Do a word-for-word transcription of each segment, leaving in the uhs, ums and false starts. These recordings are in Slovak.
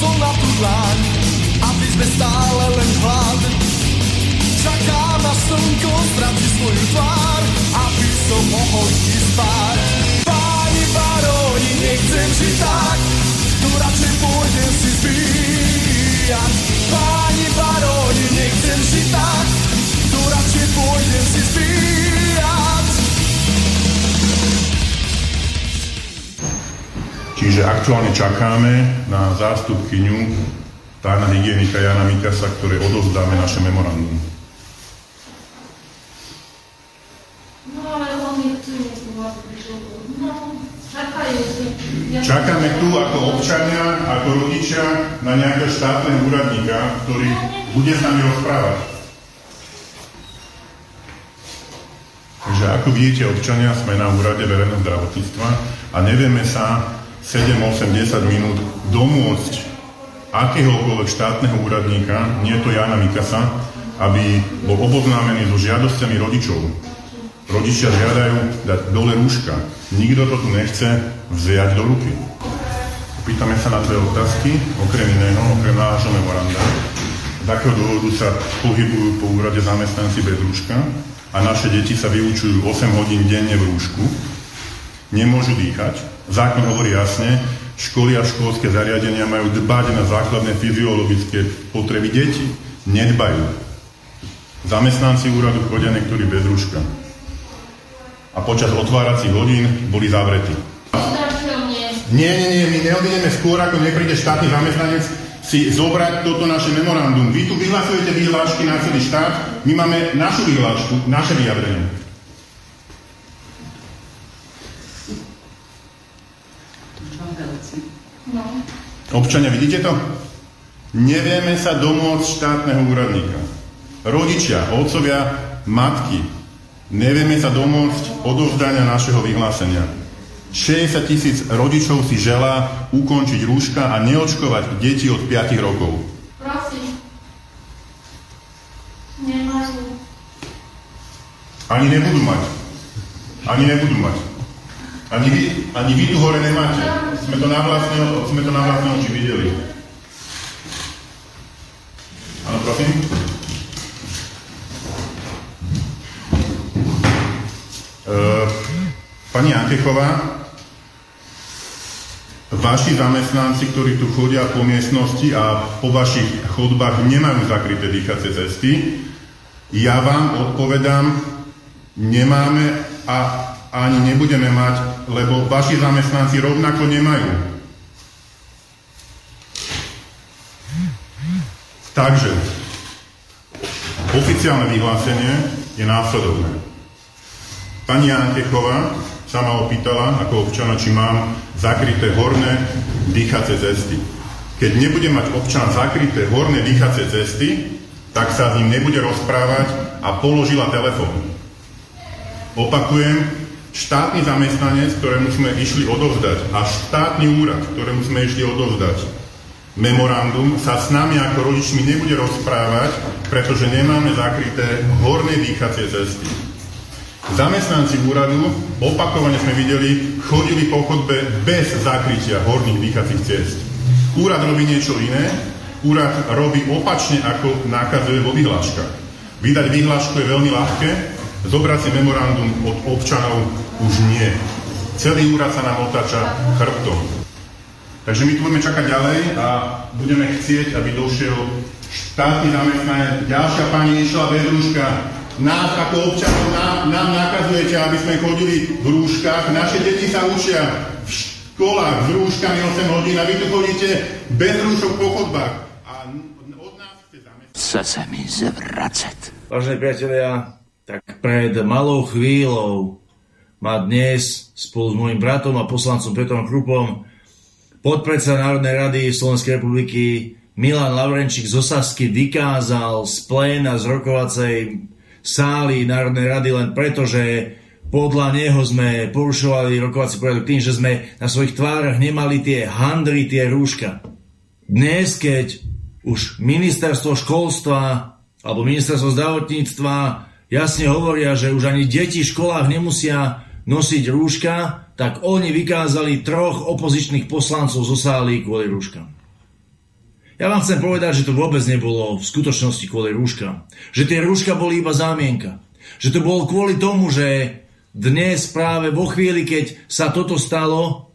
slzou na tú dláň, aby sme stále len hladli. Čaká na slnko, stráci svoju tvár, aby som mohol ísť spáť. Páni baroni, nechcem žiť tak, tu radšej pôjdem si zbíjať. Páni baroni, nechcem žiť tak, tu radšej pôjdem si zbíjať. Čiže aktuálne čakáme na zástupkyňu pána hygienika Jana Mikasa, ktoré odovzdáme naše memorandum. No ale oni tu no, čakajú. Ja čakáme tu ako občania, ako rodičia na nejakého štátneho úradníka, ktorý bude s nami rozprávať. Takže ako vidíte, občania, sme na úrade verejného zdravotníctva a nevieme sa sedem, osem, desať minút domôcť akéhokoľvek štátneho úradníka, nie to Jana Mikasa, aby bol oboznámený so žiadosťami rodičov. Rodičia žiadajú dať dole rúška. Nikto to tu nechce vziať do ruky. Pýtame sa na tvoje otázky, okrem iného, okrem nášho memoranda. Z akého dôvodu sa pohybujú po úrade zamestnanci bez rúška a naše deti sa vyučujú osem hodín denne v rúšku, nemôžu dýchať. Zákon hovorí jasne, školy a školské zariadenia majú dbať na základné fyziologické potreby detí. Nedbajú. Zamestnanci úradu chodia niektorí bez rúška. A počas otváracích hodín boli zavretí. Nie, nie, nie, my neodineme skôr, ako nepríde štátny zamestnanec si zobrať toto naše memorandum. Vy tu vyhlasujete vyhlášky na celý štát, my máme našu vyhlášku, naše vyjadrenie. No. Občania, vidíte to? Nevieme sa domôcť štátneho úradníka. Rodičia, otcovia, matky, nevieme sa domôcť odovzdania našeho vyhlásenia. šesťdesiat tisíc rodičov si želá ukončiť rúška a neočkovať deti od piatich rokov. Prosím. Nemajú. Ani nebudú mať. Ani nebudú mať. Ani vy, ani vy tu hore nemáte. Sme to na vlastné, sme to na vlastné oči videli. Áno, prosím. E, pani Antechová, vaši zamestnanci, ktorí tu chodia po miestnosti a po vašich chodbách nemajú zakryté dýchacie cesty, ja vám odpovedám, nemáme a ani nebudeme mať, lebo vaši zamestnanci rovnako nemajú. Takže, oficiálne vyhlásenie je následovné. Pani Antechová sa ma opýtala ako občana, či mám zakryté horné dýchacie cesty. Keď nebude mať občan zakryté horné dýchacie cesty, tak sa s ním nebude rozprávať a položila telefón. Opakujem, štátny zamestnanec, ktorému sme išli odovzdať, a štátny úrad, ktorému sme išli odovzdať memorandum, sa s nami ako rodičmi nebude rozprávať, pretože nemáme zakryté horné dýchacie cesty. Zamestnanci úradu, opakovane sme videli, chodili po chodbe bez zakrytia horných dýchacích ciest. Úrad robí niečo iné, úrad robí opačne, ako nakazuje vo vyhláškach. Vydať vyhlášku je veľmi ľahké, zobrať si memorandum od občanov už nie. Celý úrad sa nám otáča chrbtom. Takže my tu budeme čakať ďalej a budeme chcieť, aby došiel štátny zamestnanec. Ďalšia pani išla bez rúška. Nás ako občanov nám, nám nakazujete, aby sme chodili v rúškach. Naše deti sa učia v školách s rúškami osem hodín a vy tu chodíte bez rúšok po chodbách. A od nás chce zamestnanec. Chce sa mi zvracať. Vážení priatelia, tak pred malou chvíľou ma dnes spolu s môjim bratom a poslancom Petrom Krupom podpredseda Národnej rady Slovenskej republiky Milan Laurenčík z Osasky vykázal z pléna z rokovacej sály Národnej rady len preto, že podľa neho sme porušovali rokovací poriadok tým, že sme na svojich tvárach nemali tie handry, tie rúška. Dnes, keď už ministerstvo školstva alebo ministerstvo zdravotníctva jasne hovoria, že už ani deti v školách nemusia nosiť rúška, tak oni vykázali troch opozičných poslancov zo sály kvôli rúškam. Ja vám chcem povedať, že to vôbec nebolo v skutočnosti kvôli rúškam. Že tie rúška boli iba zámienka. Že to bolo kvôli tomu, že dnes práve vo chvíli, keď sa toto stalo,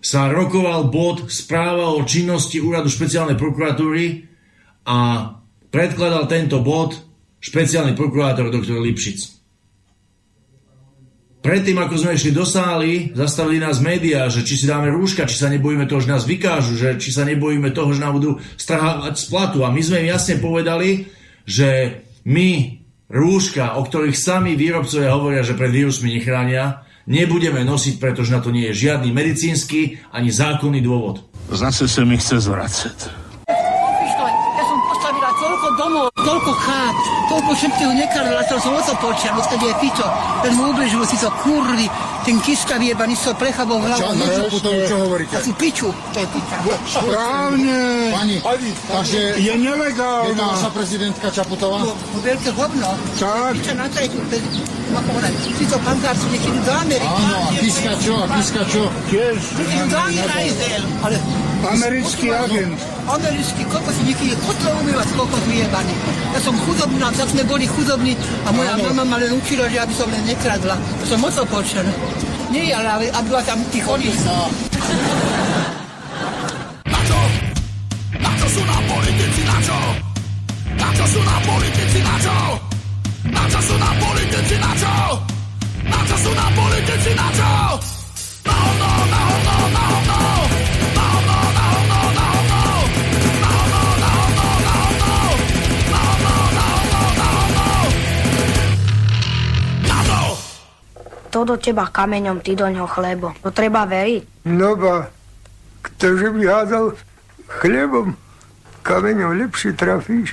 sa rokoval bod správa o činnosti úradu špeciálnej prokuratúry a predkladal tento bod špeciálny prokurátor doktor Lipšic. Predtým, ako sme išli do sály, zastavili nás médiá, že či si dáme rúška, či sa nebojíme toho, že nás vykážu, že či sa nebojíme toho, že nám budú strhávať z platu. A my sme im jasne povedali, že my rúška, o ktorých sami výrobcovia hovoria, že pred vírusmi nechránia, nebudeme nosiť, pretože na to nie je žiadny medicínsky ani zákonný dôvod. Zase sa mi chce zvracať. Domov, toľko chát, toľko všetkého nekarla, ktorého som otopočal, odkedy je pičo, ten mu ubližil, si to kurvy, ten Kiska vyjebaný, si to prechabol hlavu. Čo, niečo, potom, čo hovoríte? Asi piču, to je piča. Správne. Pani, takže je nelegálna. Je to naša prezidentka Čaputová? No, veľké hovno. Tak. Piča na tretiu, si to pankárcu nechýdu do Ameriky. Áno, a Kiska čo, a Kiska čo? Tiež. Nechýdu do Ameriky. Americký agent. Americký, koľko si niekedy kotlov umývať, koľko vyjebaný. Ja som chudobná, tak sme boli chudobní a moja mama ma len učila, že aby som len nekradla. To som moc opočen. Nie, ale aby bola tam tých chodíc. Na čo? Na čo sú nám politici, na čo? Na čo sú nám politici, na čo? Na čo sú nám politici, na čo? Na čo sú nám politici, na čo? Na hovno, na hovno, na hovno! To do teba kameňom, ty doňho chlebo. To treba veriť. No ba, ktože by hádal chlebom, kameňom lepšie trafíš.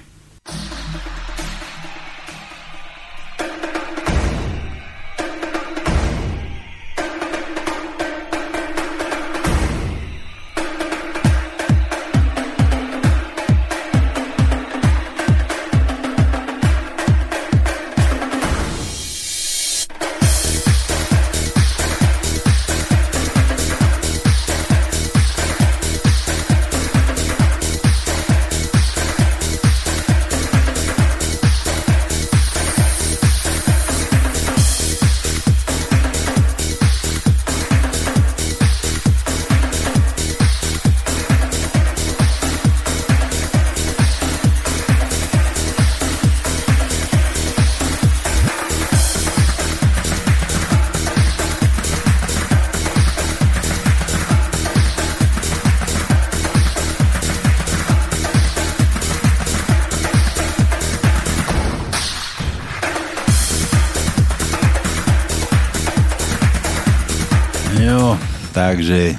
Takže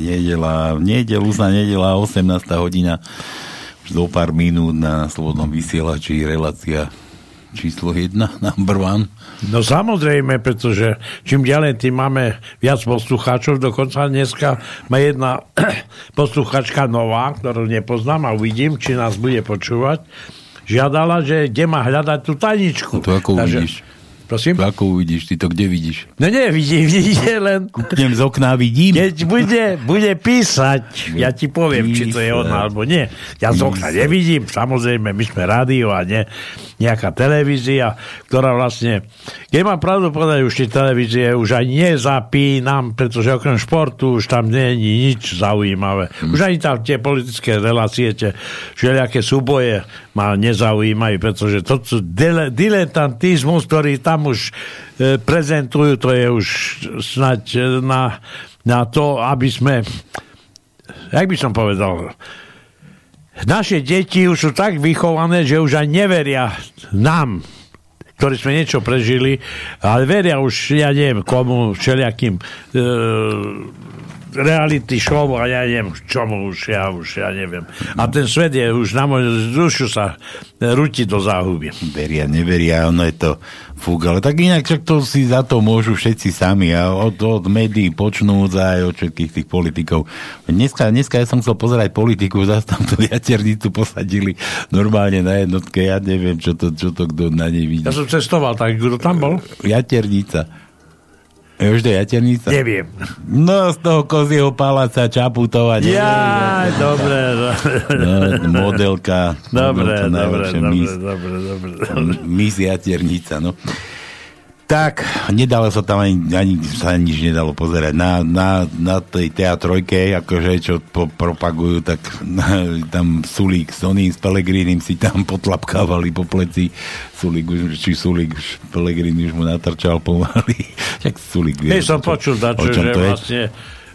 nedela, nedelúzna nedela, osemnásta hodina, už do pár minút na Slobodnom vysielači, relácia číslo jedna, number one. No samozrejme, pretože čím ďalej, tým máme viac poslucháčov, dokonca dneska má jedna posluchačka nová, ktorú nepoznám a uvidím, či nás bude počúvať, žiadala, že kde má hľadať tú tajničku. To ako Takže, uvidíš. Prosím? To ako uvidíš? Ty to kde vidíš? No nie, vidím, vidíte len... Kúknem z okna, vidím. Keď bude, bude písať, ja ti poviem, písať. Či to je ona, alebo nie. Ja písať. Z okna nevidím, samozrejme, my sme rádio a nie, nejaká televízia, ktorá vlastne... Keď mám pravdu povedať, už tie televízie už aj nezapínam, pretože okrem športu už tam nie je nič zaujímavé. Hmm. Už ani tam tie politické relácie, tie všelijaké súboje ma nezaujímajú, pretože to sú dile, diletantizmus, ktorý tam už e, prezentujú, to je už snáď na, na to, aby sme, jak by som povedal, naše deti už sú tak vychované, že už aj neveria nám, ktorí sme niečo prežili, ale veria už, ja neviem, komu, všelijakým e, reality show, a ja neviem, čomu už, ja už, ja neviem. A ten svet je už na moju dušu sa rúti do záhuby. Veria, neveria, ono je to fúk, ale tak inak, však to si za to môžu všetci sami, a od, od médií počnúť aj od všetkých tých politikov. Dneska, dneska ja som chcel pozerať politiku, zase tam to jaternicu posadili normálne na jednotke, ja neviem, čo to, čo to kto na nej vidí. Ja som cestoval, tak kto tam bol? Jaternica. Jožde Jatenica? Neviem. No, z toho kozieho paláca Čaputová. Jaj, dobre. No, modelka. Dobre, dobre, dobre, dobre. Miss Jaternica, no. Tak, nedalo sa tam ani, ani sa nič nedalo pozerať. Na, na, na tej té á tri, akože, čo po, propagujú, tak na, tam Sulík s oným, s Pellegrinim si tam potlapkávali po pleci. Sulík už, či Sulík už, Pellegrini už mu natrčal pomaly. Však Sulík vie. Hej, som počul, dačo, že to vlastne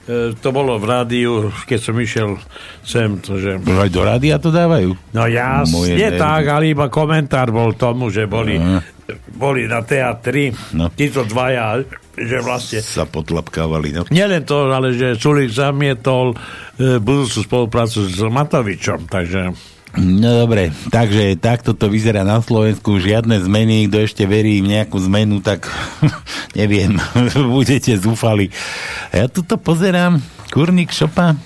e, to bolo v rádiu, keď som išiel sem. To, že... Aj do rádia to dávajú? No jasne, Moje tak, ale iba komentár bol tomu, že boli... Aha. boli na té á tri, no. títo dvaja, že vlastne... Sa potlapkávali, no. Nielen to, ale že Sulík zamietol e, budúcu spoluprácu s Matovičom, takže... No dobre, takže takto to vyzerá na Slovensku, žiadne zmeny, kto ešte verí v nejakú zmenu, tak neviem, budete zúfali. Ja tuto pozerám, kurník šopa,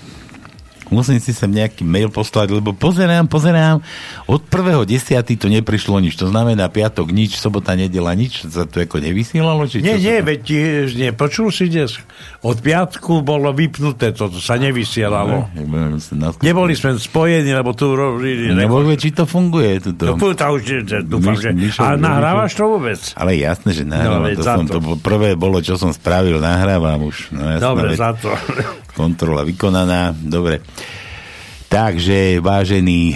musím si sem nejaký mail poslať, lebo pozerám, pozerám, od prvého desiateho to neprišlo nič, to znamená piatok nič, sobota, nedela nič, sa to ako nevysielalo? Či nie, nie, to... veď nie, počul si dnes, od piatku bolo vypnuté, to, to sa nevysielalo. Ne, Neboli sme spojení, lebo tu robili... Nebolo, či to funguje. Tuto. No, to už dúfam, že... A nahrávaš to vôbec? Ale jasné, že nahrávam, no, to som to. to prvé bolo, čo som spravil, nahrávam už. No, jasné, dobre, veď. Za to... Kontrola vykonaná, dobre. Takže, vážený,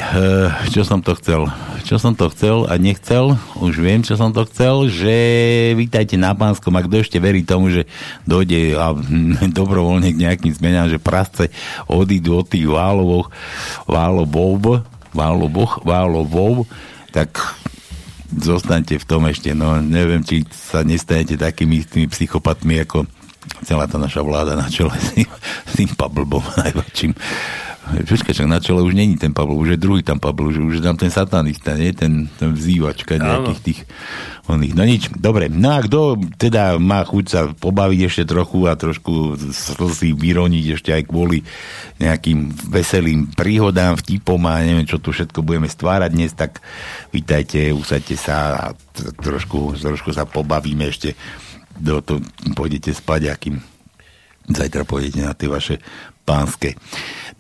čo som to chcel? Čo som to chcel a nechcel? Už viem, čo som to chcel, že vítajte na Pánskom, a kto ešte verí tomu, že dojde a dobrovoľne k nejakým zmenám, že prasce odídu od tých válovov, válovov, válovov, válovov, tak... zostaňte v tom ešte, no neviem, či sa nestanete takými tými psychopatmi, ako celá tá naša vláda na čele s tým, s tým Pablbom najväčším. Počkaj, čak na čele už není ten Pablo, už je druhý tam Pablo, už je tam ten satanista, nie? Ten, ten vzývačka nejakých tých oných. No nič, dobre. No a kto teda má chuť sa pobaviť ešte trochu a trošku slzy vyroniť ešte aj kvôli nejakým veselým príhodám, vtipom a neviem, čo tu všetko budeme stvárať dnes, tak vítajte, usaďte sa a trošku, trošku sa pobavíme ešte. Do toho pôjdete spať, akým zajtra pôjdete na tie vaše pánske.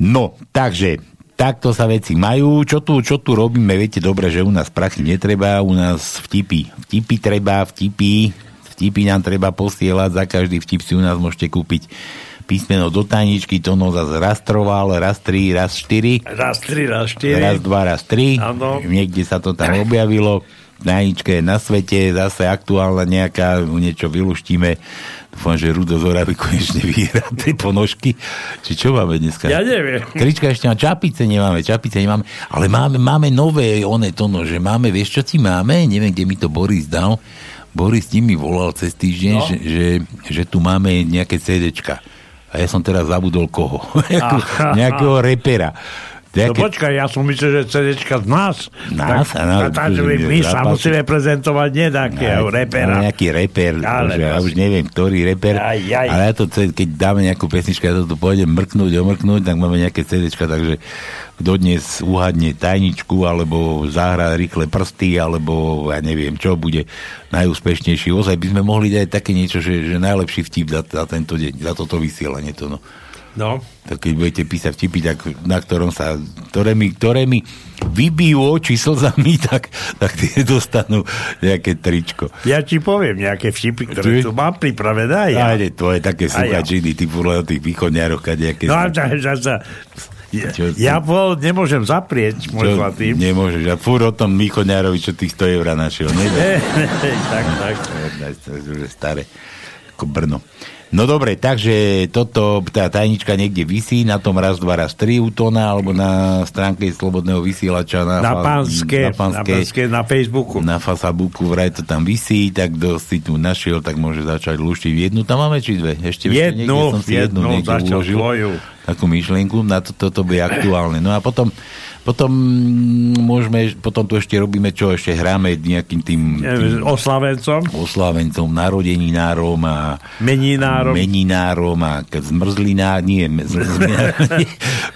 No, takže takto sa veci majú. Čo tu, čo tu robíme? Viete dobre, že u nás prachy netreba, u nás vtipy. Vtipy treba, vtipy. Vtipy nám treba posielať. Za každý vtip si u nás môžete kúpiť písmeno do tajničky, to no zase rastroval, raz tri, raz štyri. Raz tri, raz štyri. Raz dva, raz tri. Áno. Niekde sa to tam objavilo. Tajnička je na svete, zase aktuálna nejaká, niečo vyluštíme. Dúfam, že Rudo Zoravi konečne vyhrá tie ponožky. Či čo máme dneska? Ja neviem. Trička ešte máme, čapice nemáme, čapice nemáme, ale máme, máme nové, one to no, že máme, vieš čo ti máme? Neviem, kde mi to Boris dal. Boris ti mi volal cez týždeň, no. že, že, že tu máme nejaké cédečka. A ja som teraz zabudol koho. Nejakého repera. Nejaké... No počkaj, ja som myslel, že cédečka z nás. Nás? Tak, nás tak, my, my sa musíme prezentovať nejakého repera. Nejaký reper, ale, že, ja už neviem, ktorý reper. Aj, aj. Ale ja to, keď dáme nejakú pesničku, ja to tu pôjdem mrknúť, omrknúť, tak máme nejaké cédečka, takže kto dnes uhadne tajničku, alebo zahrá rýchle prsty, alebo ja neviem, čo bude najúspešnejší. Ozaj by sme mohli dať také niečo, že, že najlepší vtip za, za tento deň, za toto vysielanie to, no. No. Tak keď budete písať vtipy, tak na ktorom sa, ktoré mi, ktoré mi vybijú oči slzami, tak, tak tie dostanú nejaké tričko. Ja ti poviem nejaké vtipy, ktoré tu mám pripravené. Ja. Ale to je také suchačiny, ty podľa o tých východňároch, nejaké... No, Ja, ja bol, nemôžem zaprieť, môj zlatý. Nemôžeš, a fúr o tom východňárovi, čo tých sto eur našiel. Tak, tak. Staré, ako Brno. No dobre, takže toto, tá tajnička niekde visí, na tom raz, dva, raz, tri útona, alebo na stránke Slobodného vysielača. Na, na Pánske, na, Pánske, na, Pánske, na Facebooku. Na Facebooku, vraj to tam visí, tak kto si tu našiel, tak môže začať luštiť. Jednu tam máme, či dve? Ešte jednu, som si jednu, jednu začal uložil, tvoju. Takú myšlienku, na to, toto by aktuálne. No a potom Potom môžeme, potom tu ešte robíme, čo ešte hráme nejakým tým... tým oslávencom. Oslávencom, narodeninárom a... Meninárom. Meninárom a zmrzliná... Nie, zmrzliná...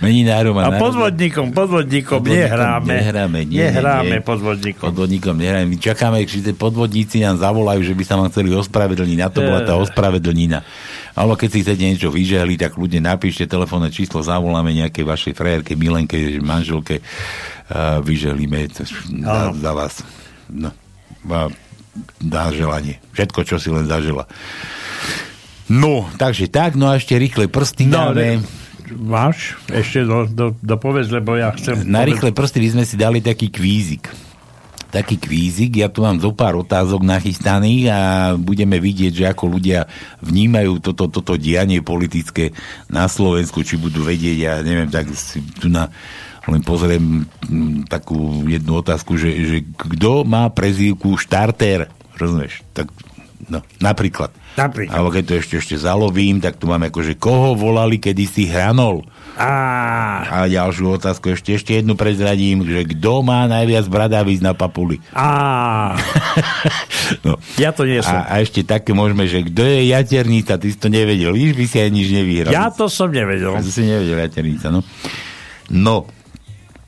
meninárom a... A podvodníkom, podvodníkom, podvodníkom nehráme. Nehráme, nie, nehráme nie, nie. podvodníkom. Podvodníkom nehráme. My čakáme, či tie podvodníci nám zavolajú, že by sa nám chceli ospravedlniť. Na to bola tá ospravedlnina. Ale keď si chcete niečo vyžehli, tak ľudia napíšte telefónne číslo, zavoláme nejakej vašej frajerke, milenke, manželke, a vyžehlíme za, za vás. No. A dá želanie. Všetko, čo si len zažela. No, takže tak, no a ešte rýchle prsty no, dáme. Máš? Ešte do, do, do povedz, lebo ja chcem... Na povedz. Rýchle prsty by sme si dali taký kvízik. taký kvízik. Ja tu mám zo pár otázok nachystaných a budeme vidieť, že ako ľudia vnímajú toto, toto dianie politické na Slovensku, či budú vedieť, ja neviem, tak si tu na, len pozriem takú jednu otázku, že, že kto má prezývku štartér, rozumieš? Tak, no, napríklad. Napríklad. Alebo keď to ešte, ešte zalovím, tak tu máme akože koho volali kedysi Hranol. A ďalšiu otázku ešte, ešte jednu prezradím, že kto má najviac bradavíc na papuli. No. Ja to nie som. A, a ešte také môžeme, že kto je jaternica, ty si to nevedel, víš, by si aj nič nevyhral. Ja to som nevedel. Ja to si nevedel, jaternica, no. No,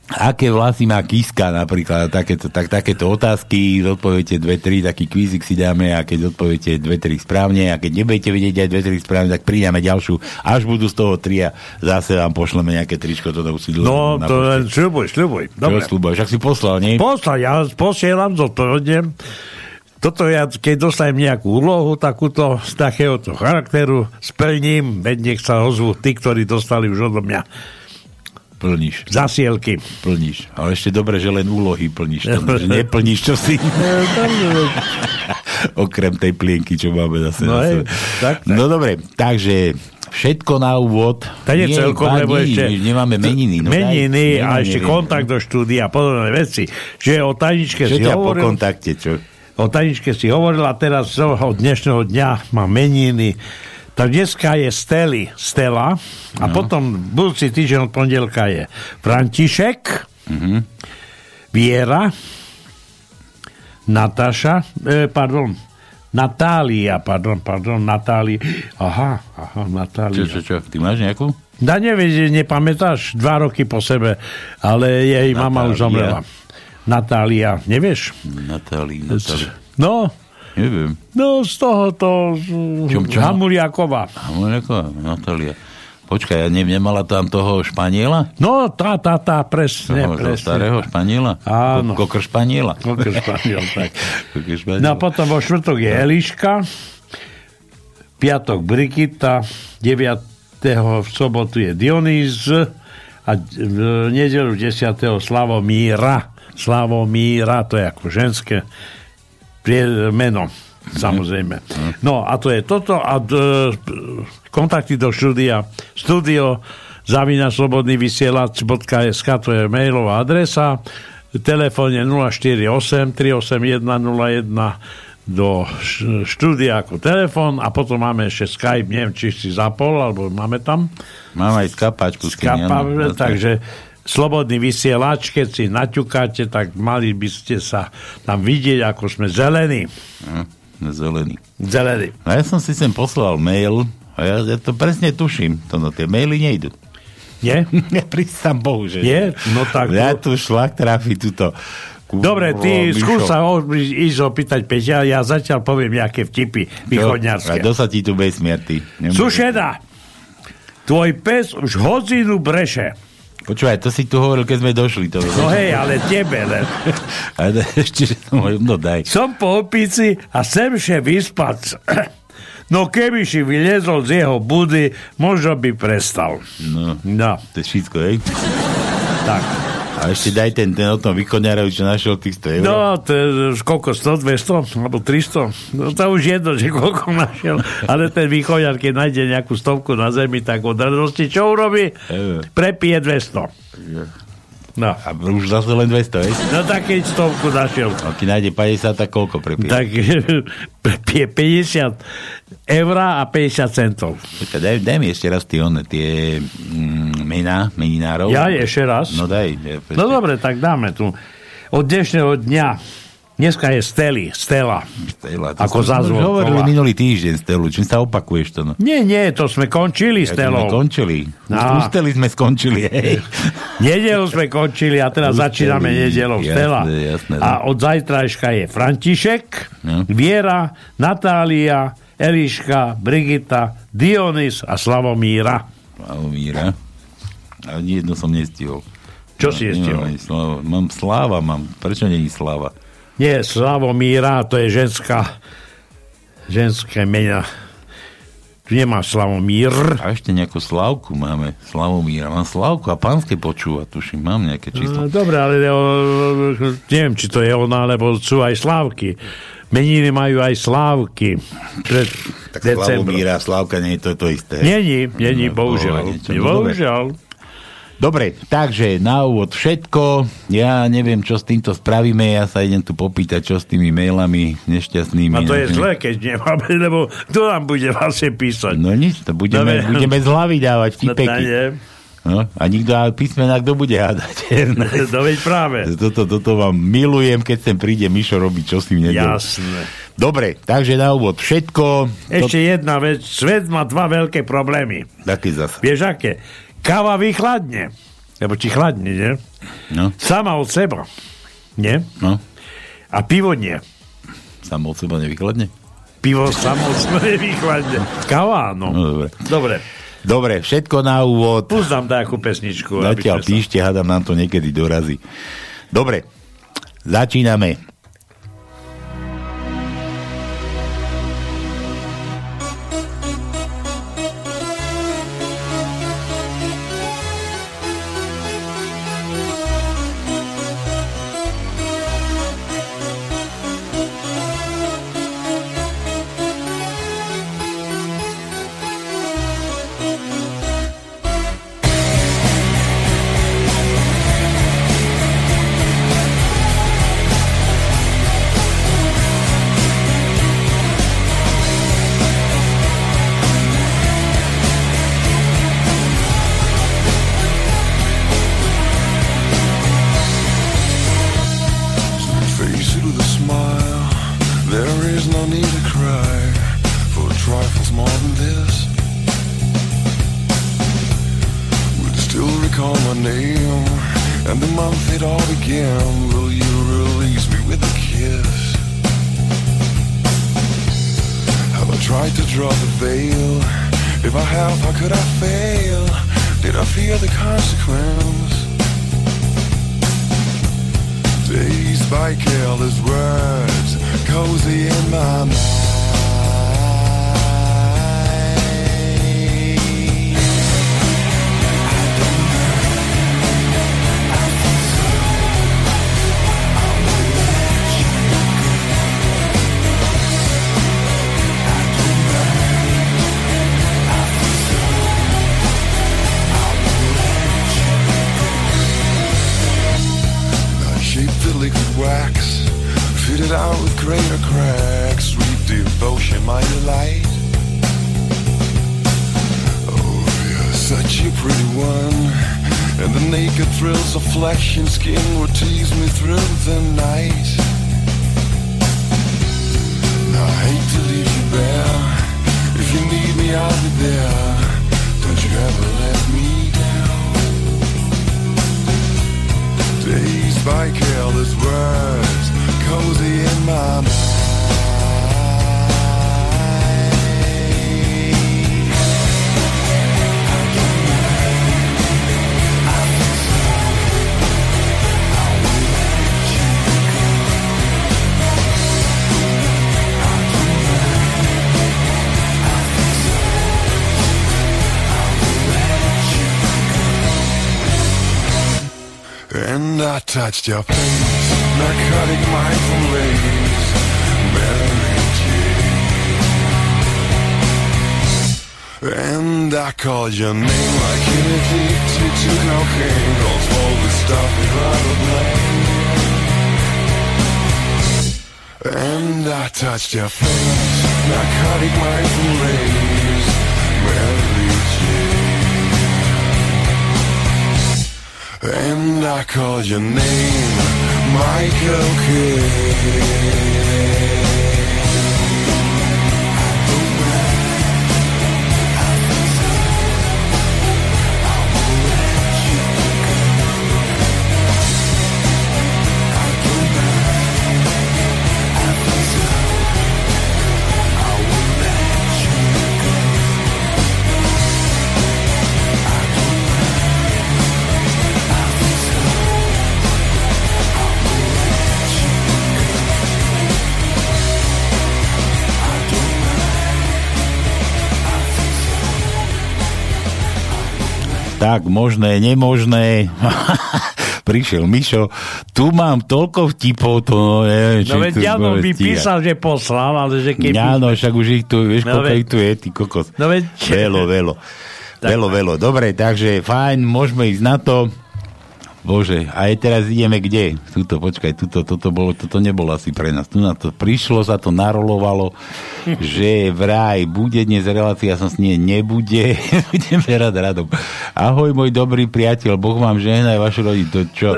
aké vlasy má Kiska napríklad, takéto, tak, takéto otázky, odpoviete dve tri, taký kvízik si dáme a keď odpoviete dve tri správne a keď nebudete vidieť aj dve tri správne, tak pridáme ďalšiu, až budú z toho tri a zase vám pošleme nejaké tričko toto usídlo. No, to sľubuj, sľubuj. Dobre. Čo sľubuj, však si poslal, nie? Poslal, ja posielam, zodpovediem. Toto ja, keď dostajem nejakú úlohu takúto, z takéhoto charakteru, splním, veď nech sa ozvú tí, ktorí dostali už odo mňa. Plníš. Zasielky. Plníš. Ale ešte dobre, že len úlohy plníš. Že neplníš, čo si... Okrem tej plienky, čo máme zase. No, na tak, tak. No dobre, takže všetko na úvod. To nie celkom, lebo ešte... Nemáme meniny. No, meniny a ešte neviem. Kontakt do štúdia a podobné veci. Čiže o tajničke si hovoril... Že ťa po kontakte, čo? O tajničke si hovoril a teraz od dnešného dňa mám meniny. Tak dneska je Steli, Stela a no. Potom budúci týždeň od pondelka je František, mm-hmm. Viera, Natáša, eh, pardon, Natália, pardon, pardon, Natália, aha, aha, Natália. Čo, čo, čo, ty máš nejakú? Da nevieš, nepamätáš, dva roky po sebe, ale jej Natália. Mama už zomrela. Natália, nevieš? Natália, Natália. No, neviem. No z tohoto... Čom, čo? Hamuliaková. Hamuliaková, Natália. Počkaj, ja ne, nemala tam toho Španiela? No, tá, tá, tá, presne, toho, presne. Starého Španiela? Áno. Kokr Španiela. Kokr Španiel, tak. Kokr Španiela. No a potom vo štvrtok je Eliška, piatok Brigita, deviateho v sobotu je Dionýz a v nedelu desiateho Slavomíra. Slavomíra, to je ako ženské meno, samozrejme. No a to je toto a d- kontakty do štúdia studio zavina slobodný vysielač.sk, to je mailová adresa, telefón je nula štyri osem tri osem jeden nula jeden do štúdia ako telefón a potom máme ešte Skype, neviem či si zapol, alebo máme tam máme aj skapačku, skapačku takže slobodný vysielač, keď si naťukáte, tak mali by ste sa tam vidieť, ako sme zelení. No, zelení. Zelení. No ja som si sem poslal mail a ja, ja to presne tuším. To, no, tie maily nejdu. Nie? Neprísam Bohu, že nie? No tak... Ja tu šlak trafi túto... Kú, dobre, ty skús sa ísť opýtať Peťa, ja zatiaľ poviem nejaké vtipy východňarské. Kto sa ti tu bez smierty? Sušeda! Tvoj pes už hodinu breše. Počúvaj, to si tu hovoril, keď sme došli. To no hej, ale tebe len. Ešte, že to no daj. Som po opici a sem še vyspať. No keby si vylezol z jeho budy, možno by prestal. No, no. To je všetko, hej? Tak. A ešte daj ten, ten o tom východňarovi, čo našiel tých sto eur. No, to je koľko, sto, dvesto, alebo tristo. No to už jedno, že koľko našiel. Ale ten východňar, keď nájde nejakú stovku na zemi, tak od radosti čo urobí? Prepije dvesto. No. A už zase len dvesto, veď? No tak keď stovku našiel. A keď nájde päťdesiat, tak koľko prepíš? Tak päťdesiat eur a päťdesiat centov. Počkaj, daj, daj mi ešte raz tie one, tie mm, mená, meninárov. Ja ešte raz? No daj. Ja, no dobre, tak dáme tu. Od dnešného dňa. Dneska je Steli, Stela. Stela, to ako sme už hovorili minulý týždeň Stelu. Čím sa opakuješ to? No? Nie, nie, to sme končili ja, Stelou. To sme končili. No. U Steli sme skončili. Hej. Nedeľu sme končili a teraz Usteli. Začíname nedeľou Stela. Jasné, jasné, a od zajtrajška je František, no. Viera, Natália, Eliška, Brigita, Dionys a Slavomíra. Slavomíra. A ani jedno som nestihol. Čo no, si nestihol? Sláva. Mám Sláva, mám. Prečo není Sláva? Nie, Slavomíra, to je ženská ženské mena. Tu nemá Slavomír. A ešte nejakú Slavku máme. Slavomíra. Mám Slavku a pánske počúva, tuším. Mám nejaké číslo. Dobre, ale neviem, či to je ona, lebo sú aj Slavky. Meniny majú aj Slávky. Tak Slavomíra, Slavka, nie je to, to isté. Není, není, no, bohužiaľ. Bohužiaľ. bohužiaľ. Dobre, takže na úvod všetko. Ja neviem, čo s týmto spravíme. Ja sa idem tu popýtať, čo s tými mailami nešťastnými. A to je zlé, keď nemáme, lebo kto nám bude vlastne písať? No nič, to budeme, no, budeme z hlavy dávať vtipeky. No, a nikto písmená, kto bude hádať? No veď práve. Toto, toto vám milujem, keď sem príde Mišo robiť, čo si mne nedel. Jasné. Dobre, takže na úvod všetko. Ešte to... jedna vec. Svet má dva veľké problémy. Taký zase. Vieš, aké? Káva vychladne. Lebo či chladne, nie? No. Sama od seba. Nie? No. A pivo nie. Samo od seba nevychladne? Pivo samo od seba nevychladne. Káva, no. No dobre. Dobre. Dobre, všetko na úvod. Púzdam takú pesničku. Zatiaľ píšte, hádam, nám to niekedy dorazí. Dobre, začíname. Touched your face, narcotic microwaves, married you. And I called your name like an addicted to cocaine. Calls all the stuff touched your face, narcotic mindful rays, where you came, and I called your name, Michael Caine. Tak, možné, nemožné. Prišiel Mišo. Tu mám toľko vtipov, to no neviem, či no, veď Jano by stíha. Písal, že poslal, ale že keby... Jano, však už ich tu, vieš, no, koľko ich tu je, ty kokos. No, veď... Velo, velo. Tak. Velo, velo. Dobre, takže fajn, môžeme ísť na to. Bože, a teraz ideme kde? Tuto, počkaj, tuto, toto bolo, toto nebolo asi pre nás. Tu na to prišlo, sa to narolovalo, že vraj bude dnes relácia, ja som s nie nebude. Budeme rád radom. Ahoj, môj dobrý priateľ, Boh vám žehnaj vašu rodinu. To čo?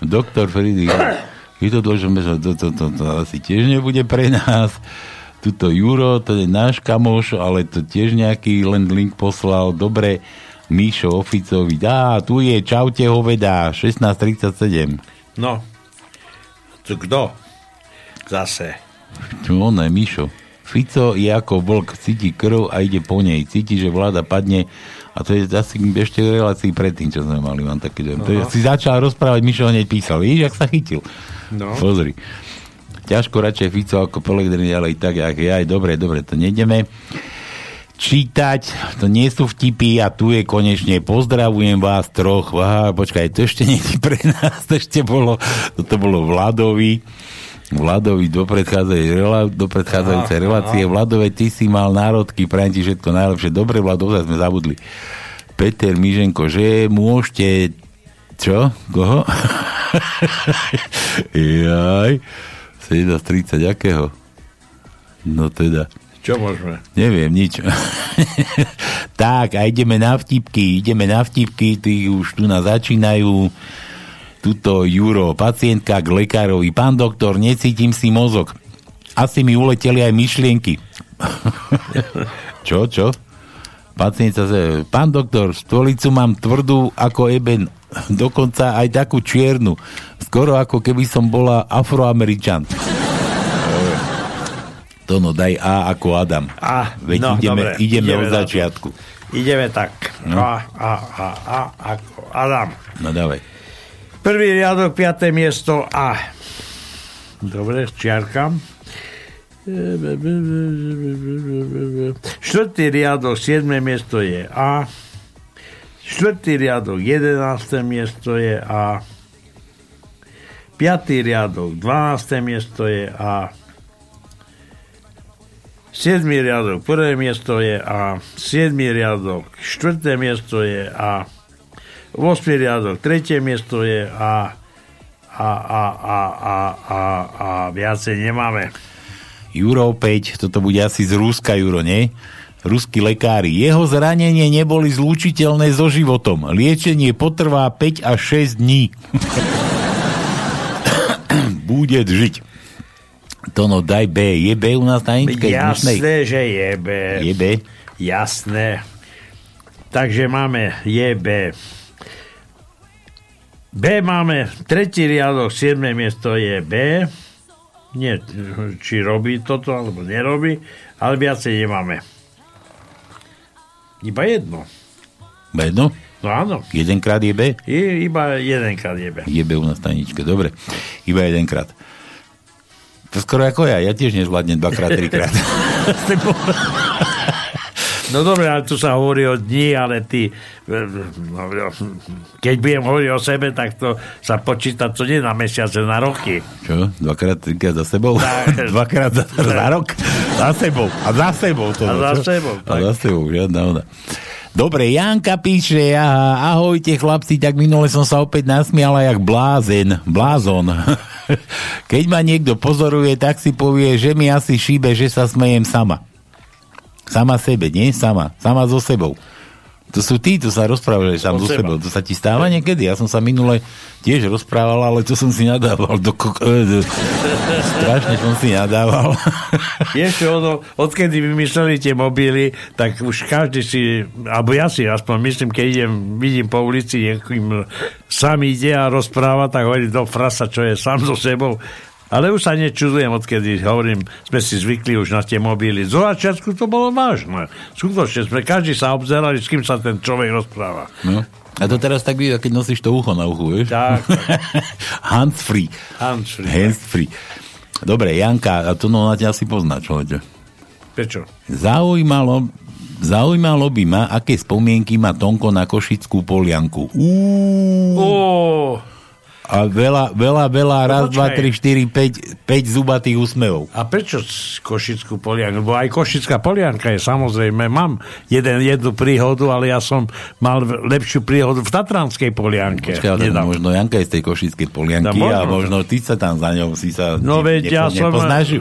Doktor Friedrich. Je to dlho, že to, to, to, to asi tiež nebude pre nás. Tuto Juro, to je náš kamoš, ale to tiež nejaký len link poslal. Dobre, Míšo Oficovi. Á, tu je, čaute hoveda, šestnásť tridsaťsedem. No, to kto? Zase. No, ne, Míšo. Fico je ako vlk, cíti krv a ide po nej. Cíti, že vláda padne a to je asi ešte v relácii predtým, čo sme mali, mám taký dojem. No. Si začal rozprávať, Míšo hneď písal. Víš, ak sa chytil. No. Pozri. Ťažko radšej Fico ako Pellegrini, ale i tak, aj, aj, dobre, dobre, to nejdeme čítať, to nie sú vtipy a tu je konečne, pozdravujem vás troch, aha, počkaj, to ešte nie je pre nás, to ešte bolo, toto bolo Vladovi, Vladovi do predchádzajúcej relácie, Vladove, ty si mal národky, prajem ti všetko najlepšie, dobre Vladov, sme zabudli, Peter Miženko, že môžete, čo, koho? Jaj, sedemnásť tridsať, akého? No teda, čo môžeme? Neviem, nič. Tak, a ideme na vtipky, ideme na vtipky, tí už tu nás začínajú. Tuto Juro, pacientka k lekárovi. Pán doktor, necítim si mozog. Asi mi uleteli aj myšlienky. Čo, čo? Pacientka sa... Pán doktor, stolicu mám tvrdú ako eben, dokonca aj takú čiernu. Skoro ako keby som bola Afroameričan. To no, daj A ako Adam. A, veď no, ideme, dobre, ideme, ideme od začiatku. Ideme tak. No. A, A, A, A ako Adam. No, dávaj. Prvý riadok, piaté miesto A. Dobre, čiarkam. Štvrtý riadok, siedme miesto je A. Štvrtý riadok, jedenácté miesto je A. Piatý riadok, dvanácté miesto je A. siedmy riadok, prvé miesto je A. siedmy riadok, štvrté miesto je A. ôsmy riadok, tretie miesto je A. A, A, A, A, A, A. Viacej nemáme. Juro opäť, toto bude asi z Ruska, Juro, nie? Ruskí lekári. Jeho zranenie neboli zlúčiteľné so životom. Liečenie potrvá päť až šesť dní. Bude žiť. Tono, daj B. Je B u nás na inčke? Jasné, dnešnej? Že je B. Je B? Jasné. Takže máme je B. B máme tretí riadok, siedme miesto je B. Nie, či robí toto, alebo nerobí, ale viacej nemáme. Iba jedno. Iba jedno? No áno. Jedenkrát je B? I, iba jedenkrát je B. Je B u nás na inčke, dobre. Iba jedenkrát. To skoro ako ja, ja tiež nezvládnem dvakrát, trikrát. No dobre, ale tu sa hovorí o dni, ale ty, keď budem hovoriť o sebe, tak to sa počíta, to nie na mesiace, na roky. Čo? Dvakrát, trikrát za sebou? Tak. Dvakrát za, za rok? Za sebou. A za sebou to. A za sebou. A za sebou, žiadna ona. Dobre, Janka píše, aha, ahojte chlapci, tak minule som sa opäť nasmiala jak blázen, blázon. Keď ma niekto pozoruje, tak si povie, že mi asi šíbe, že sa smejem sama. Sama sebe, nie? Sama. Sama so sebou. To sú tí, to sa rozprávali sám so sebou. To sa ti stáva niekedy? Ja som sa minule tiež rozprával, ale to som si nadával. Do kok- Strašne som si nadával. Ešte ono, odkedy vymysleli tie mobily, tak už každý si, alebo ja si aspoň myslím, keď idem, vidím po ulici, niekým sám ide a rozpráva, tak hovorím, do frasa, čo je sám so sebou. Ale už sa nečudujem, odkedy hovorím, sme si zvykli už na tie mobily. Zo začiatku to bolo vážne. Skutočne sme, každý sa obzerali, s kým sa ten človek rozpráva. No. A to teraz tak vidíš, keď nosíš to ucho na uchu, vieš? Tak. Hands free. Hands free. Hands free. Dobre, Janka, a to no, na ťa asi pozná, človeče. Prečo? Zaujímalo, zaujímalo by ma, aké spomienky má Tónko na Košickú Polianku. Úúúú. Úúúú. A veľa, veľa, veľa, raz, no, dva, tri, štyri, päť, päť zubatých úsmevov. A prečo Košickú Polianku? Bo aj Košická Polianka je, samozrejme, mám jeden, jednu príhodu, ale ja som mal lepšiu príhodu v Tatranskej Polianke. Počkaj, tam, možno Janka je z tej Košickej Polianky tam, a možno ty sa tam za ňou si sa no, ne, veď, ja nepoznáš. Som,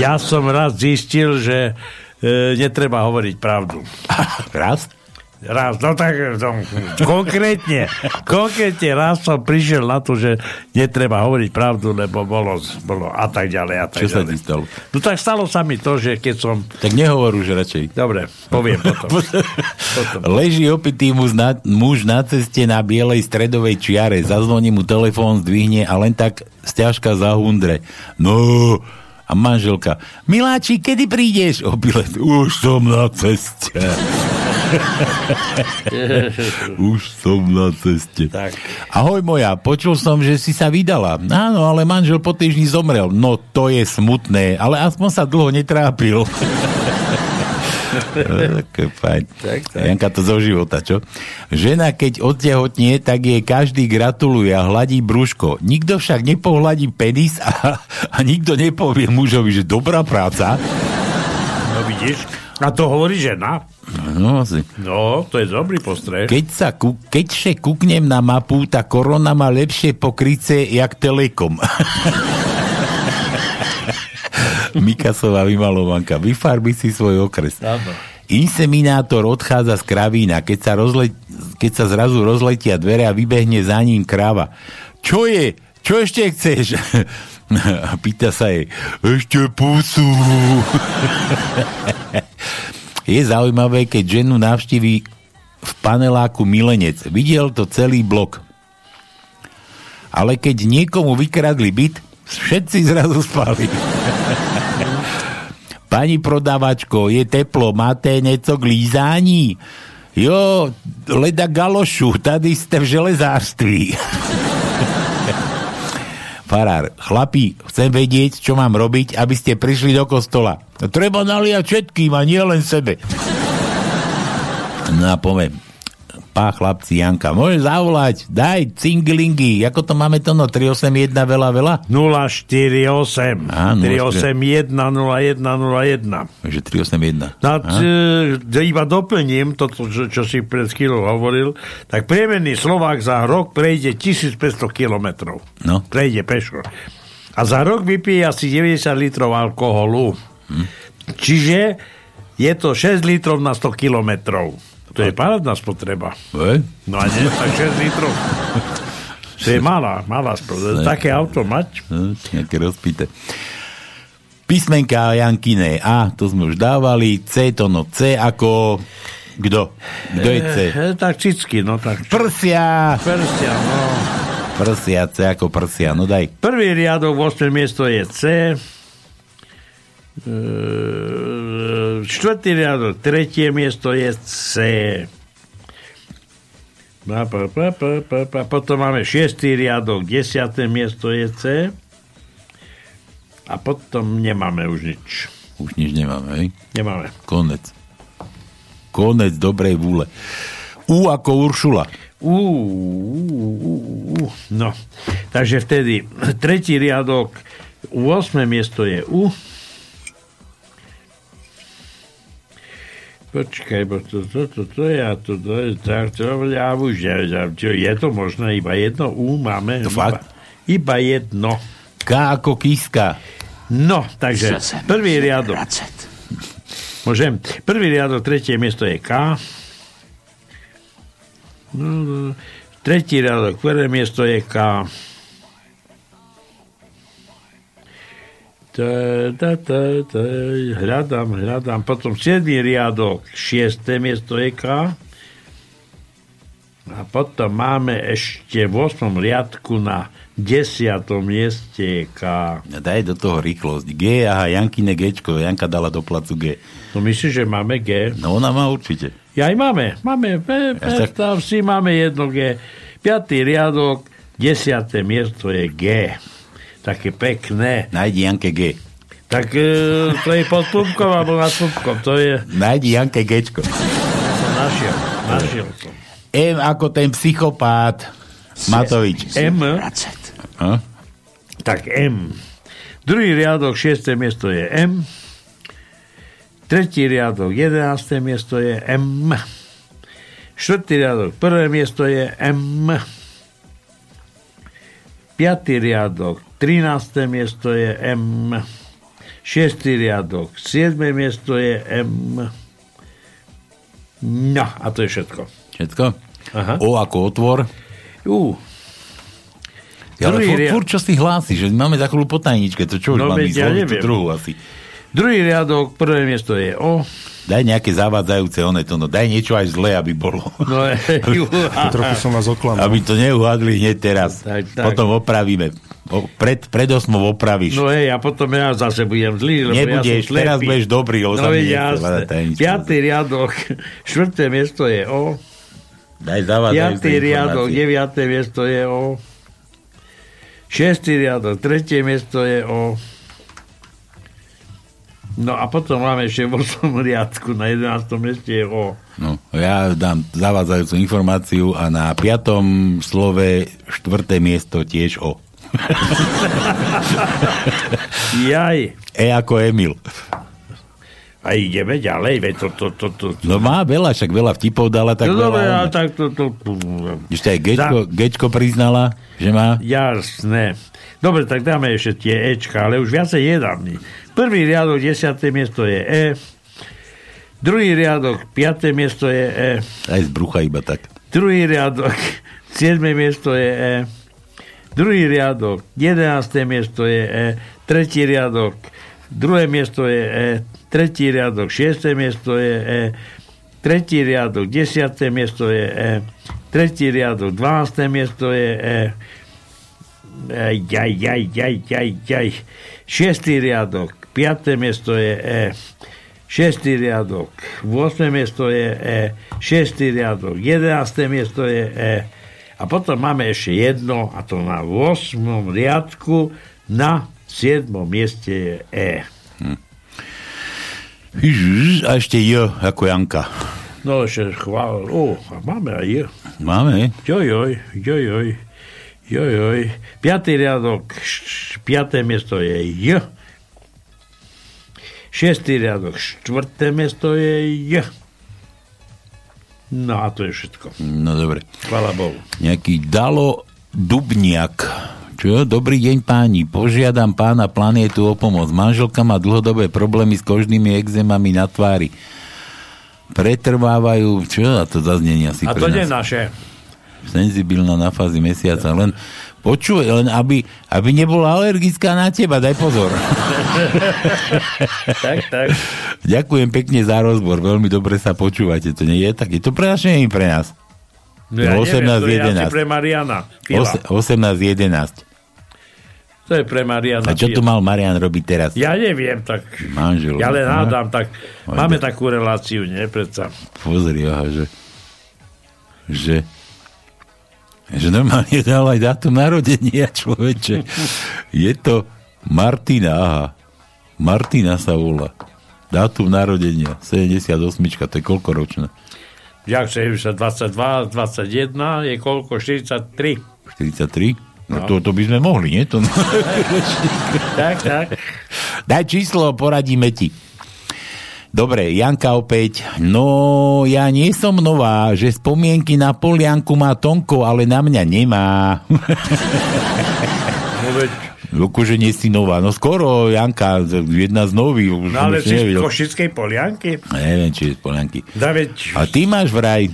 ja som raz zistil, že e, netreba hovoriť pravdu. Raz? Raz, no tak no, konkrétne, konkrétne raz som prišiel na to, že netreba hovoriť pravdu, lebo bolo, bolo a tak ďalej, a tak čo ďalej. Čo sa ti stalo? No tak stalo sa mi to, že keď som... Tak nehovor už radšej. Dobre, poviem potom. potom. Leží opitý muž na, muž na ceste na bielej stredovej čiare, zazvoní mu telefón, zdvihne a len tak sťažka zahundre. No... A manželka, miláči, kedy prídeš? Obilet, už som na ceste. Už som na ceste. Tak. Ahoj moja, počul som, že si sa vydala. Áno, ale manžel po týždni zomrel. No to je smutné, ale aspoň sa dlho netrápil. Fajn. Tak, tak. Janka to zo života, čo? Žena, keď odtehotnie, tak jej každý gratuluje a hladí brúško. Nikto však nepohladí penis a, a nikto nepovie mužovi, že dobrá práca. No vidíš, a to hovorí žena. No, asi. No, to je dobrý postreh. Keď sa ku, keďže kúknem na mapu, tá korona má lepšie pokryce jak Telekom. Mikasová vymalovanka. Vyfarbi si svoj okres. Áno. Inseminátor odchádza z kravína, keď sa, rozle- keď sa zrazu rozletia dvere a vybehne za ním kráva. Čo je? Čo ešte chceš? A pýta sa jej, ešte pusu. Je zaujímavé, keď ženu navštíví v paneláku milenec. Videl to celý blok. Ale keď niekomu vykradli byt, všetci zrazu spali. Pani prodávačko, je teplo, máte nieco k lízání? Jo, leda galošu, tady ste v železářství. Farár, chlapi, chcem vedieť, čo mám robiť, aby ste prišli do kostola. Treba naliať všetkým a nie len sebe. No a poviem, pá chlapci, Janka, môžeš zavolať, daj cinglingy, ako to máme to, no, tri osem jeden veľa, veľa? nula štyri osem, á, tri osem jeden nula jeden nula jeden. Takže tri osem jeden. No, t- iba doplním to, čo, čo si pred chvíľou hovoril, tak priemerný Slovák za rok prejde tisícpäťsto kilometrov. No. Prejde pešo. A za rok vypije asi deväťdesiat litrov alkoholu. Hm. Čiže je to šesť litrov na sto kilometrov. To je parádna spotreba. E? No a nie, tak šesť litrov. To je malá, malá spotreba. Také auto mať. Nejaké rozpite. Písmenka Jankine. A, to sme už dávali. C, to no C ako... Kto? Kto je C? E, tak cicky, no tak. Prsia! Prsia, no. Prsia, C ako prsia, no daj. Prvý riadok, ôsme miesto je C. Uh, štvrtý riadok, tretie miesto je C. Bla, bla, bla, bla, bla, bla. Potom máme šiestý riadok, desiate miesto je C. A potom nemáme už nič. Už nič nemáme, hej? Nemáme. Konec. Konec dobrej vôle. U ako Uršula. U, u, u, u. No. Takže vtedy tretí riadok, ôsme miesto je U. Počkaj, bo to, to, to, to ja to, to, to, tak to, ja už neviem, čo je to možné, iba jedno U máme. Iba, iba jedno. K ako Kiska. No, takže prvý riadok. Môžem. Prvý riadok, tretie miesto je K. No, no. Tretí riadok, prvé miesto je K. Hľadám, hľadám. Potom siedmy riadok, šieste miesto je K. A potom máme ešte v osmom riadku na desiatom mieste je K. Daj do toho rýchlosť. G, aha, Jankine Gčko. Janka dala do placu G. No myslíš, že máme G? No ona má určite. Ja aj máme. Máme, P, P, ja sa... tam si máme jedno G. Piatý riadok, desiate miesto je G. Také pekné. Nájdi Janke G. Tak e, to je pod pupkom alebo nad pupkom. To je... Nájdi Janke Gčko. Našiel, našiel som. M ako ten psychopát Matovič. M. A? Tak M. Druhý riadok, šieste miesto je M. Tretí riadok, jedenácté miesto je M. Štvrtý riadok, prvé miesto je M. Piatý riadok, trinácté miesto je M. Šiestý riadok, siedme miesto je M. No, a to je všetko. Všetko? Aha. O ako otvor. Ú. Ja, ale furt, riad... furt čo si hlási, že máme takú potajničke, to čo už no, máme zloviť, tú druhú asi. Druhý riadok, prvé miesto je O. Daj nejaké zavádzajúce oné to, no daj niečo aj zlé, aby bolo. No, trochu som vás oklamal. Aby to neuhádli hneď teraz. Tak, tak. Potom opravíme. O, pred, pred osmou opravíš. No hej, a potom ja zase budem zlý. Nebudeš, ja teraz budeš dobrý. No veď jasné. Piatý riadok, štvrté miesto je O. Daj zavádzajúce informácie. Piatý riadok, deviate miesto je O. Šestý riadok, tretie miesto je O. No a potom máme ešte v osmom riadku na jedenástom mieste je O. No, ja dám zavádzajúcu informáciu a na piatom slove štvrté miesto tiež O. Jaj. E ako Emil. A ideme ďalej, veď to, to, to, to, to. No má veľa, však veľa vtipov dala, tak no, veľa. Dobre, ale tak to, to, to. Ešte aj Gečko, Za... Gečko priznala, že má? Jasné. Dobre, tak dáme ešte tie Ečka, ale už viacej jedám. Prvý riadok, desiate miesto je E. Druhý riadok, piate miesto je E. Aj z brucha iba tak. Druhý riadok, siedme miesto je E. Druhý riadok, jedenácté miesto je E. Tretí riadok, druhé miesto je E. Tretí riadok, šiesté miesto je E. Tretí riadok, desiate miesto je E. Tretí riadok, dvanácté miesto je E. Aj, aj, aj, aj, aj, aj. Šiestý riadok, piaté miesto je E. Šiestý riadok, ôsme miesto je E. Šiestý riadok, jedenácté miesto je E. A potom máme ešte jedno, a to na ôsmom riadku, na siedmom mieste je E. Hm. A ešte J, ako Janka. No, ešte chvál. Ó, a máme aj J. Máme. Jojoj, jojoj, jojoj. Piatý riadok, piaté miesto je J. Šiestý riadok, štvrté miesto je J. No a to je všetko. No, dobre. Chvála Bohu. Nejaký Dalo Dubniak. Čo? Dobrý deň páni, požiadam pána planétu o pomoc. Manželka má dlhodobé problémy s kožnými exémami na tvári. Pretrvávajú, čo? A to zaznenia si pre nás. A to nie naše. Senzibilná na fázi mesiaca. Len počuj, len aby, aby nebola alergická na teba, daj pozor. Tak, tak. Ďakujem pekne za rozbor, veľmi dobre sa počúvate. To nie je tak, je to prenašenie pre nás. No, ja neviem, to je pre Mariana. osemnásť jedenásť To je pre Mariana. A čo tu mal Marian robiť teraz? Ja neviem, tak... Manžel. Ja len hádam, tak... Oj, máme da. Takú reláciu, nie? Predsa. Pozri, aha, že... Že... Že normálne dal aj dátum narodenia, človeče. Je to Martina, aha. Martina sa volá. Dátum narodenia. sedemdesiatosmička, to je koľko ročná? Jak dvadsaťdva, dvadsaťjeden je koľko? štyridsaťtri. štyridsaťtri? No, no. To, to by sme mohli, nie? To... tak, tak. Daj číslo, poradíme ti. Dobre, Janka opäť. No, ja nie som nová, že spomienky na Polianku má Tónko, ale na mňa nemá. No veď. Akože nie si nová. No skoro, Janka, jedna z nových. Už no ale si z Košickej Polianky. Neviem, či je z Polianky. Daveď. A ty máš vraj...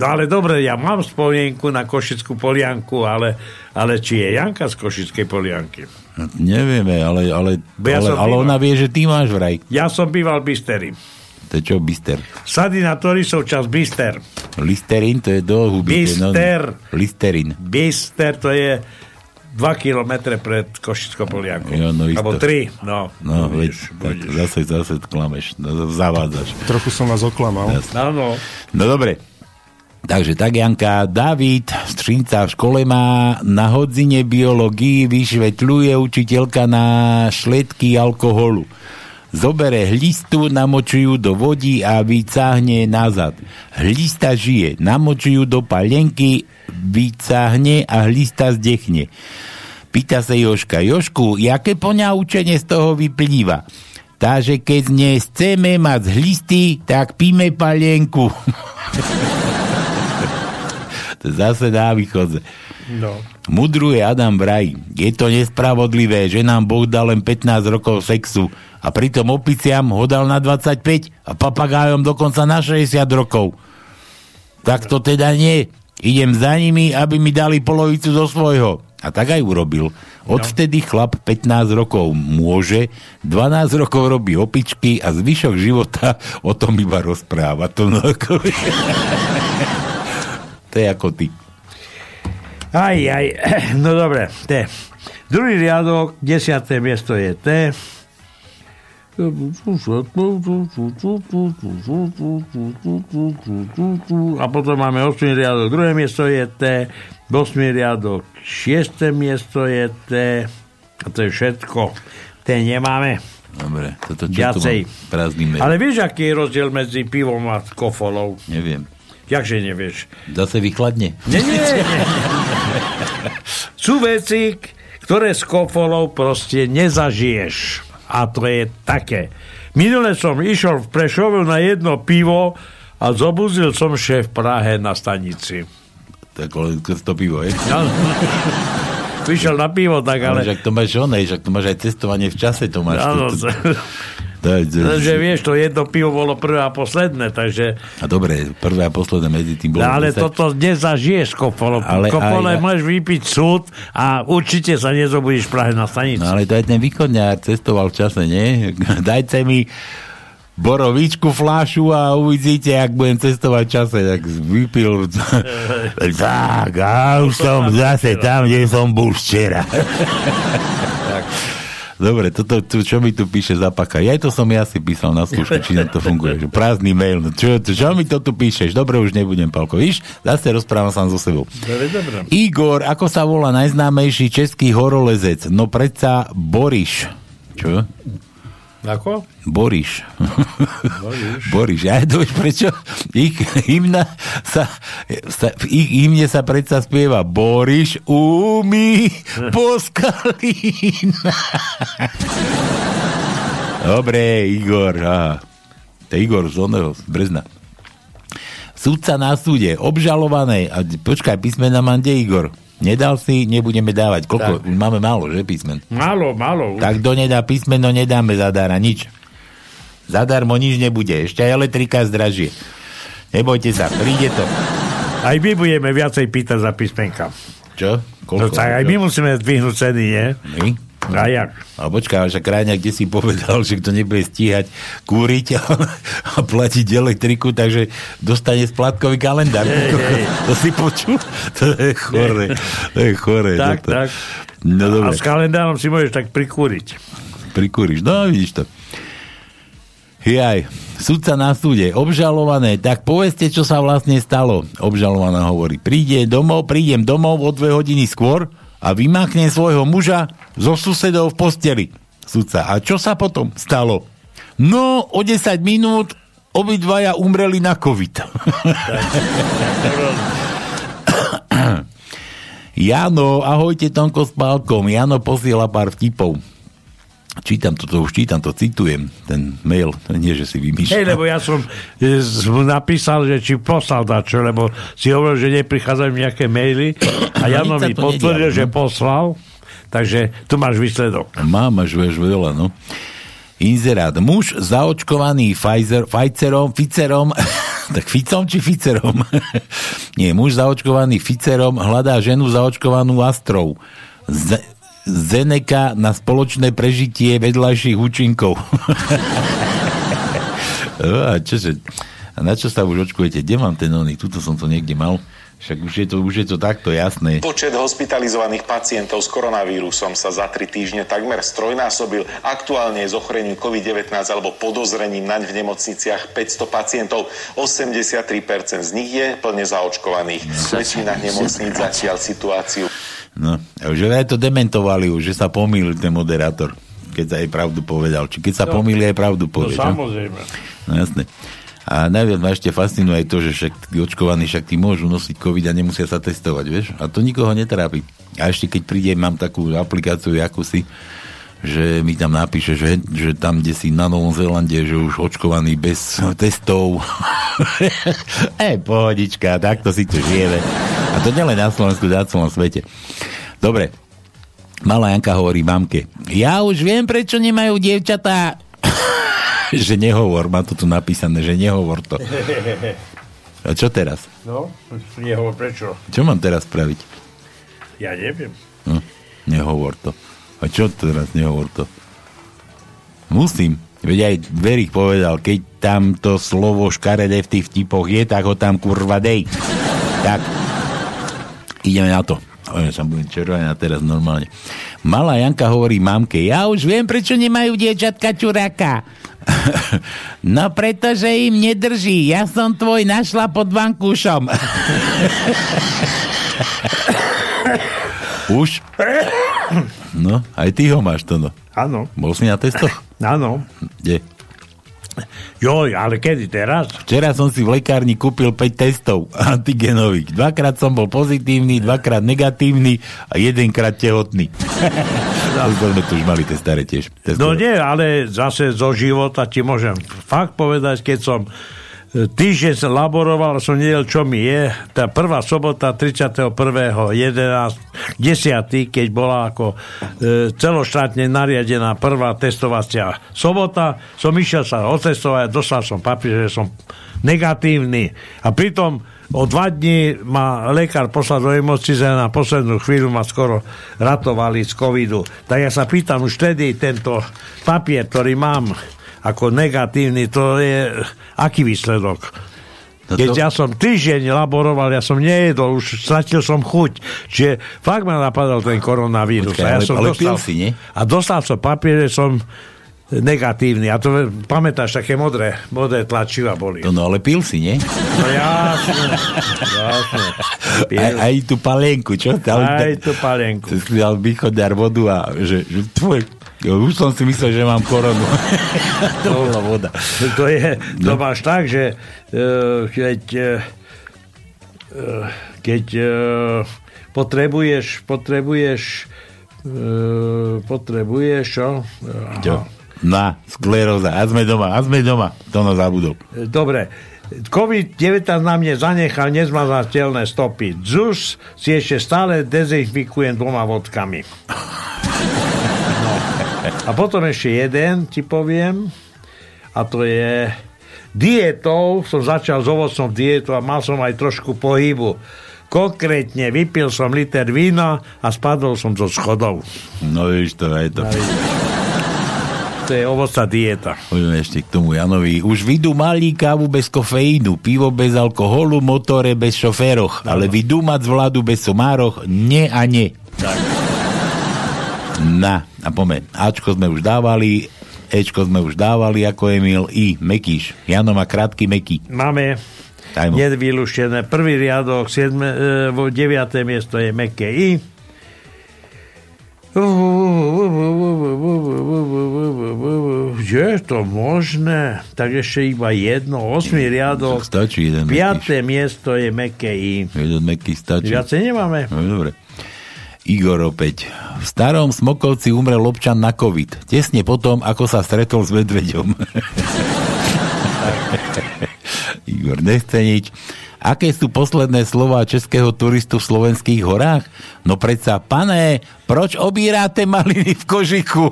No ale dobre, ja mám spomienku na Košickú Polianku, ale, ale či je Janka z Košickej Polianky? Nevieme, ale, ale, ja ale, ale ona vie, že ty máš vraj. Ja som býval v Bisteri. To je čo Bister? Sady na Torisov čas Bister. Listerín, to je do huby. Bister. No, Listerín. Bister, to je dva kilometre pred Košickou Poliankou. Jo, no, alebo tri. No, no budeš, veď, budeš. Tak zase, zase klameš. No, zavádzaš. Trochu som vás oklamal. No, no. No dobre. Takže tak, Janka, David z Trinca v škole má na hodzine biológii, vyšvetľuje učiteľka na šledky alkoholu. Zobere hlistu, namočujú do vody a vycáhne nazad. Hlista žije, namočujú do palenky, vycáhne a hlista zdechne. Pýta sa Jožka, Jožku, jaké poňa učenie z toho vyplýva? Táže keď nechceme mať hlisty, tak píme palenku. Zase na východze. No. Mudruje Adam vraj. Je to nespravodlivé, že nám Boh dal len pätnásť rokov sexu a pritom opiciam ho dal na dvadsaťpäť a papagájom dokonca na šesťdesiat rokov. Tak to teda nie. Idem za nimi, aby mi dali polovicu zo svojho. A tak aj urobil. Odvtedy chlap pätnásť rokov môže, dvanásť rokov robí opičky a zvyšok života o tom iba rozpráva. To mnoho... To je ako ty. Aj, aj. No dobre, T. Druhý riadok, desiate miesto je T. A potom máme osmý riadok, druhé miesto je T. Osmý riadok, šieste miesto je T. A to je všetko. T nemáme. Dobre, toto čo Ďacej. Tu mám prázdny med. Ale vieš, aký je rozdiel medzi pivom a kofolou? Neviem. Jakže nevieš? Zase vychladne. Nie, nie, nie. Sú veci, ktoré s kofolou proste nezažiješ. A to je také. Minule som išiel v Prešove na jedno pivo a zobudil som šéf v Prahe na stanici. Tak to pivo, je? No. Vyšiel na pivo, tak ale... Však to máš onej, však to máš aj cestovanie v čase, to máš... Áno, to... Takže vieš, to jedno pivo bolo prvé a posledné, takže... A dobre, prvé a posledné medzi tým bolo... Ale desať... toto nezažiješ kopolo. Kopole aj... môžeš vypiť súd a určite sa nezobudíš v Prahe na stanici. No ale to aj ten východňár cestoval v čase, nie? Dajte mi borovičku, flášu a uvidíte, ak budem cestovať v čase. Tak vypil... Tak, a už som zase tam, kde som bol včera. Tak... Dobre, toto, to, čo mi tu píše Zapaka? Ja to som ja si písal na skúšku, či na to funguje. Prázdny mail. Čo, čo mi to tu píšeš? Dobre, už nebudem, Paľko. Víš, zase rozprávam sám so sebou. Dobre, dobre. Igor, ako sa volá najznámejší český horolezec? No predsa Boriš. Čo? Ako? Boriš. Boriš. Boriš. Ja to už prečo? Ich hymna sa, sa v ich hymne sa predsa spieva Boriš umí poskalina. Dobre, Igor. Aha. To je Igor z oného, z Brezna. Súdca na súde, obžalované. A počkaj, písmena mám kde, Igor? Nedal si, nebudeme dávať. Koľko? Tak. Máme málo, že písmen? Málo, málo. Už. Tak kto nedá písmeno, nedáme zadára, nič. Zadarmo nič nebude. Ešte aj elektrika zdražie. Nebojte sa, príde to. Aj my budeme viacej pýtať za písmenka. Čo? Koľko? No, tak aj my musíme zdvihnúť ceny, nie? My? A jak? A počká, však Ráňa, kde si povedal, že kto nebude stíhať kúriť a, a platiť elektriku, takže dostane splátkový kalendár. Je, je. To si počul? To je chore. To je chore. Tak, tak. No, dobre. A s kalendárom si môžeš tak prikúriť. Prikúriš, no vidíš to. Jaj, sudca na súde, obžalované, tak povedzte, čo sa vlastne stalo. Obžalovaná hovorí, príde domov, prídem domov o dve hodiny skôr, a vymákne svojho muža zo susedov v posteli. Sudca. A čo sa potom stalo? No, o desať minút obidvaja umreli na COVID. Jano, ahojte Tonko s Pálkom. Jano posiela pár vtipov. Čítam toto, už čítam to, citujem ten mail, nie, že si vymýšľam. Hej, lebo ja som e, napísal, že či poslal dačo, lebo si hovoril, že neprichádzajú nejaké maily a Jano mi potvrdil, že poslal, takže tu máš výsledok. Mám až veľa, no. Inzerát. Muž zaočkovaný Pfizer, Pfizerom, Pfizerom, tak Ficom či Pfizerom? Nie, muž zaočkovaný Pfizerom hľadá ženu zaočkovanú Astrou. Z, Zeneca na spoločné prežitie vedľajších účinkov. A, čože, a na čo sa už očkujete? Kde mám ten oný? Tuto som to niekde mal. Však už je to, už je to takto jasné. Počet hospitalizovaných pacientov s koronavírusom sa za tri týždne takmer strojnásobil. Aktuálne je z ochorením COVID devätnásť alebo podozrením naň v nemocniciach päťsto pacientov. osemdesiattri percent z nich je plne zaočkovaných. Väčšina nemocníc zatiaľ situáciu. No, že aj to dementovali už, že sa pomýlil ten moderátor, keď sa aj pravdu povedal. Či keď sa no, pomýlil, aj pravdu povedal. No, samozrejme. No, jasné. A najviac ma ešte fascinuje aj to, že však tí očkovaní však tí môžu nosiť COVID a nemusia sa testovať, vieš? A to nikoho netrápi. A ešte keď príde, mám takú aplikáciu, jakúsi, že mi tam napíše, že, že tam, kde si na Novom Zélande, že už očkovaný bez testov. Ej, pohodička, takto si to žijeme. A to nielen na Slovensku, na celom svete. Dobre. Malá Janka hovorí mamke. Ja už viem, prečo nemajú dievčatá. Že nehovor, má to tu napísané, že nehovor to. A čo teraz? No, nehovor, prečo? Čo mám teraz spraviť? Ja neviem. No, nehovor to. A čo teraz nehovor to? Musím. Veď aj Verich povedal, keď tam to slovo škaredé v tých vtipoch je, tak ho tam kurva dej. Tak, ideme na to. Ja sa budem červená teraz normálne. Malá Janka hovorí mamke, ja už viem, prečo nemajú dievčatka čuráka. No pretože im nedrží. Ja som tvoj našla pod vankúšom. Už? No, aj ty ho máš to, no. Áno. Bol si na testoch? Áno. Kde? Joj, ale kedy, teraz? Včera som si v lekárni kúpil päť testov antigenových. Dvakrát som bol pozitívny, dvakrát negatívny a jedenkrát tehotný. No. To už mali tie staré tiež. No nie, ale zase zo života ti môžem fakt povedať, keď som týždeň laboroval, som nevedel, čo mi je. Tá prvá sobota tridsiateho prvého jedenásteho desiateho, keď bola ako e, celoštátne nariadená prvá testovacia sobota, som išiel sa otestovať, dostal som papier, že som negatívny. A pritom o dva dní ma lekár poslal do nemocnice a na poslednú chvíľu ma skoro ratovali z covidu. Tak ja sa pýtam už vtedy tento papier, ktorý mám ako negatívny, to je aký výsledok? Toto? Keď ja som týždeň laboroval, ja som nejedol, už stratil som chuť. Čiže fakt ma napadal ten koronavírus. Počkaj, a ja ale, som ale dostal, si, nie? A dostal som papier, že som negatívny. A to pamätáš, také modré, modré tlačiva boli. No, no ale pil si, nie? No jasne. jasne aj, aj tú palienku, čo? Aj tú palienku. Ty si dal východňar vodu a že, že tvoj... Jo, už som si myslel, že mám koronu. To bola voda. To je, to máš tak, že uh, keď uh, keď uh, potrebuješ potrebuješ uh, potrebuješ čo? Čo? Na, skleróza. A sme doma, a sme doma. To no zabudol. Dobre. COVID devätnásť na mne zanechal nezmazateľné stopy. zet u es si ešte stále dezinfikujem dvoma vodkami. A potom ešte jeden, ti poviem, a to je dietou, som začal s ovocnou dietou a mal som aj trošku pohybu. Konkrétne vypil som liter vína a spadol som zo schodov. No víš to, aj to. To je ovocná dieta. Poďme ešte k tomu Janovi. Už vidú malí kávu bez kofeínu, pivo bez alkoholu, motore bez šoféroch, ale vidú mať vládu bez somároch, nie a nie. Tak. Na, a poďme. Ačko sme už dávali, Ečko sme už dávali, ako Emil, I, Mekíš. Jano má krátky Mekí. Máme nedvýluštené. Prvý riadok, siedme, e, deviate miesto je meké I. Že je to možné? Tak ešte iba jedno, osmý riadok. Stačí jeden Mekíš. Piaté miesto je meké I. Jeden Mekíš stačí. Viacej nemáme. No, dobre. Igor opäť. V starom Smokovci umrel občan na COVID. Tesne potom, ako sa stretol s medveďom. Igor nechce nič. Aké sú posledné slová českého turistu v slovenských horách? No predsa, pane, proč obíráte maliny v kožiku?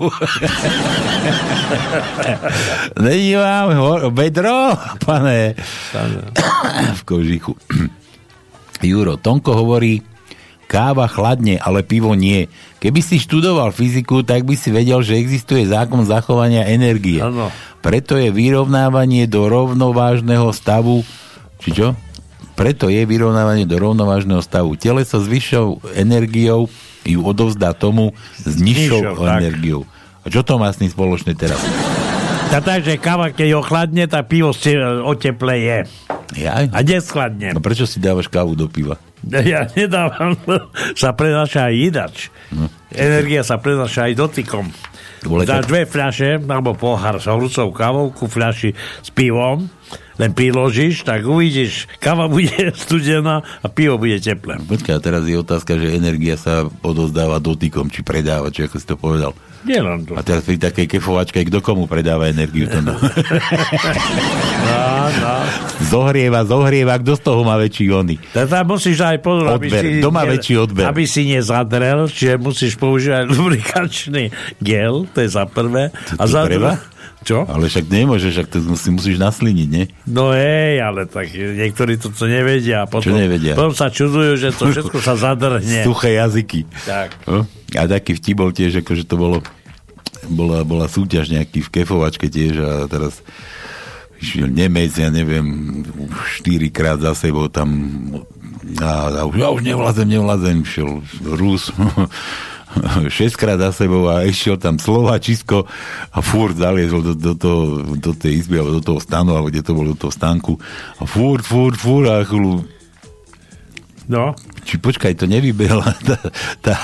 Není vám hor- bedro, pane? V kožiku. Juro, Tónko hovorí, káva chladne, ale pivo nie. Keby si študoval fyziku, tak by si vedel, že existuje zákon zachovania energie. Ano. Preto je vyrovnávanie do rovnovážneho stavu... Či čo? Preto je vyrovnávanie do rovnovážneho stavu. Teleso s vyššou energiou ju odovzdá tomu s nižšou energiou. A čo to má s ním spoločné teraz? Tá takže káva, keď ochladne, tak pivo si otepleje. Ja? A neschladne. A prečo si dávaš kávu do piva? Ja nedávam, sa prenáša aj ináč. No. Energia sa prenáša aj dotykom. Dáš dve fľaše, alebo pohár s horúcou kávou ku fľaši s pivom, len priložíš, tak uvidíš, káva bude studená a pivo bude teplé. Počkaj, a teraz je otázka, že energia sa odozdáva dotykom, či predáva, či ako si to povedal. Nie len to. A teraz pri takej kefovačke, kto komu predáva energiu? To no. No, no. Zohrieva, zohrieva, kto z toho má väčší ony? Teda musíš aj pozor, odber. Aby si... Kto má väčší odber? Aby si nezadrel, čiže musíš používať lubrikačný gel, to je za prvé. A za druhé... Čo? Ale však nemôžeš, však to si musíš nasliniť, nie? No hej, ale tak niektorí toto nevedia. Potom, čo nevedia? Potom sa čudujú, že to všetko sa zadrhne. Suché jazyky. Tak. No? A taký vtip bol tiež, akože to bolo, bola, bola súťaž nejaký v kefovačke tiež a teraz išiel Nemec, ja neviem, štyrikrát za sebou tam a, a už, ja už nevlázem, nevlázem, šiel Rus... šesťkrát za sebou a išiel tam Slováčisko a furt zaliezol do, do, toho, do tej izby alebo do toho stanu, alebo kde to bolo, do toho stánku a furt, furt, furt a chlu... No. Či počkaj, to nevybehla tá, tá,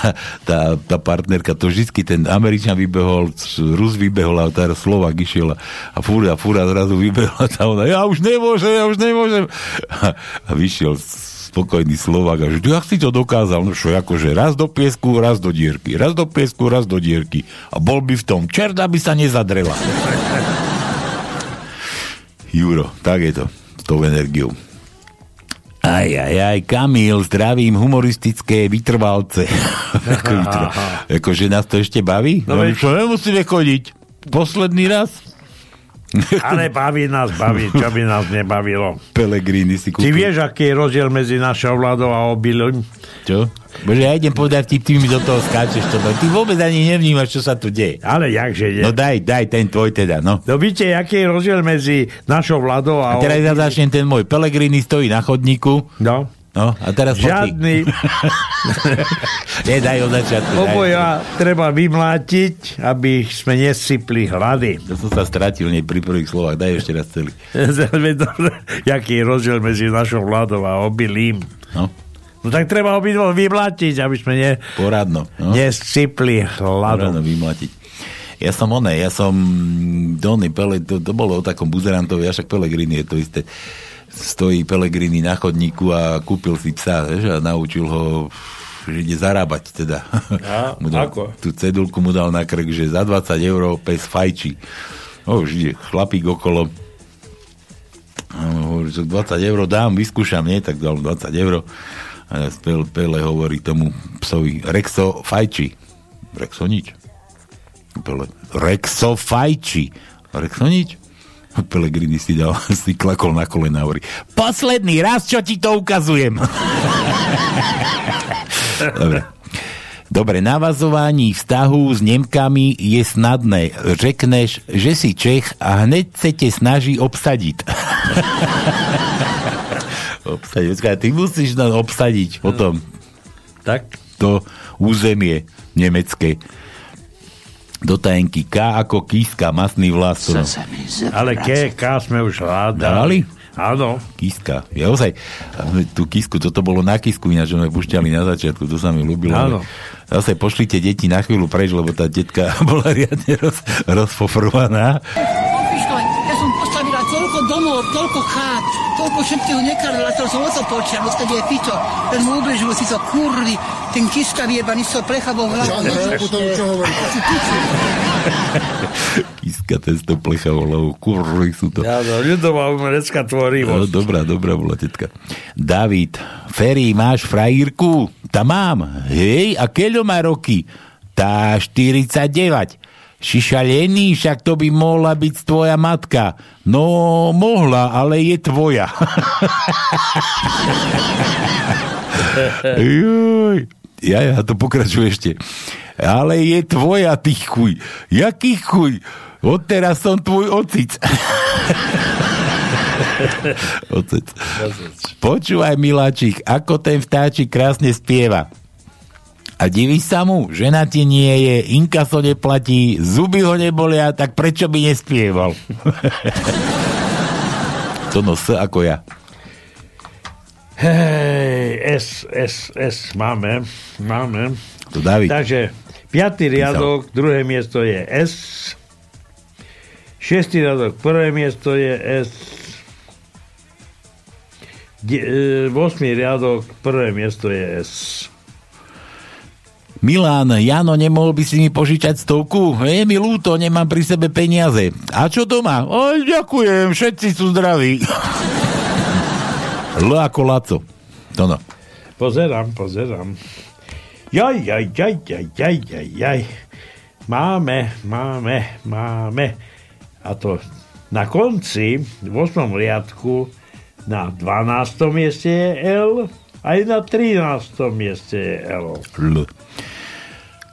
tá, tá partnerka, to vždycky ten Američan vybehol, Rus vybehol a tá Slovák išiel a furt a furt a zrazu vybehla tá ona, ja už nemôžem, ja už nemôžem a, a vyšiel spokojný Slovák a že jak si to dokázal? No čo, akože raz do piesku, raz do dierky. Raz do piesku, raz do dierky. A bol by v tom čert, aby sa nezadrela. Juro, tak je to. S tou energiou. Aj, aj, aj. Kamil, zdravím humoristické vytrvalce. Akože nás to ešte baví? No, no čo, nemusíme chodiť. Posledný raz? Ale baví nás, baví, čo by nás nebavilo. Pellegrini si kúpil. Ty vieš, aký je rozdiel medzi našou vládou a obilím? Čo? Bože, ja idem povedať vtip, ty mi do toho skáčeš. To, ty vôbec ani nevnímaš, čo sa tu deje. Ale jakže nie. No daj, daj ten tvoj teda, no. No víte, aký je rozdiel medzi našou vládou a... A teraz ja začnem ten môj. Pellegrini stojí na chodníku. No. No, a teraz... Žiadny. Nedaj ho začiatku. Oboja treba vymlátiť, aby sme nesypli hlady. To som sa stratil nie pri prvých slovách. Daj ešte raz celý. Jaký je rozdiel medzi našou vládou a obilím? No. No tak treba obidvo vymlátiť, aby sme ne... Poradno. No. Nesypli hladu. Poradno vymlátiť. Ja som oné, ja som... Donny Pele, to, to bolo o takom buzerantovi, a však Pellegrini je to isté. Stojí Pellegrini na chodníku a kúpil si psa, vieš, a naučil ho, že ide zarábať, teda. A, mu dal, ako? Tú cedulku mu dal na krk, že za dvadsať eur pes fajčí. No už ide chlapík okolo. No, hovorí, že dvadsať eur dám, vyskúšam, nie? Tak dal dvadsať eur. A Pele hovorí tomu psovi, Rexo fajčí. Rexo nič. Pele, Rexo fajčí. Rexo nič. Pellegrini si dal, si klakol na kolena a hovorí, posledný raz, čo ti to ukazujem. Dobre. Dobre, navazovanie vztahu s Nemkami je snadné. Řekneš, že si Čech a hneď sa te snaží obsadiť. Obsadiť. Ty musíš nám obsadiť potom. Tak? To územie nemecké. Do tajenky K ako Kiska, masný vlas. Ale K, K sme už hľadali. Áno. Kiska. Ja ozaj, tú Kisku, toto bolo na Kisku, ináč sme pušťali na začiatku, to sa mi ľúbilo. Áno. Zase pošlite deti na chvíľu preč, lebo tá detka bola riadne roz, rozpofrovaná. Popiš to, ja som postavila toľko domov, koľko chát, koľko všetkého nekarla, to som o to počal, odkedy je pito, ten mu ubližil si to kurvy, ten Kiska vyjebaný si to plechabol hlavu. Čo, čo, potom čo hovoríte? Kiska, ten si to plechabol hlavu, kurvy sú to. Ja, no, ľudová umerecká tvorivosť. No, dobrá, dobrá bola tetka. David, Ferry, máš frajírku? Tá mám, hej, a keľo má roky? Tá štyridsaťdeväť. Šišalený, však to by mohla byť tvoja matka. No, mohla, ale je tvoja. ja, ja, to pokračuje ešte. Ale je tvoja, ty chuj. Jaký chuj? Odteraz som tvoj ocic. Ocic. Počúvaj, miláčik, ako ten vtáčik krásne spieva. A divíš sa mu, žena ti nie je, inkaso neplatí, zuby ho nebolia, tak prečo by nespieval? To no S ako ja. Hej, S, S, S, máme, máme. To David. Takže piaty riadok, druhé miesto je S, šiestý riadok, prvé miesto je S, osmy riadok, prvé miesto je S. Milan, Jano, nemohol by si mi požičať stovku? Je mi ľúto, nemám pri sebe peniaze. A čo doma? Aj, ďakujem, všetci sú zdraví. L ako Laco. To no. Pozerám, pozerám. Jaj, jaj, jaj, jaj, jaj, jaj, jaj. Máme, máme, máme. A to na konci, v ôsmom riadku, na dvanástom mieste je L, aj na trinástom mieste je L. L.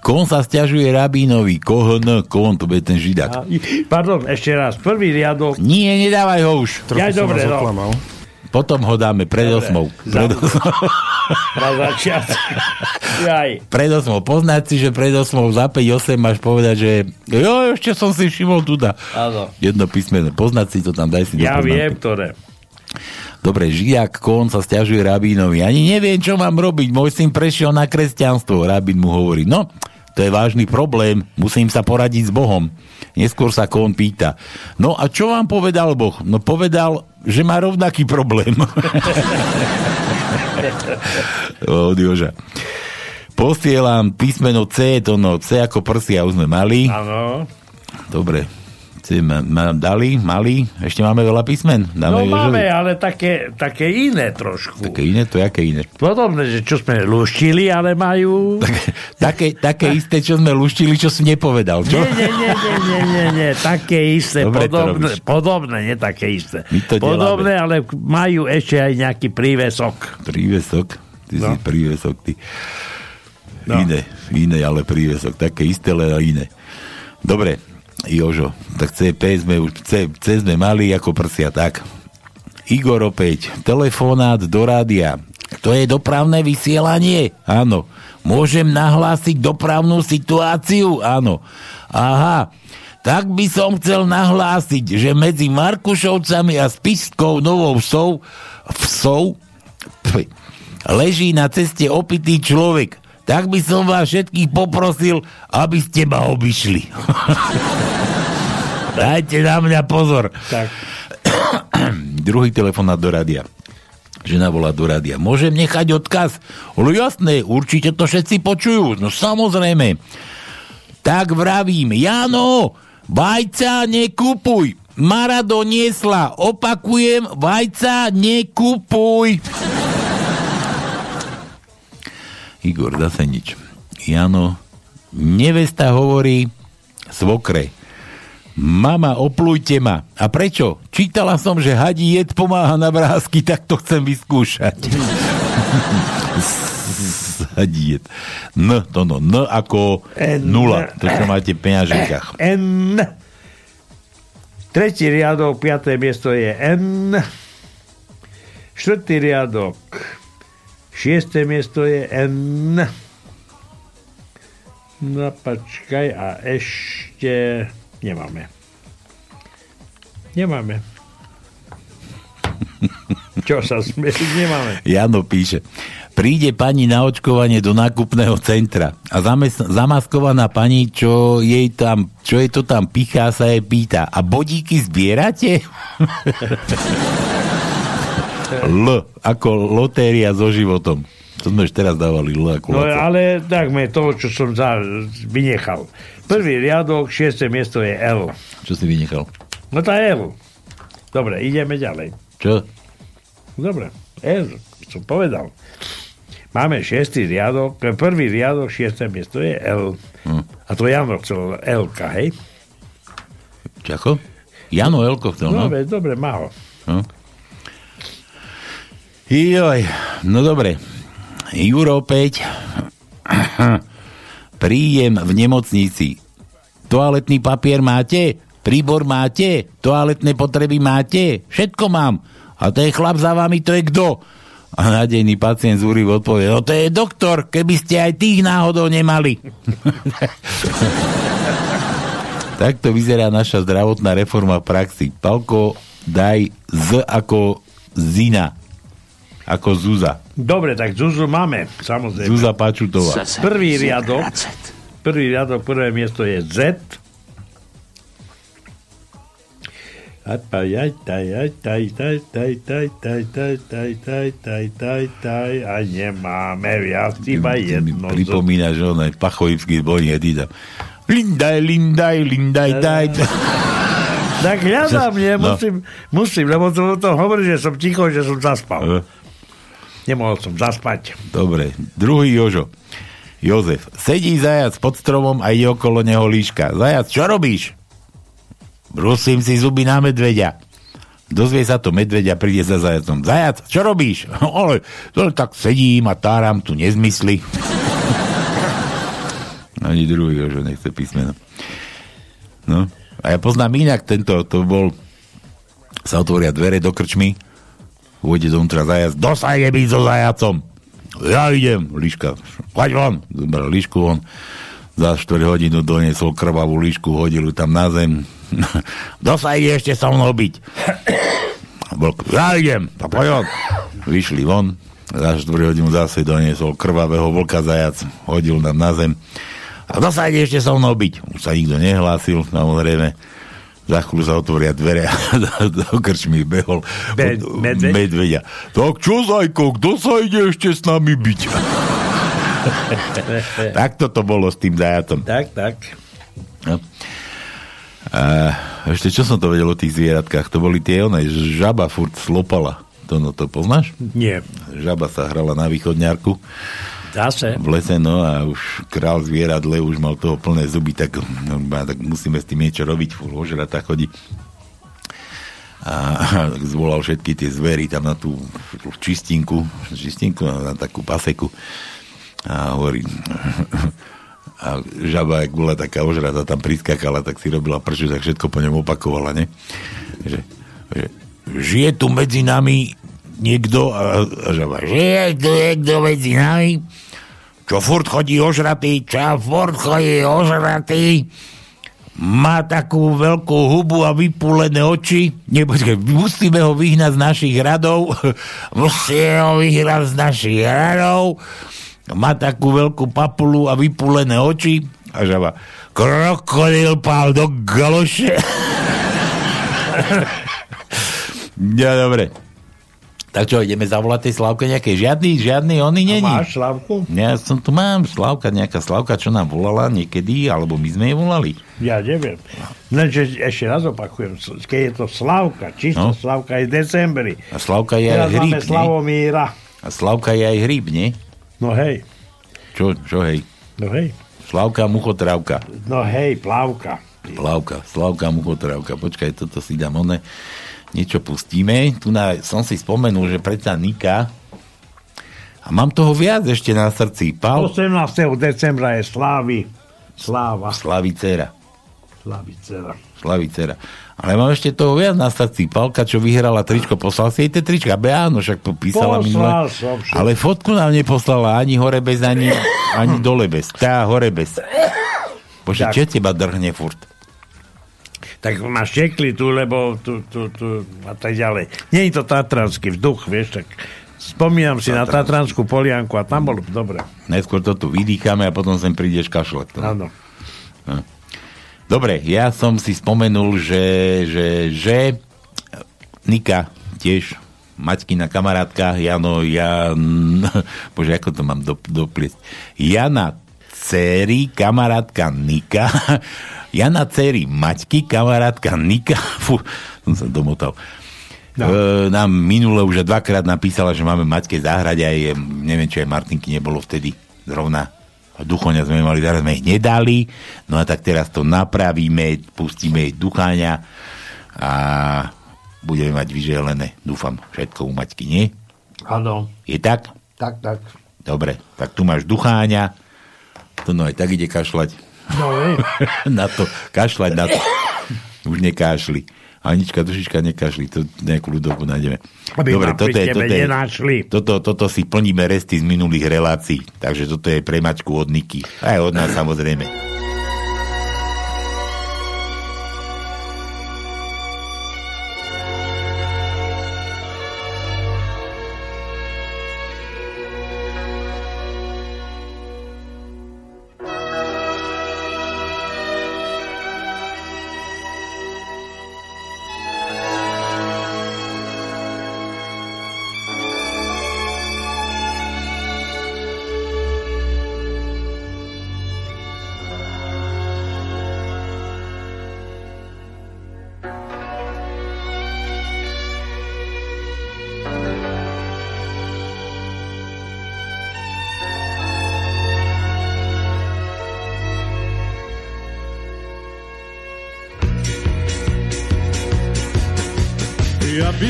Kon sa sťažuje rabínovi. Kohn, kon, to bude ten židák. Pardon, ešte raz. Prvý riadok. Nie, nedávaj ho už. Trochu ja dobre, no. Potom ho dáme pred osmou. Pred osmou. Na začiatku. Pred osmou. Poznať si, že pred osmou za päť osem máš povedať, že jo, ešte som si všimol tuda. Áno. Jedno písmeno. Poznať si to tam, daj si. Ja viem, ktoré. Dobre, žijak, kon sa sťažuje rabínovi. Ani neviem, čo mám robiť. Môj syn prešiel na kresťanstvo. Rabín mu hovorí, no, to je vážny problém. Musím sa poradiť s Bohom. Neskôr sa kon pýta, no a čo vám povedal Boh? No povedal, že má rovnaký problém. Od Joža. Posielam písmeno C, to no, C ako prsia už sme mali. Áno. Dobre. Ma, ma, dali, mali, ešte máme veľa písmen. Dáme no máme, žili. Ale také, také iné trošku. Také iné, to je aké iné? Podobne, že čo sme luštili, ale majú... Také, také, také isté, čo sme luštili, čo som nepovedal, čo? Nie, nie, nie, nie, nie, nie, nie. Také isté, dobre, podobné, podobné, nie také isté. Podobné, ale majú ešte aj nejaký prívesok. Prívesok? Ty no. Si prívesok, ty. No. Iné, iné, ale prívesok. Také isté, ale iné. Dobre. Jožo, tak C P sme už C, C sme mali ako prsia, tak Igor opäť, telefonát do rádia, to je dopravné vysielanie, áno, môžem nahlásiť dopravnú situáciu, áno, aha, tak by som chcel nahlásiť, že medzi Markušovcami a Spišskou Novou Vsou Vsou pf, leží na ceste opitý človek. Tak by som vás všetkých poprosil, aby ste ma obišli. Dajte na mňa pozor. Tak. Druhý telefonát do rádia. Žena volá do rádia. Môžem nechať odkaz? Ale jasné, určite to všetci počujú. No samozrejme. Tak vravím, Jano, vajca nekupuj. Mara doniesla. Opakujem, vajca nekupuj. Igor, zase nič. Jano, nevesta hovorí svokre. Mama, oplujte ma. A prečo? Čítala som, že hadí jed pomáha na vrásky, tak to chcem vyskúšať. Hadí jed. N, to no, N ako N, nula. To, čo máte v peňaženkách. N. Tretí riadok, piaté miesto je N. Štvrtý riadok, šiesté miesto je N. No počkaj, a ešte nemáme. Nemáme. Čo sa smerí, nemáme. Jano píše. Príde pani na očkovanie do nákupného centra a zamestn- zamaskovaná pani, čo jej tam, čo jej to tam pichá, sa jej pýta: a bodíky zbierate? L ako lotéria so životom. To sme ešte teraz dávali L ako lotéria. No ale takme to, čo som za, vynechal. Prvý riadok, šieste miesto je L. Čo si vynechal? No tá L. Dobre, ideme ďalej. Čo? Dobre, L som povedal. Máme šiestý riadok, prvý riadok, šieste miesto je L. Hm. A to Jano chcel L-ka, hej? Čako? Jano L-ko chcel, no? Dobre, dobre, má ho. Hm. Joj, no dobre. Juro päť. Príjem v nemocnici. Toaletný papier máte? Príbor máte? Toaletné potreby máte? Všetko mám. A ten chlap za vami, to je kto? A nádejný pacient z úryvku odpovie: no to je doktor, keby ste aj tých náhodou nemali. Takto vyzerá naša zdravotná reforma v praxi. Paľko, daj Z ako Zina. Ako Zuza. Dobre, tak Zuzu máme, samozrejme. Zuza Pačutová. Prvý riadok, prvý riadok, prvé miesto je Z. A nemáme viac, iba jedno. Pripomína, že on aj pachojivský zbojný edita. Lindaj, lindaj, lindaj, daj. Tak hľadám, nie? Musím, musím, lebo to, to hovorí, že som ticho, že som zaspal. Nemohol som zaspať. Dobre. Druhý Jožo. Jozef. Sedí zajac pod stromom a ide okolo neho líška. Zajac, čo robíš? Brusím si zuby na medveďa. Dozvie sa to medveďa, príde za zajacom. Zajac, čo robíš? Ale, ale tak sedím a táram tu nezmysly. Ani druhý Jožo nechce písmeno. No. A ja poznám inak tento, to bol, sa otvoria dvere do krčmy, vôjde donútra zajac, dosajde byť so zajacom. Ja idem, líška, choď von. Zobral líšku von, za štvrť hodinu doniesol krvavú líšku, hodil ju tam na zem. Dosajde ešte sa mnou byť. Ja idem, a poď on. Vyšli von, za štvrť hodinu zase doniesol krvavého vlka zajac, hodil tam na zem. A to sa ide ešte so mnou byť. Už sa nikto nehlásil, samozrejme. Za chvíľu sa otvoria dvere a do krčmy behol Be- medveď? medveďa. Tak čo, zajko, kto sa ide ešte s nami byť? Tak toto bolo s tým zajacom. Tak, tak. No. A ešte čo som to vedel o tých zvieratkách? To boli tie oné, žaba furt slopala. To, no, to poznáš? Nie. Žaba sa hrala na východňárku. Zase. V lese, no a už král zvieradle, už mal toho plné zuby, tak, no, tak musíme s tým niečo robiť, fúr ožrata chodí. A, a zvolal všetky tie zvery tam na tú čistinku, čistinku na, na takú paseku a hovorí, a žaba, jak bola taká ožrata, tam priskákala, tak si robila prču, tak všetko po ňom opakovala, ne? Že, že žije tu medzi nami niekto, a, a žaba, žije tu niekto medzi nami, čo furt chodí ožratý, čo furt chodí ožratý, má takú veľkú hubu a vypúlené oči. Nie, počkaj, musíme ho vyhnať z našich radov, musíme ho vyhnať z našich radov, má takú veľkú papulu a vypúlené oči. A žaba, krokodil pál do galoše. Ja, dobre. Tak čo, ideme zavolať tej Slávke nejakej? Žiadny, žiadny, oni není. A máš Slávku? Ja som tu mám, Slávka, nejaká Slávka, čo nám volala niekedy, alebo my sme jej volali. Ja neviem. Lenže ešte raz opakujem, keď je to Slávka, čisto no? Slávka je v decembri. A Slávka je teraz aj hríb, nie? Slavomíra. A Slávka je aj hríb, nie? No hej. Čo, čo hej? No hej. Slávka, muchotrávka. No hej, plávka. Plávka, Slávka, muchotrávka. Počkaj, toto si dám oné. Niečo pustíme. Tu na, som si spomenul, že predsa Nika. A mám toho viac ešte na srdci. Pál... osemnásteho decembra je Slávy. Sláva. Slavicera. Slavicera. Slavicera. Ale mám ešte toho viac na srdci. Pálka, čo vyhrala tričko. Poslal si jej tie trička. Be, áno, však to písala minule. Ale fotku nám neposlala. Ani hore bez, ani, ani dole bez. Tá hore bez. Bože, čo teba drhne furt? Tak ma štekli tu, lebo tu, tu, tu a tak ďalej. Nie je to tatranský vzduch, vieš, tak Spomínam si na Tatranskú Polianku a tam bolo dobre. Najskôr to tu vydýchame a potom sem prídeš kašľať. Áno. No. Dobre, ja som si spomenul, že, že, že Nika tiež, Maťkina kamarátka, Jano, ja... Bože, ako to mám do, doplieť? Jana dcery, kamarátka Nika. Jana dcery Maťky, kamarátka Nika. Fú, som sa domotal. No. E, nám minule už dvakrát napísala, že máme Maťke zahrať a je, neviem, čo aj Martinky nebolo vtedy zrovna. Duchoňa sme mali, teraz sme ich nedali, no a tak teraz to napravíme, pustíme jej ducháňa a budeme mať vyželené, dúfam, všetko u Maťky, nie? Áno. Je tak? Tak, tak. Dobre, tak tu máš ducháňa, to no aj tak ide kašľať. No je. Na to, kašľať na to. Už nekašli. Anička, dušička, nekašli, to nejakú ľudovku nájdeme. Aby dobre, toto je, toto, je, toto, toto si plníme resty z minulých relácií, takže toto je pre Maťku od Niky. Aj od nás samozrejme.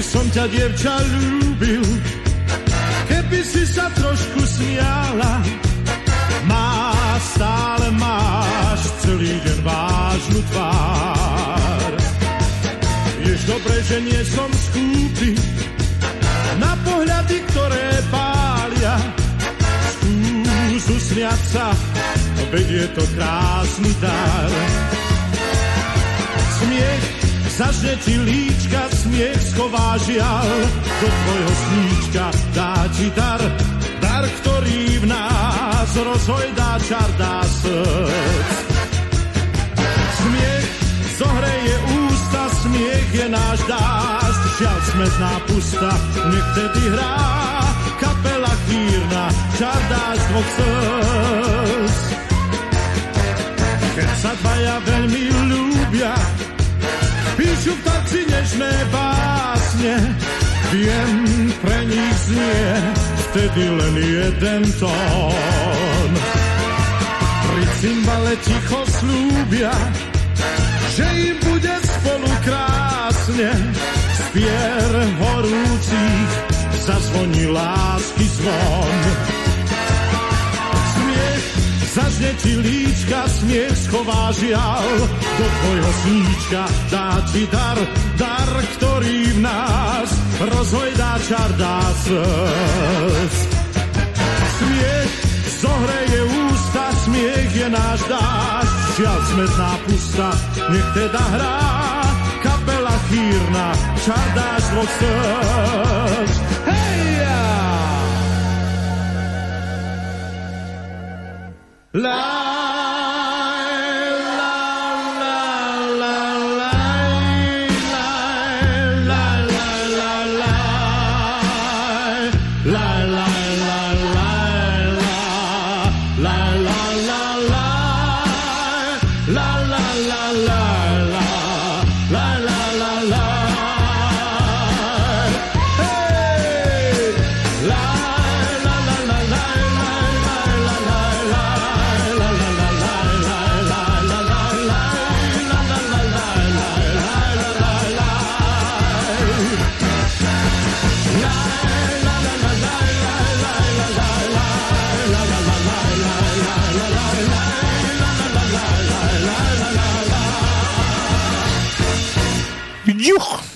Som ťa, dievča, ľúbil, keby si sa trošku smiala. Má, stále máš celý deň vážnu tvár. Jež dobre, že nie som skúpi na pohľady, ktoré pália. Skús usmiať sa, veď je to krásny dar. Smiech zažne ti líčka, smiech schová žial, do tvojho sníčka dá ti dar, dar, ktorý v nás rozhojdá čar, dá srdc. Smiech zohreje ústa, smiech je náš dášť, žiaľ smetná pusta, nech tedy hrá kapela chýrna, čar dášť dvoch srdc. Keď sa dvaja veľmi ľúbia, píšu vtáci nežné básne, viem, pre nich znie vtedy len jeden tón. Pri cymbale ticho slúbia, že im bude spolu krásne, z pier horúcich zazvoní lásky zvon. Zažne ti líčka, smiech schová žial, do tvojho sníčka dá ti dar, dar, ktorý v nás rozhojdá čar, dá srdc. Smiech zohreje ústa, smiech je náš dášť, žiaľ smetná pusta, nech teda hrá kapela chýrna, čar dáš dvoch srdc. La, la, la, la, la, la, la, la, la, la, la.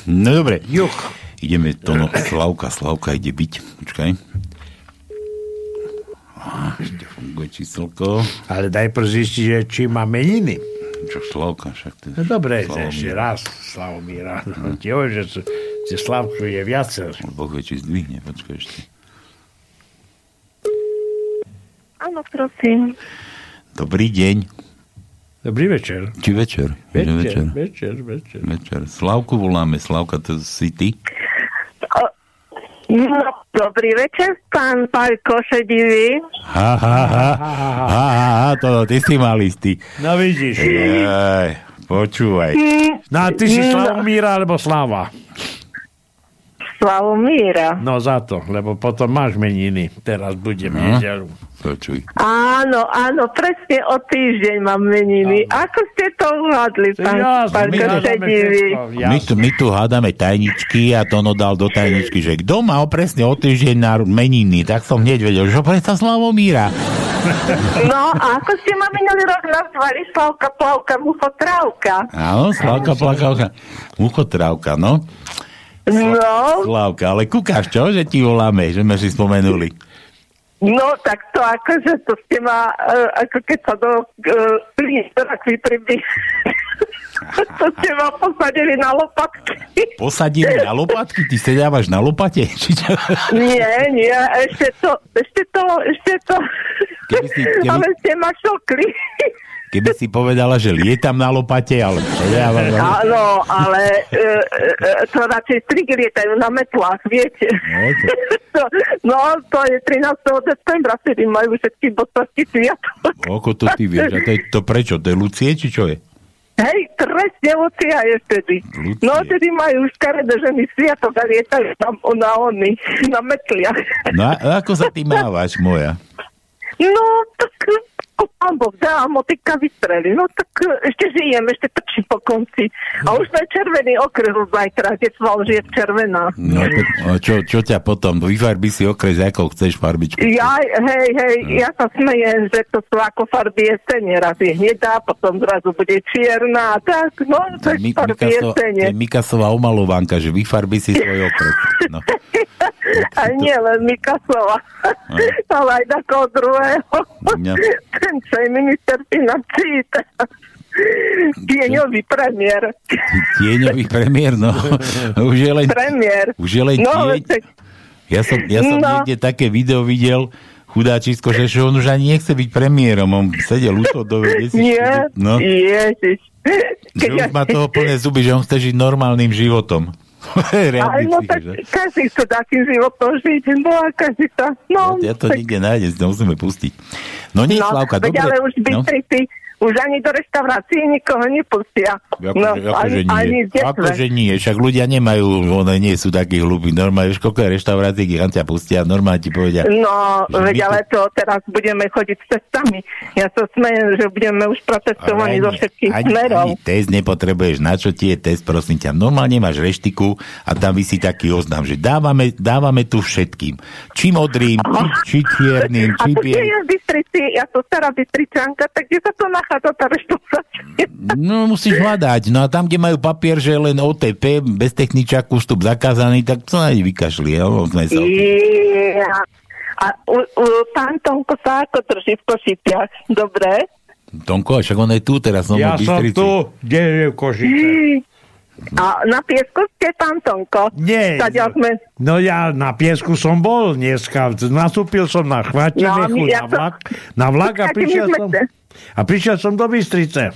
No dobre, Juch. ideme to, no, Slavka, Slavka ide byť, počkaj. Á, ešte funguje číselko. Ale daj zistiť, či má meniny. Čo Slavka, však to je... No dobre, ešte raz, Slavomíra. Hm. Ti hovorím, že Slavku je viacer. Boh vie, či zdvihne, počkaj ešte. Áno, prosím. Dobrý deň. Dobrý večer. Či večer? Večer, večer, večer. večer. večer. Slavku voláme. Slavka, to si ty? No, dobrý večer, pán Paľko, šedivý. Ha, ha, ha, ha, ha, ha, to, ty si mal istý. No vidíš. Jaj, počúvaj. No, ty si Slavomíra, alebo Slava? Slavomíra. No za to, lebo potom máš meniny. Teraz budem v nedeľu. Počuj. Áno, áno, presne o týždeň mám meniny. Áno. Ako ste to uhádli, pán Paľko, šedivý? My tu, my tu hádame tajničky a to ono dal do tajničky, že kto má presne o týždeň na meniny, tak som hneď vedel, že presta Slavomíra. No, a ako ste ma minulý rok nazvali? Slavka, plavka, muchotrávka. Áno, Slavka, plavka, muchotrávka, no. No. Slavka, ale kúkaš, čo? Že ti voláme, že sme si spomenuli. No, tak to akože to ste ma, uh, ako keď sa do uh, Bistera vypribí. To ste ma posadili na lopatky. Posadili na lopatky? Ty sa dávaš na lopate? Nie, nie, ešte to, ešte to, ešte to. Keby si, keby... Ale ste ma šokli. Keby si povedala, že lietam na lopate, ale... Áno, ale e, e, to radšej strigy lietajú na metlách, viete. No to, to, no, to je trinásteho decembra, vtedy majú všetky botovský sviatok. Ako to ty vieš? A to, je, to prečo? To je Lucie, či čo je? Hej, trestne Lucia je vtedy. Lucie. No, vtedy majú škaredé ženy sviatok a lietajú tam na oni, na metliach. No, a ako sa ty mávaš, moja? No, tak... Pán Boh dá, motika vystreli. No tak ešte žijem, ešte trčím po konci. A už to je červený okrh zajtra, keď sval, že je červená. No, čo, čo ťa potom? Vyfarbí si okres, ako chceš farbičku. Ja, hej, hej, no. Ja sa smejem, že to sú ako farby jesene. Raz je hnedá, potom zrazu bude čierna. Tak, no, to je farby jesene. To je Mikasová omalovanka, že vyfarbí si svoj okres. No. A nie len Mikasova, no. Ale aj takého druhého. No. Ten, čo je minister financí, tieňový premiér. Tieňový premiér, no. Už je len, premiér. Už je len no, tieň. Ja som, ja som no. niekde také video videl, chudáčisko, že on už ani nechce byť premiérom. On sedel útodové. Nie, no. Ježiš. Že už má toho plné zuby, že on chce žiť normálnym životom. Ale no tak každý sa dá tým životom žiť, no a každý sa... No, ja, ja to tak... nikde nájdem, to musíme pustiť. No nie, no, Slavka, dobre. Ale už Bystrici, no. Už ani do reštaurácie nikoho nepustia. Ako, no, ako, ani, ani akože nie, však ľudia nemajú, one nie sú takí hlúpi, normálne, už koľko je reštaurácie, kam ťa pustia, normálne ti povedia. No, veď, ale to teraz budeme chodiť s testami. Ja sa smejem, že budeme už protestovaní zo všetkých smerov. Ani test nepotrebuješ, na čo ti je test, prosím ťa. Normálne máš reštiku a tam vysí taký oznám, že dávame, dávame tu všetkým. Či modrým, či čiernym, či bielým. Ja som stará Bystričanka, tak kde sa to nachádza tá reštaurácia? No, musíš hľadať. No a tam, kde majú papier, že len ó té pé, bez techničaku, vstup zakázaný, tak to na nej vykašli. Ja? Yeah. A u, u, pán Tónko sa ako drží v Košiciach? Dobre? Tónko, však on je tu teraz. No, ja som tu, kde je v Košiciach. A na piesku ste, pán Tónko? Nie. Sme... No ja na piesku som bol dneska. Nastúpil som na chvátenechu, no, ja na vlak. Som... Na vlak a prišiel som... A prišiel som do Bystrice.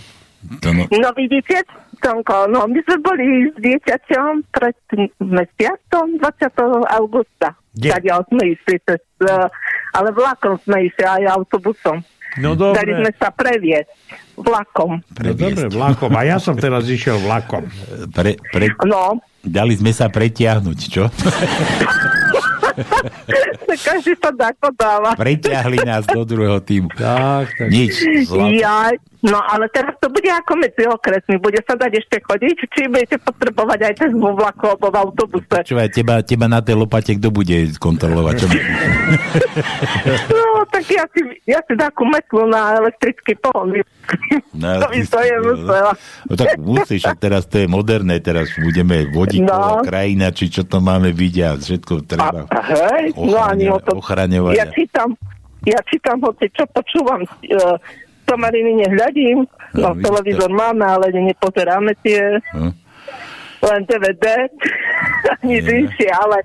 No, no vidíte, Tónko, no my sme boli s dieťaťom pred mesiacom, dvadsiateho augusta. Tadiaľ sme išli, cez, ale vlakom sme išli aj autobusom. No dobre. Dali sme sa previesť vlakom. No dobre, vlakom. A ja som teraz išiel vlakom. Pre, pre... No. Dali sme sa pretiahnuť, čo? Každý sa dá podáva. Preťahli nás do druhého týmu. Tak, tak. Nič. Ja, no ale teraz to bude ako medzi okresmi. Bude sa dať ešte chodiť, či budete potrebovať aj ten vo vlaku alebo v autobuse. Čovaj, teba, teba na tej lopate kto bude kontrolovať? Čo? No, tak ja si, ja si dáku metlu na elektrický pohon. No, to by to je musela. No tak musíš, a teraz to je moderné, teraz budeme vodíková no. krajina, či čo to máme vidieť, všetko treba... A, hej, no ani o to. Ja čítam, ja čítam, hoci čo počúvam, e, somariny nehľadím, no, no televízor máme, ale nepozeráme tie, hm. len dé vé dé, nič inšie, ale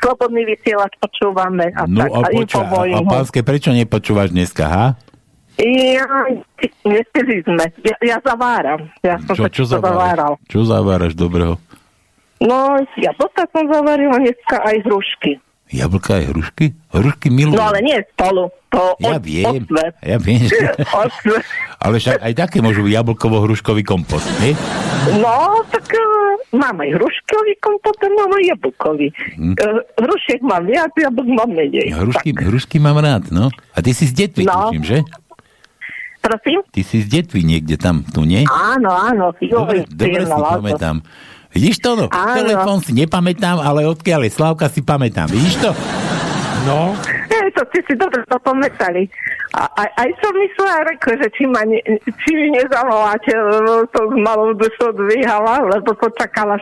Slobodný vysielač počúvame. A no tak, a, poča- a, a Pánske, prečo nepočúvaš dneska, ha? Ja, nestihli sme. Ja, ja zaváram. Ja som čo, čo zaváraš? Čo zaváraš dobrého? No, jablka som zavarila dneska aj hrušky. Jablka aj hrušky? Hrušky milujem. No, ale nie spolu. To ja od, viem. Odved. Ja viem. Ale však aj také môžu jablkovo-hruškový kompot, nie? No, tak uh, mám aj hruškový kompot a mám aj jablkový. Hm. Uh, hrušiek mám viac, jablk mám menej. Hrušky, hrušky mám rád, no. A ty si z Detvy, no. Tuším, že? Prosím? Ty si z Detvy niekde tam, tu, nie? Áno, áno. Jo, dobre, dobre si pamätám. Vidíš to? No? Telefón si nepamätám, ale odkiaľ je Slávka, si pamätám. Vidíš to? No. Je to, ste si dobre to pamätali. A, aj, aj som myslela, reko, že či ma ne, či mi nezavoláte, to malou dušou dvíhala, lebo to čakala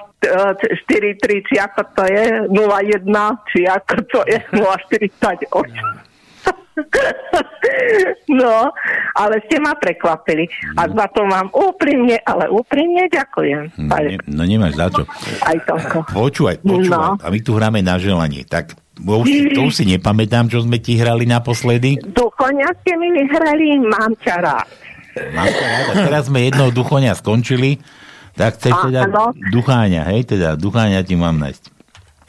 štyri tri, či ako to je, nula jeden, či ako to je, nula štyridsaťosem. No, ale ste ma prekvapili. A za to vám úprimne, ale úprimne ďakujem. No, ne, no nemáš za čo. Aj Tónko. Počúvaj, počúvaj. No. A my tu hráme na želanie, tak to už, to už si nepamätám, čo sme ti hrali naposledy. Duchoňa ste mi vyhrali, mám ťa rád. Mám ťa rád. A teraz sme jedného duchoňa skončili, tak chceš a, teda ano. Ducháňa, hej, teda ducháňa ti mám nájsť.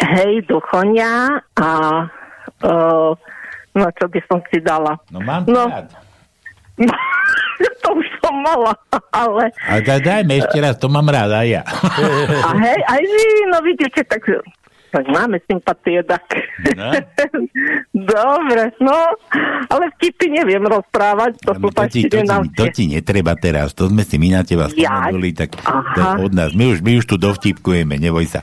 Hej, duchoňa a uh, no, čo by som si dala? No, mám ťa no. rád. To už som mala, ale... A da, dajme ešte raz, to mám rád, aj ja. A hej, aj vy, no vidíte, tak... Tak máme sympatie, tak. No. Dobre, no, ale vtipy neviem rozprávať. To, no, to, ti, to, ti, to ti netreba teraz, to sme si my na teba spomenuli, tak to od nás. My už, my už tu dovtipkujeme, neboj sa.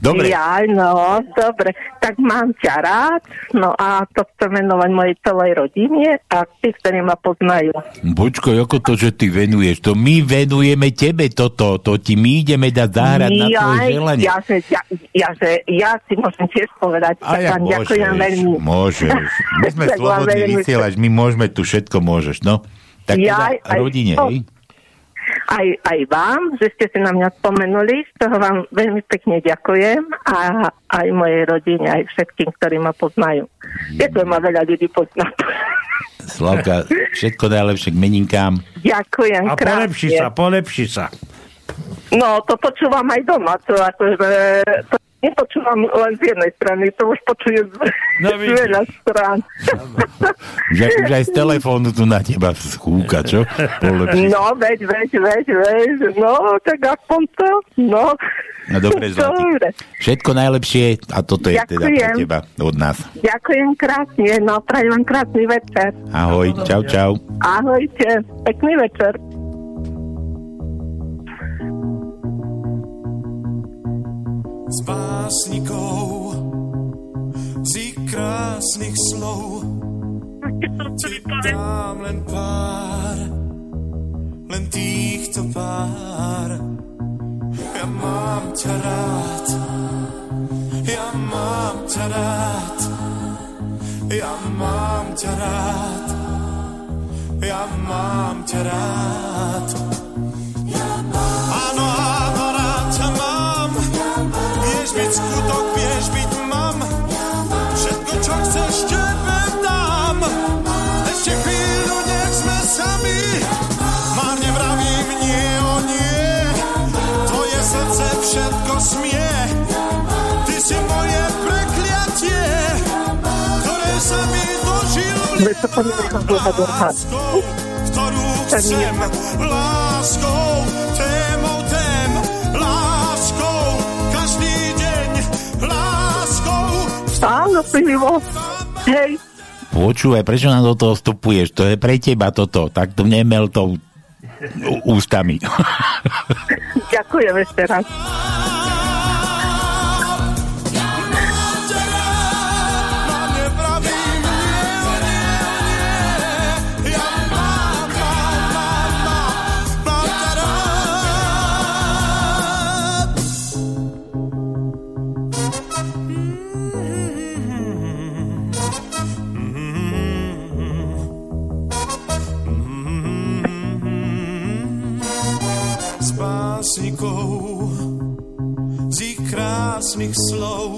Dobre. Jaj, no, dobre. Tak mám ťa rád, no a to chcem venovať mojej celej rodine a tí, ktorí ma poznajú. Počkaj, ako to, že ty venuješ? To my venujeme tebe toto, to ti my ideme dať zahrať na tvoje želanie. Ja, že, ja, ja, že, ja si môžem tiež povedať. A ja môžeš, veľmi. Môžeš. My sme slobodní vysielač, my môžeme tu všetko, môžeš, no. Tak jaj, teda rodine, to... hej? Aj, aj vám, že ste si na mňa spomenuli, z toho vám veľmi pekne ďakujem a aj mojej rodine, aj všetkým, ktorí ma poznajú. Je to ma veľa ľudí poznať. Slavka, všetko najlepšie k meninkám. Ďakujem krásne. A polepši sa, polepši sa. No, to počúvam aj doma, to akože... To... Nepočúvam len z jednej strany, to už počujem no, z veľa strán. Že už aj z telefónu tu na teba skúka, čo? Polepší. No, veď, veď, veď, veď, no, tak aspoň to, no. No dobre, zlatý. Dobre. Všetko najlepšie a toto je ďakujem. Teda pre teba od nás. Ďakujem krásne, no, prajem vám krásny večer. Ahoj, čau, čau. Ahojte, pekný večer. S básnikou z krásnych slov ti dám len pár, len týchto pár. Ja mám ťa rád, ja mám ťa rád, ja mám ťa rád, ja mám ťa rád. Áno, áno, rád ťa mám. Vieš byť skutok, vieš byť mám. Všetko, čo chceš, tebe dám. Ešte chvíľu, nech sme sami. Márne vravím, nie, o nie. Tvoje srdce všetko smie. Ty si moje prekliatie, ktoré sa mi dožilo. Láskou, ktorú chcem. Láskou, témou tém. Láskou, každý deň. Láskou, stále pilivo. Hej. Počúvaj, prečo nám do toho vstupuješ? To je pre teba toto. Tak to nemel tou ústami. Ďakujem ešte raz. Z krásnych slov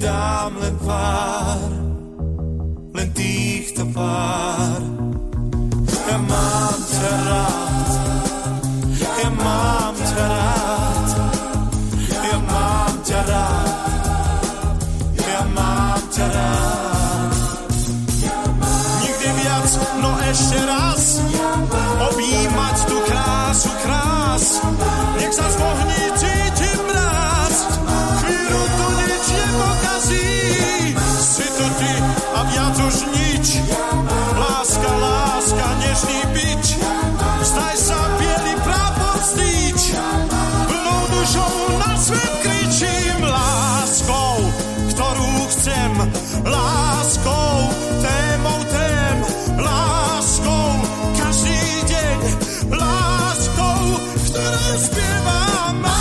dám len pár, len týchto pár. Ja mám ťa rád, ja mám ťa rád, ja mám ťa rád, ja mám ťa rád. Nikdy viac, no ešte raz, objímať tú krásu krás, nech sa zvohní cítim mraz, chvíľu to nič nepokazí, si to ty a viac už nič, láska, láska, nežný bič, vstaj sa bielý právom stýč, plnou dušou na svet kričím, láskou, ktorú chcem, láskou, témou tém, láskou, každý deň, láskou, ktorá spieva má.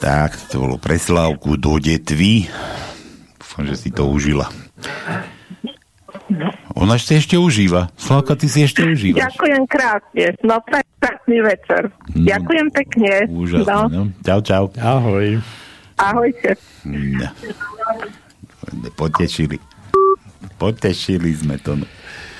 Tak, to bolo preslávku do detvy. Dúfam, že si to užila. Ona si ešte užíva. Slávka, ty si ešte užívaš. Ďakujem krásne. No, krásny večer. No, ďakujem pekne. Úžasne, no. No. Čau, čau. Ahoj. Ahojte. No. Potešili. Potešili sme to. No.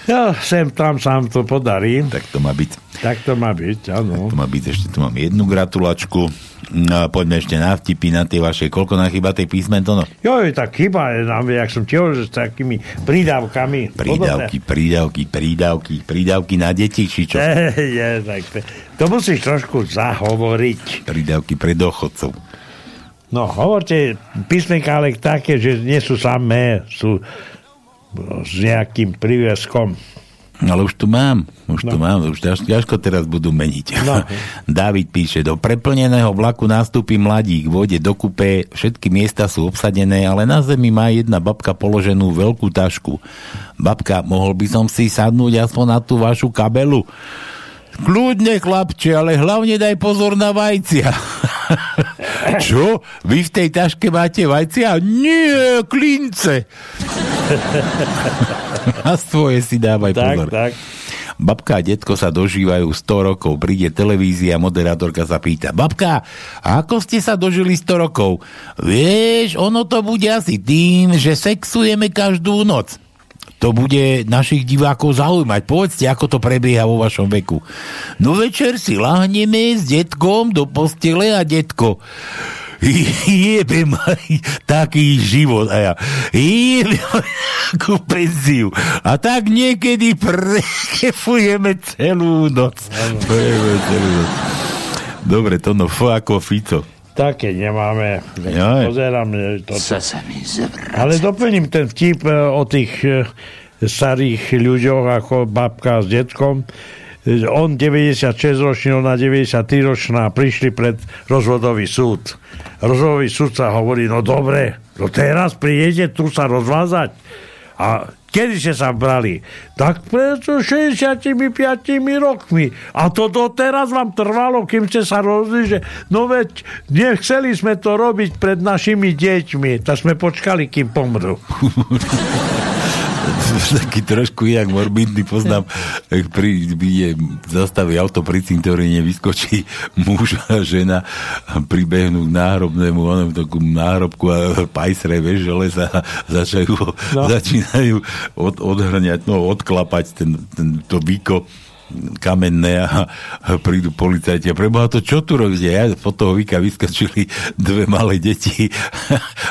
No, sem tam sa to podarí. Tak to má byť. Tak to má byť, áno. Tak to má byť, ešte tu mám jednu gratulačku. No, poďme ešte na vtipy, na tie vaše. Koľko nám chýba tej písmen, to no? Joj, tak chýba nám, jak som tieho, že s takými prídavkami. Prídavky, prídavky, prídavky, prídavky na deti, či čo? Je, je, tak to, to musíš trošku zahovoriť. Prídavky pre dôchodcov. No, hovorte písmenka, ale také, že nie sú samé, sú s nejakým príveskom. Ale už tu mám, už no. tu mám, už ťažko teraz budú meniť. No. Dávid píše, do preplneného vlaku nástupí mladík, vôjde do kupé, všetky miesta sú obsadené, ale na zemi má jedna babka položenú veľkú tašku. Babka, mohol by som si sadnúť aspoň na tú vašu kabelu? Kľudne, chlapče, ale hlavne daj pozor na vajcia. Čo? Vy v tej taške máte vajcia? Nie, klince. Na svoje si dávaj tak, pozor. Tak. Babka a detko sa dožívajú sto rokov. Príde televízia, moderátorka sa pýta. Babka, ako ste sa dožili sto rokov? Vieš, ono to bude asi tým, že sexujeme každú noc. To bude našich divákov zaujímať. Povedzte, ako to prebieha vo vašom veku. No večer si lahneme s detkom do postele a detko. Jebem taký život a ja jebem takú penziu a tak niekedy prekefujeme celú noc. celú noc Dobre, to no F ako Fico také nemáme. Pozerám to. Ale doplním ten vtip o tých starých ľuďoch ako babka s detkom. On deväťdesiatšesťročný, ona deväťdesiattri ročná, prišli pred rozvodový súd. Rozvodový súd sa hovorí, no dobre, no teraz prídete tu sa rozvázať. A kedy ste sa brali? Tak pred šesťdesiatpäť rokmi. A to doteraz vám trvalo, kým ste sa rozlišili. No veď, nechceli sme to robiť pred našimi deťmi, tak sme počkali, kým pomrú. taký trošku inak morbidný, poznám, pri, je, zastaví auto pri cintoríne, vyskočí muž a žena a pribehnú k náhrobnému, onom takú náhrobku a pajsre, vieš, železa a začajú, no. začínajú od, odhrňať, no, odklapať ten, ten, to víko kamenné a prídu policajti a preboha to, čo tu robíte? Ja po toho víka vyskačili dve malé deti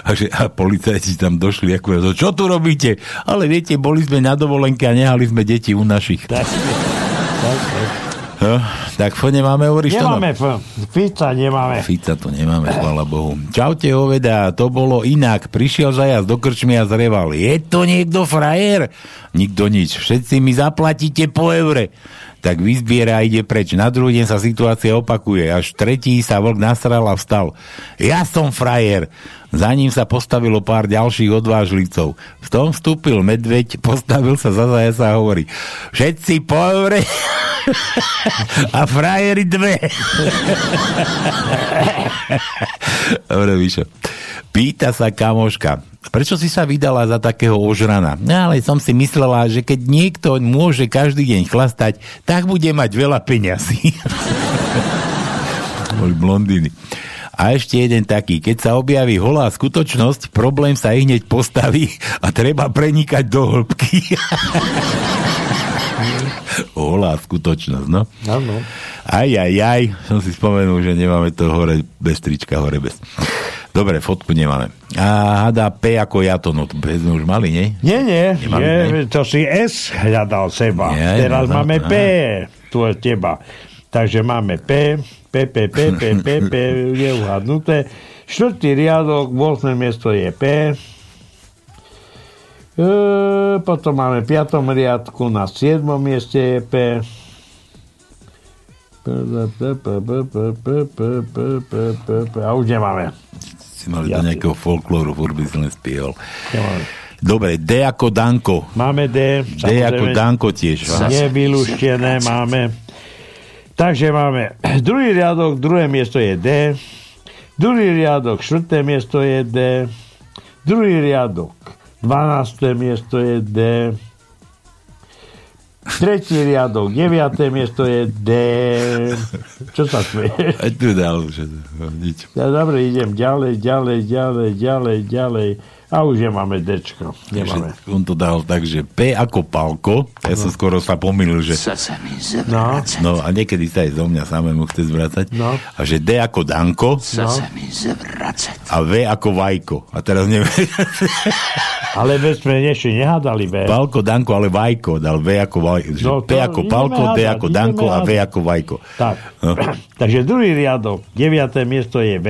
a, že, a policajti tam došli ako, čo tu robíte? Ale viete, boli sme na dovolenke a nehali sme deti u našich. Tak, tak, tak. No, tak fo nemáme, hovoríš to? Nemáme, no? Fica nemáme. Fica to nemáme, chvála Bohu. Čaute, hoveda, to bolo inak. Prišiel zajac do krčmy a zreval. Je to niekto frajer? Nikto nič. Všetci mi zaplatíte po eure. Tak vyzbiera a ide preč. Na druhý deň sa situácia opakuje. Až tretí sa vlk nasral a vstal. Ja som frajer. Za ním sa postavilo pár ďalších odvážlivcov. V tom vstúpil medveď, postavil sa za zajaca a hovorí. Všetci po eure a frajeri dve. Dobre, Mišo. Pýta sa kamoška. Prečo si sa vydala za takého ožrana? No, ale som si myslela, že keď niekto môže každý deň chlastať, tak bude mať veľa peňazí. Boli blondíny. A ešte jeden taký. Keď sa objaví holá skutočnosť, problém sa ihneď postaví a treba prenikať do hĺbky. Holá skutočnosť, no? Áno. Aj, aj, aj. Som si spomenul, že nemáme to hore bez trička, hore bez. Dobre, fotku nemáme. A hada P ako ja to, no to sme už mali, nie? Nie, nie. Nemáme, nie? To si S hľadal seba. Nie, teraz no, máme no, P. Tu je teba. Takže máme P, P, P, P, P, P, P, je uhadnuté. Štvrtý riadok, ôsme miesto je P. E, potom máme v piatom riadku, na siedmom mieste je P. A už nemáme. Si mali do nejakého folklóru, furt by som nespieval. Dobre, D ako Danko. Máme D. D ako Danko tiež. Nevylúštené máme. Takže máme druhý riadok, druhé miesto je D. Druhý riadok, štvrté miesto je D. Druhý riadok, dvanáste miesto je D. Tretí riadok, deviate miesto je D. Čo sa smeješ? Aj tu dál už. Ja dobre, idem ďalej, ďalej, ďalej, ďalej, ďalej. A už nemáme Dčko. Nemáme. On to dal tak, že P ako Palko. Ja som no. skoro sa pomýlil, že... Sa sa mi zavracať. No. no a niekedy sa aj zo mňa samému chce zvracať. No. A že D ako Danko. Sa no. sa mi zavracať. A V ako Vajko. A teraz neviem... Ale veď sme ešte nehádali V. Palko, Danko, ale Vajko. Dal V ako Vajko. No, P ako Palko, hádať, D ako Danko hádať. A V ako Vajko. Tak. No. Takže druhý riadok. Deviate miesto je V.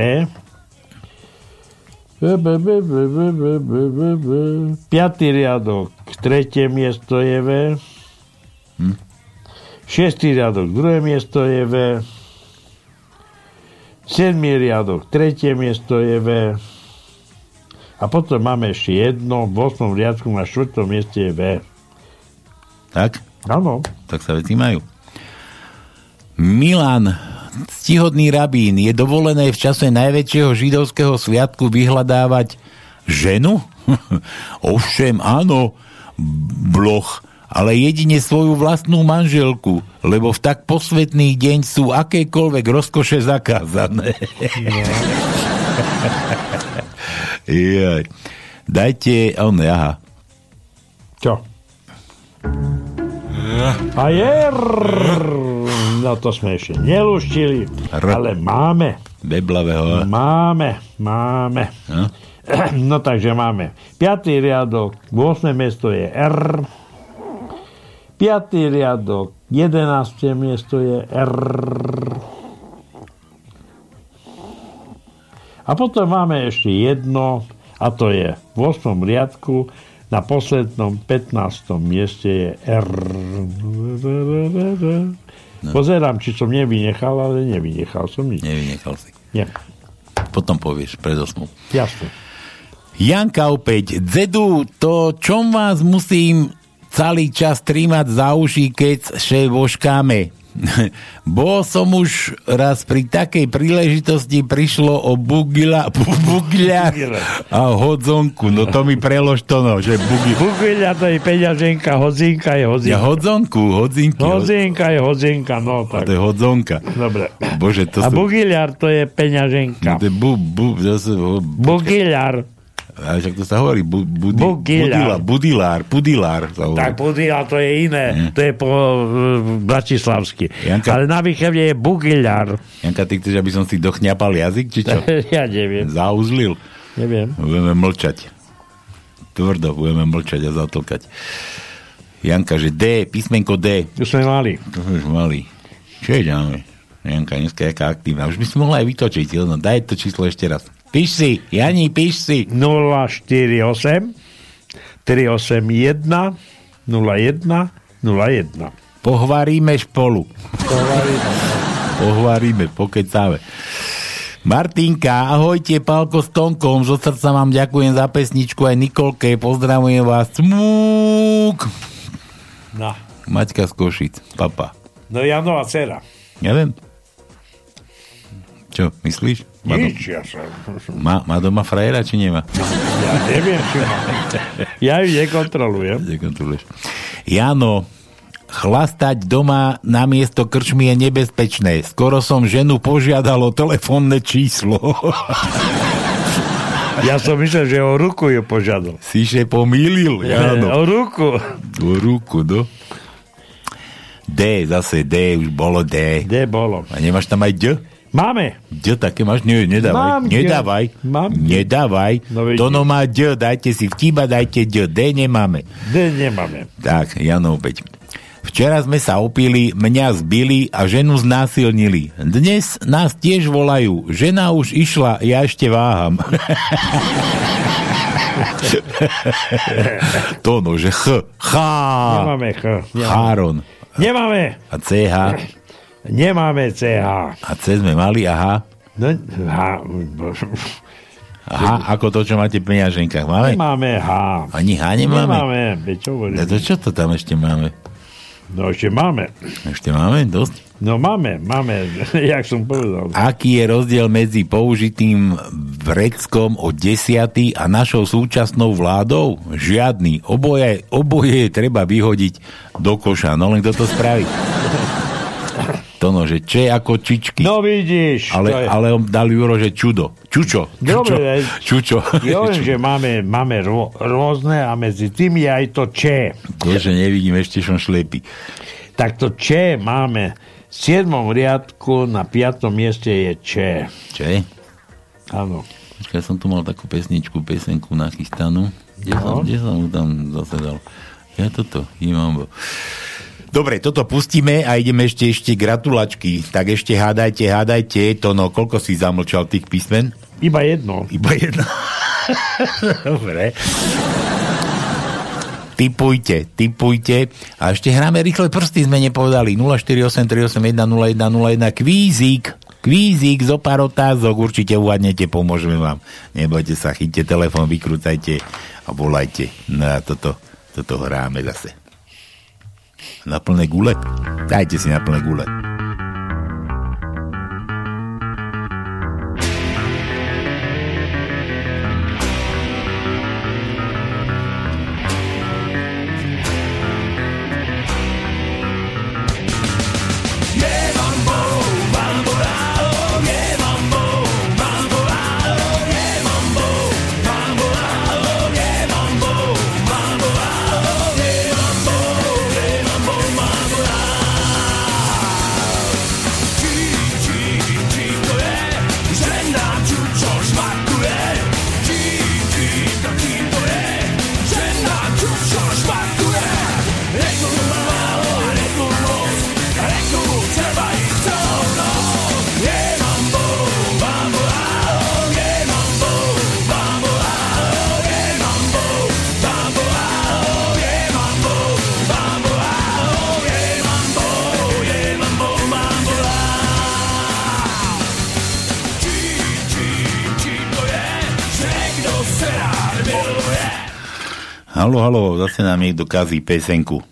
Piatý riadok, tretie miesto je V. Hm? Šiestý riadok, druhé miesto je V. Siedmý riadok, tretie miesto je V. A potom máme ešte jedno, v osmom riadku na štvrtom mieste je V. Tak? Áno. Tak sa veci majú. Milan Ctihodný rabín, je dovolené v čase najväčšieho židovského sviatku vyhľadávať ženu? Ovšem, áno, bloch, ale jedine svoju vlastnú manželku, lebo v tak posvätný deň sú akékoľvek rozkoše zakázané. Jaj. Dajte, on, aha. Čo? A je no to sme ešte nelúštili, ale máme. Beblavého. Máme, máme. No? No takže máme. Piatý riadok, ôsme miesto je R. Piatý riadok, jedenáste miesto je R. A potom máme ešte jedno, a to je v ôsmom riadku, na poslednom pätnástom mieste je R. No. Pozerám, či som nevynechal, ale nevynechal som nič. Nevynechal si. Nie. Potom povieš, predosnú. Jasne. Janka opäť. Dzedu, to čom vás musím celý čas trímať za uši, keď še voškáme? Bol som už raz pri takej príležitosti, prišlo o bugila, bugila a hodzonku. No to mi prelož to, no, že bugi... Bugila to je peňaženka, hodzinka je hodzinka. Ja hodzonku, hodzinky. Hodzinka je hodzinka, no tak. A to je hodzonka. Dobre. Bože, to a sú... bugiliar to je peňaženka. No, to je bu, bu, zase... Bugiliar. A však to sa hovorí, bu, budi, budilár, budilár, pudilár. Tak pudilár to je iné, mm. to je po bratislavsky. Janka, ale na výchovne je bugilár. Janka, ty chceš, aby som si dochňapal jazyk, či čo? Ja neviem. Zauzlil. Neviem. Budeme mlčať. Tvrdo budeme mlčať a zatlkať. Janka, že D, písmenko D. To sme mali. To sme už mali. Čo je ďalej? Janka, dneska je jaká aktívna. Už by si mohla aj vytočiť. No, daj to číslo ešte raz. Píš si, Jani, píš si. nula štyri osem tri osem jeden nula jeden nula jeden. Pohvaríme špolu. Pohvaríme. Pohvaríme, pokecáme. Martinka, ahojte, Paľko s Tónkom. Zo srdca vám ďakujem za pesničku aj Nikolke. Pozdravujem vás. Cmúk. No. Maťka z Košic, papa. No Janova dcera. Neviem. Čo, myslíš? Má, Nič, dom- ja sa... má, má doma frajera, či nemá? Ja neviem, či má. Ja ju nekontrolujem. Nekontroluješ. Jano, chlastať doma na miesto krčmy je nebezpečné. Skoro som ženu požiadalo telefónne číslo. Ja som myslel, že o ruku ju požiadal. Si sa pomýlil, Jano. O ruku. O ruku, no. D, zase D, už bolo D. D bolo. A nemáš tam aj D? Máme. D také máš? Nie, nedávaj. Mám nedávaj. Mám nedávaj. No, Dono má D, dajte si vtíba, dajte D. D nemáme. D nemáme. Tak, Jano opäť. Včera sme sa opili, mňa zbili a ženu znásilnili. Dnes nás tiež volajú. Žena už išla, ja ešte váham. To no, že H. Chá. Nemáme H. Cháron. Nemáme. A C H. Nemáme C H. A C sme mali, aha. No, H. Aha, ako to, čo máte v peňaženkách. Máme? Nemáme H. Ani H nemáme? Nemáme. No to čo to tam ešte máme? No ešte máme. Ešte máme? Dosť? No máme, máme, jak som povedal. Aký je rozdiel medzi použitým vreckom od desiaty a našou súčasnou vládou? Žiadny. Oboje, oboje treba vyhodiť do koša. No len kto to spraví? Tono, že če ako čičky. No vidíš. Ale, ale on dal Juro, že čudo. Čučo. Dobre, čučo. Ja viem, že máme, máme rô, rôzne a medzi tým je aj to če. To, že nevidím, ešte som šlepý. Tak to če máme v siedmom riadku, na piatom mieste je če. Če? Áno. Počkaj, som tu mal takú pesničku, pesenku nachystanú. Kde, no. som, kde som mu tam zase dal? Ja toto, imam bo... Dobre, toto pustíme a ideme ešte ešte gratulačky. Tak ešte hádajte, hádajte. To no, koľko si zamlčal tých písmen? Iba jedno. Iba jedno. Dobre. Tipujte, tipujte. A ešte hráme rýchle prsty, sme nepovedali. nula štyri osem tri osem jeden nula jeden nula jeden. Kvízik. Kvízik, zo pár otázok. Určite uhadnete, pomôžeme vám. Nebojte sa, chyťte telefón, vykrúcajte a volajte. No a toto, toto hráme zase. Na plné gule? Dajte si na plné gule. Haló, haló, zase nám niekto kazí pesenku.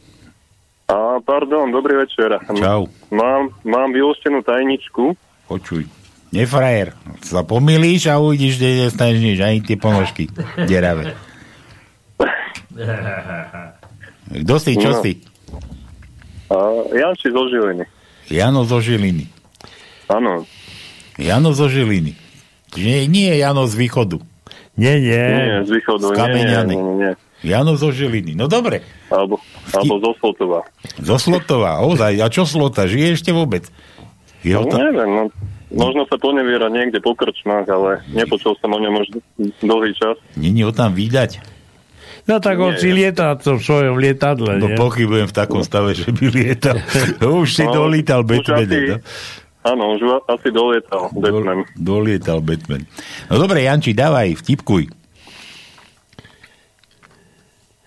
A pardon, dobrý večer. Čau. Mám, mám vyluštenú tajničku. Počuj. Nefrajer. Sa pomýliš a uvidíš, kde nestaneš nič. Ani tie ponožky. Deravé. Kto si? Čo no. si? Uh, Janči zo Žiliny. Jano zo Žiliny. Áno. Jano zo Žiliny. Nie, nie Jano z východu. Nie, nie. Nie, z východu. Z Kameniany. Nie, nie, nie, nie. Jano zo Žiliny. No dobre. Alebo, alebo zo Slotová. Zo Slotová, ozaj. A čo Slota? Žije ešte vôbec? No, to... Neviem, no, možno sa poneviera niekde po krčmách, ale nepočul som o ňom už dlhý čas. Není ho tam vidať. No tak on si lietá v svojom lietadle. No nie? Pochybujem v takom stave, že by lietal. Už si no, dolítal Batman. No? Áno, už asi dolietal Batman. Do, dolietal Batman. No dobre, Janči, dávaj, vtipkuj.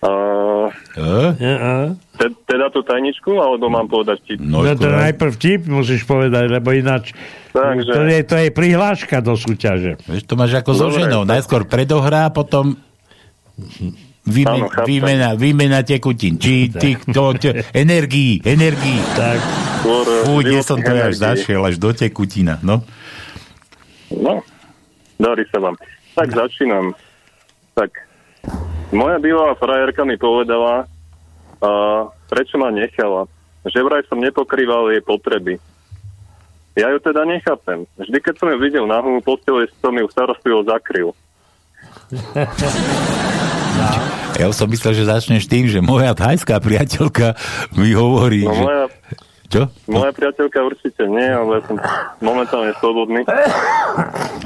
Uh, uh? Te, teda tú tajničku, alebo mám povedať vtip? No, no to najprv vtip musíš povedať, lebo ináč takže... to, je, to je prihláška do súťaže. Vieš, to máš ako so ženou. Najskôr predohrá, potom výme, výmena, výmena tekutín. Či týchto energií, energií. Tak. Fú, nie som to až zašiel, až do tekutina. No, no darí sa vám. Tak začínam. Tak. Moja bývalá frajerka mi povedala, uh, prečo ma nechala, že vraj som nepokrýval jej potreby. Ja ju teda nechápem. Vždy, keď som ju videl nahú, postel som ju starostlivo zakryl. Ja som myslel, že začneš tým, že moja thajská priateľka mi hovorí, no, že... Moja... Čo? Moja priateľka určite nie, ale som momentálne slobodný.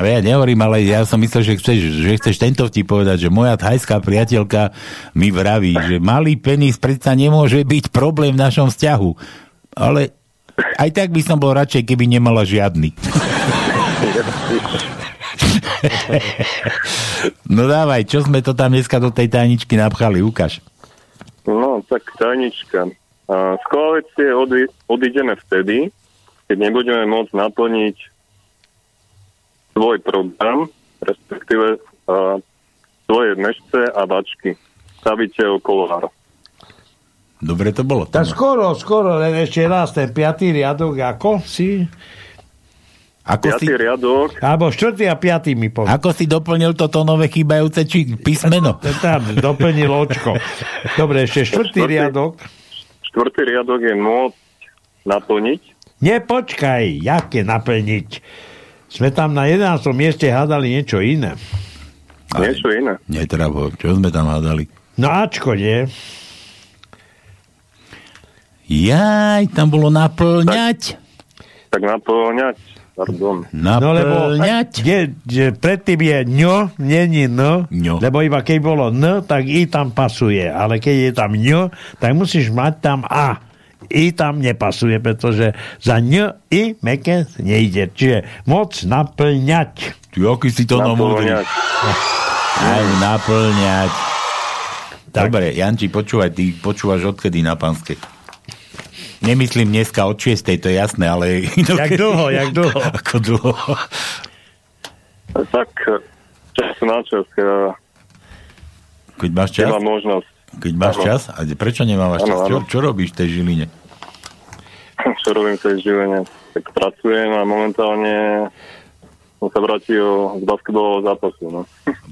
Ja nehovorím, ale ja som myslel, že chceš, že chceš tento vtip povedať, že moja thajská priateľka mi vraví, že malý penis predsa nemôže byť problém v našom vzťahu. Ale aj tak by som bol radšej, keby nemala žiadny. No dávaj, čo sme to tam dneska do tej tajničky napchali, ukáž. No, tak tajnička... Z koalície odídeme vtedy, keď nebudeme môcť naplniť svoj program, respektíve uh, svoje mešce a bačky. Staviteľ Kolár. Dobre to bolo. Tak skoro, skoro, len ešte raz ten piatý riadok, ako si... Ako piatý si... riadok. Alebo štvrtý a piatý mi povedal. Ako si doplnil toto nové chýbajúce či písmeno? To tam doplnil očko. Dobre, ešte štvrtý riadok... Štvrtý riadok je môcť naplniť. Nepočkaj, jaké naplniť? Sme tam na jedenáctom mieste hádali niečo iné. Ale niečo iné? Netrabo, čo sme tam hádali? No ačko, nie? Jaj, tam bolo naplňať. Tak, tak naplňať, pardon. Naplňať. No lebo je, je, predtým je ňo, nie no, ňo. Lebo iba keď bolo n, tak i tam pasuje. Ale keď je tam ňo, tak musíš mať tam a. I tam nepasuje, pretože za ň i meké nejde. Čiže moc naplňať. Ty, aký si to namodlíš? Aj naplňať. Tak. Dobre, Janči, počúvaj, ty počúvaš odkedy na Panskej? Nemyslím dneska od šiestej, to je jasné, ale... Jak dlho, jak dlho. Ako dlho. Tak, čas na čas. Keď máš čas? Nemám možnosť. Keď máš ano. Čas? A prečo nemáš čas? Ano, ano. Čo, čo robíš v tej Žiline? Čo robím v tej Žiline? Tak pracujem a momentálne som sa vrátil z basketbalového zápasu. No.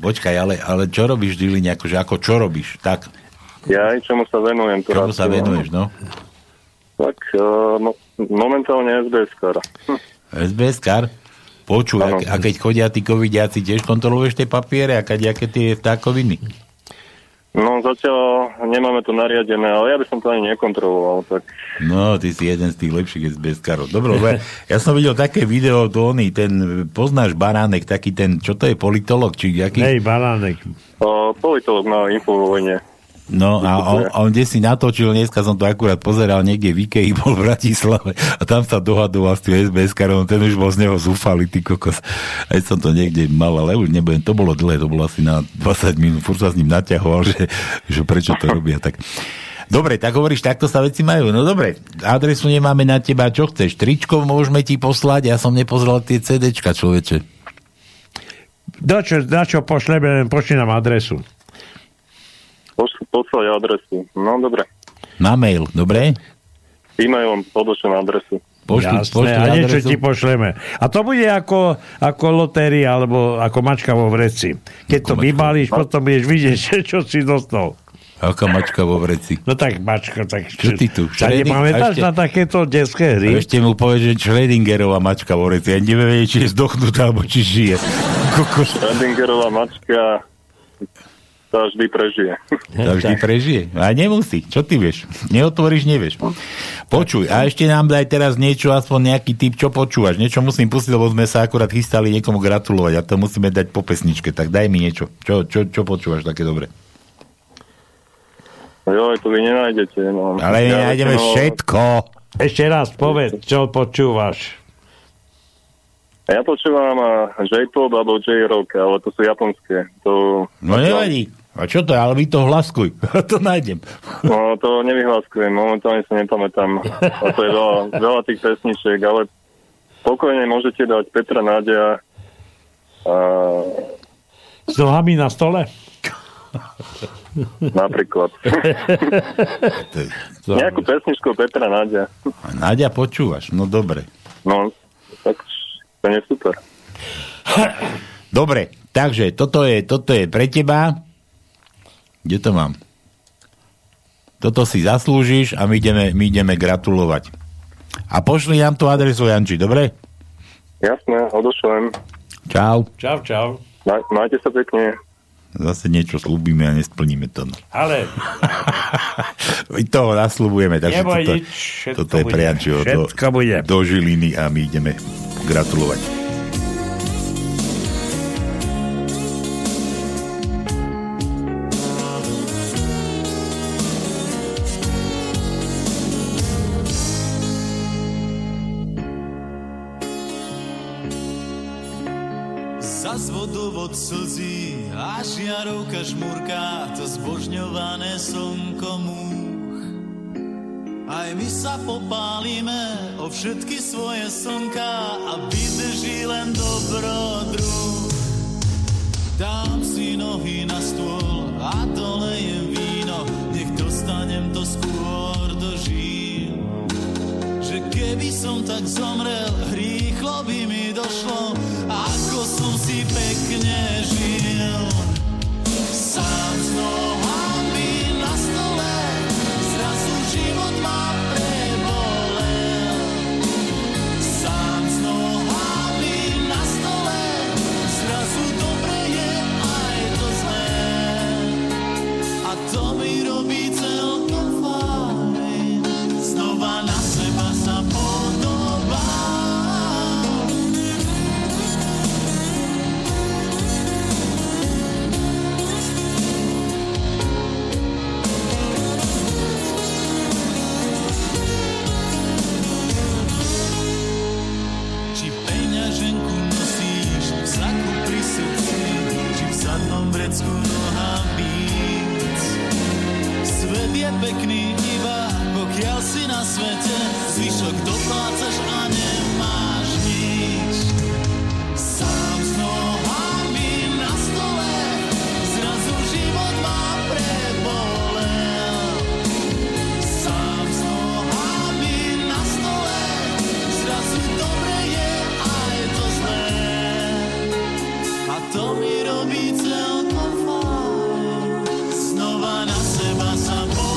Počkaj, ale, ale čo robíš v Žiline? Akože ako čo robíš? Tak. Ja aj čomu sa venujem. Čomu sa venuješ, no? Tak uh, no, momentálne es bé es kár. Hm. es bé es kár? Počuj, a, a keď chodia tí covidiaci, tiež kontroluješ tie papiere a kadejaké tie vtákoviny? No zatiaľ nemáme to nariadené, ale ja by som to ani nekontroloval. Tak... No, ty si jeden z tých lepších es bé es károv. Dobre, ja som videl také video, to oný, ten, poznáš Baránek, taký ten, čo to je, politolog? Či jaký? Nej, Baránek. Uh, politolog na Infovojne. No a on, on kde si natočil, dneska som to akurát pozeral, niekde v Ikei bol v Bratislave a tam sa dohadoval s tým es bé es károm, ten už bol z neho zúfalý, ty kokos. Aj som to niekde mal, ale už nebudem, to bolo dlhé, to bolo asi na dvadsať minút, furt sa s ním naťahoval, že, že prečo to robia. Tak. Dobre, tak hovoríš, takto sa veci majú. No dobre, adresu nemáme na teba, čo chceš, tričko môžeme ti poslať, ja som nepozrel tie cé déčka, človeče. Dačo, dačo pošleme, pošli nám adresu. Poslať adresu. No, dobre. Na mail, dobre? e-mailom podošlem adresu. Pošli, Jasné, pošli a niečo adresu ti pošleme. A to bude ako, ako lotéria, alebo ako mačka vo vreci. Keď ako to mačka vybalíš, potom budeš vidieť, čo si dostal. Aká mačka vo vreci? No tak mačka, tak... Čo ty tu? Sa nepamätáš ešte na takéto detské hry? A ešte mu povedz, že Schrödingerová mačka vo vreci. Ja neviem, či je zdochnutá, alebo či žije. Schrödingerová mačka... Tá vždy prežije. Tá vždy prežije. A nemusí. Čo ty vieš? Neotvoríš, nevieš. Počuj. A ešte nám daj teraz niečo, aspoň nejaký tip, čo počúvaš. Niečo musím pustiť, lebo sme sa akurát chystali niekomu gratulovať a to musíme dať po pesničke. Tak daj mi niečo. Čo, čo, čo počúvaš také dobre? Jo, to vy nenájdete. No. Ale my nájdeme všetko. Ešte raz povedz, čo počúvaš. Ja počúvam J-pop alebo J-rock, ale to sú japonské. To... No nevadí. A čo to je? Ale vy to hlaskuj. To nájdem. No to nevyhlaskujem. Momentálne sa nepamätám. A to je veľa, veľa tých pesničiek, ale pokojne môžete dať Petra Nádeja. A... S nohami na stole? Napríklad. Nejakú pesničku Petra Nádeja. Nádeja počúvaš? No dobre. No, tak to je super. Dobre, takže toto je, toto je pre teba. Kde to mám? Toto si zaslúžiš a my ideme, my ideme gratulovať. A pošli nám tú adresu, Janči, dobre? Jasné, odošlem. Čau. Čau, čau. Ma, majte sa pekne. Zase niečo slúbime a nesplníme to. Ale... My toho nasľubujeme, takže neboj, toto, toto je pre Jančiho do, do Žiliny a my ideme gratulovať. Zas vodovod slzí a žiarovka žmurká, to zbožňované slnko múch. Aj my sa popálime o všetky svoje slnka a vydrží len dobrodruh. Dám si nohy na stôl a dolejem víno, nech dostanem to skôr do žil. Že keby som tak zomrel, rýchlo by mi došlo, ako som si pekne žil. Sám s nohami na stole, zrazu život má prebolel. Sám s nohami na stole, zrazu dobre je aj to zlé. A to mi robí celkom fajn, znova na seba sa podobá. Svet je pekný iba, pokiaľ si na svete, zvyšok doplácaš a nemáš nič. Sám s nohami na stole, zrazu život má prebolel. Sám s nohami na stole, zrazu dobre je aj to zlé. A to mi robí celkom fajn, znova na seba sa podobám.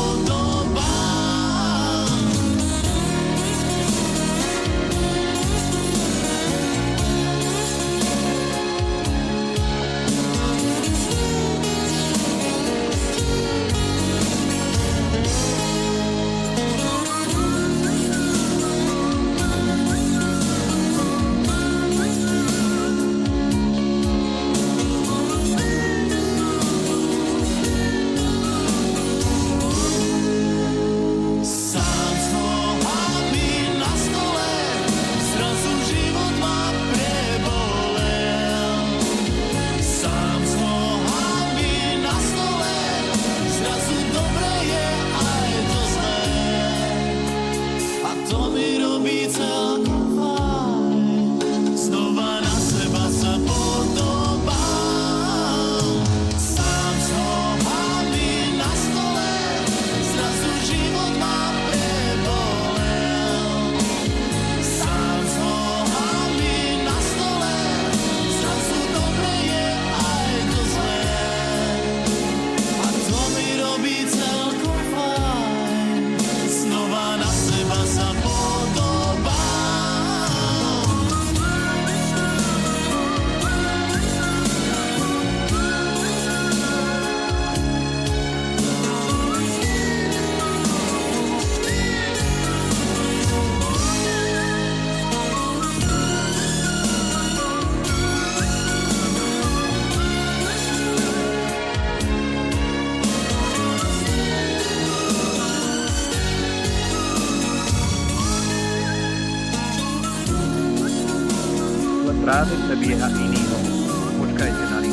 Práve prebieha iný host. Počkajte na ňu.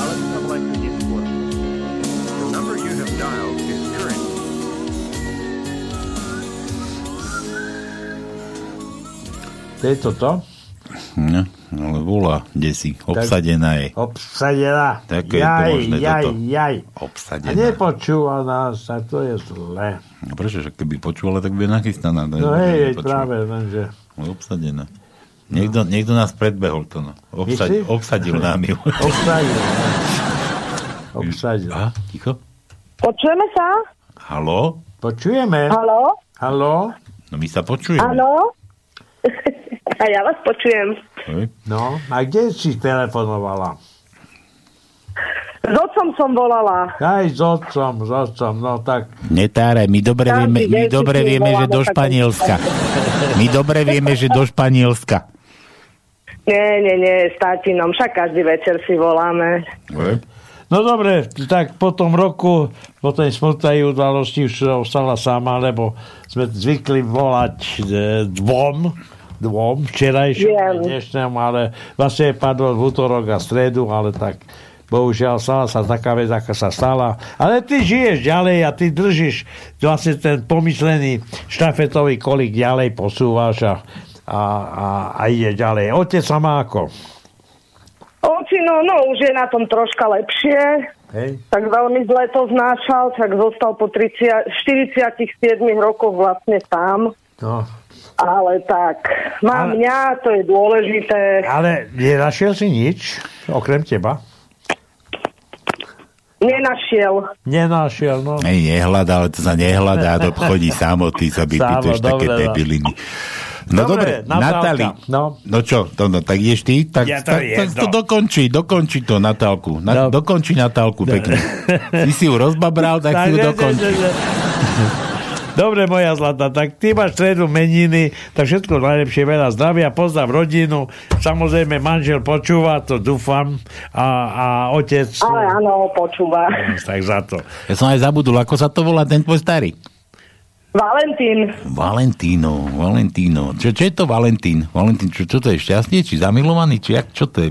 Ale sa volajte neskôr. The number you have dialed is current. To je toto? No, ale volá, kde si. Obsadená je. Obsadená. Také je to možné jaj, toto. Jaj. Obsadená. A nepočúva nás a to je zlé. No prečo, že keby počúvala, tak by je nachystaná. No hej, práve, lenže. Obsadená. Niekto, no. niekto nás predbehol to. No. Obsad, obsadil nám ju. Obsadil. Obsadil. A, ticho. Počujeme sa? Haló? Počujeme. Haló? Haló? No my sa počujeme. Haló? A ja vás počujem. No, a kde si telefonovala? S otcom som volala. Aj s otcom, s otcom, no tak... Netáraj, my dobre vieme, my dobre vieme že do Španielska. My dobre vieme, že do Španielska. Nie, nie, nie, s tátinom, však každý večer si voláme. No dobre, tak po tom roku, po tej smrtnej udalosti už ostala sama, lebo sme zvykli volať dvom, dvom, včerajšom a dnešnom, ale vlastne padlo v útorok a stredu, ale tak... Bohužiaľ, stala sa taká vec, aká sa stala. Ale ty žiješ ďalej a ty držíš vlastne ten pomyslený štafetový kolík ďalej, posúvaš a, a, a, a ide ďalej. Otec sa má ako? Ocino, no už je na tom troška lepšie. Hej. Tak veľmi zle to znášal, tak zostal po štyridsiatich siedmich rokoch vlastne sám. No. Ale tak, mám ale... mňa, to je dôležité. Ale nenašiel si nič, okrem teba? Nenašiel. Nenašiel, no. Ej, nehľadá, ale to sa nehľadá, to chodí samoty, sa vypýtaš také debiliny. No dobre, dobre Natali. No. no čo, to, no, tak ješ ty? Tak, ja to, tak, tak to dokončí, dokončí to Natálku. Na, no. Dokončí Natálku pekne. Si si ju rozbabral, tak, tak si ju dokončí. Dobre, moja zlatá, tak ty máš stredu meniny, tak všetko najlepšie, veľa zdravia, pozdrav rodinu, samozrejme manžel počúva, to dúfam, a, a otec... Ale áno, počúva. Tak za to. Ja som aj zabudol, ako sa to volá ten tvoj starý? Valentín. Valentino, Valentino. Čo, čo je to Valentín? Valentín, čo, čo to je, šťastný, či zamilovaný, či jak, čo to je?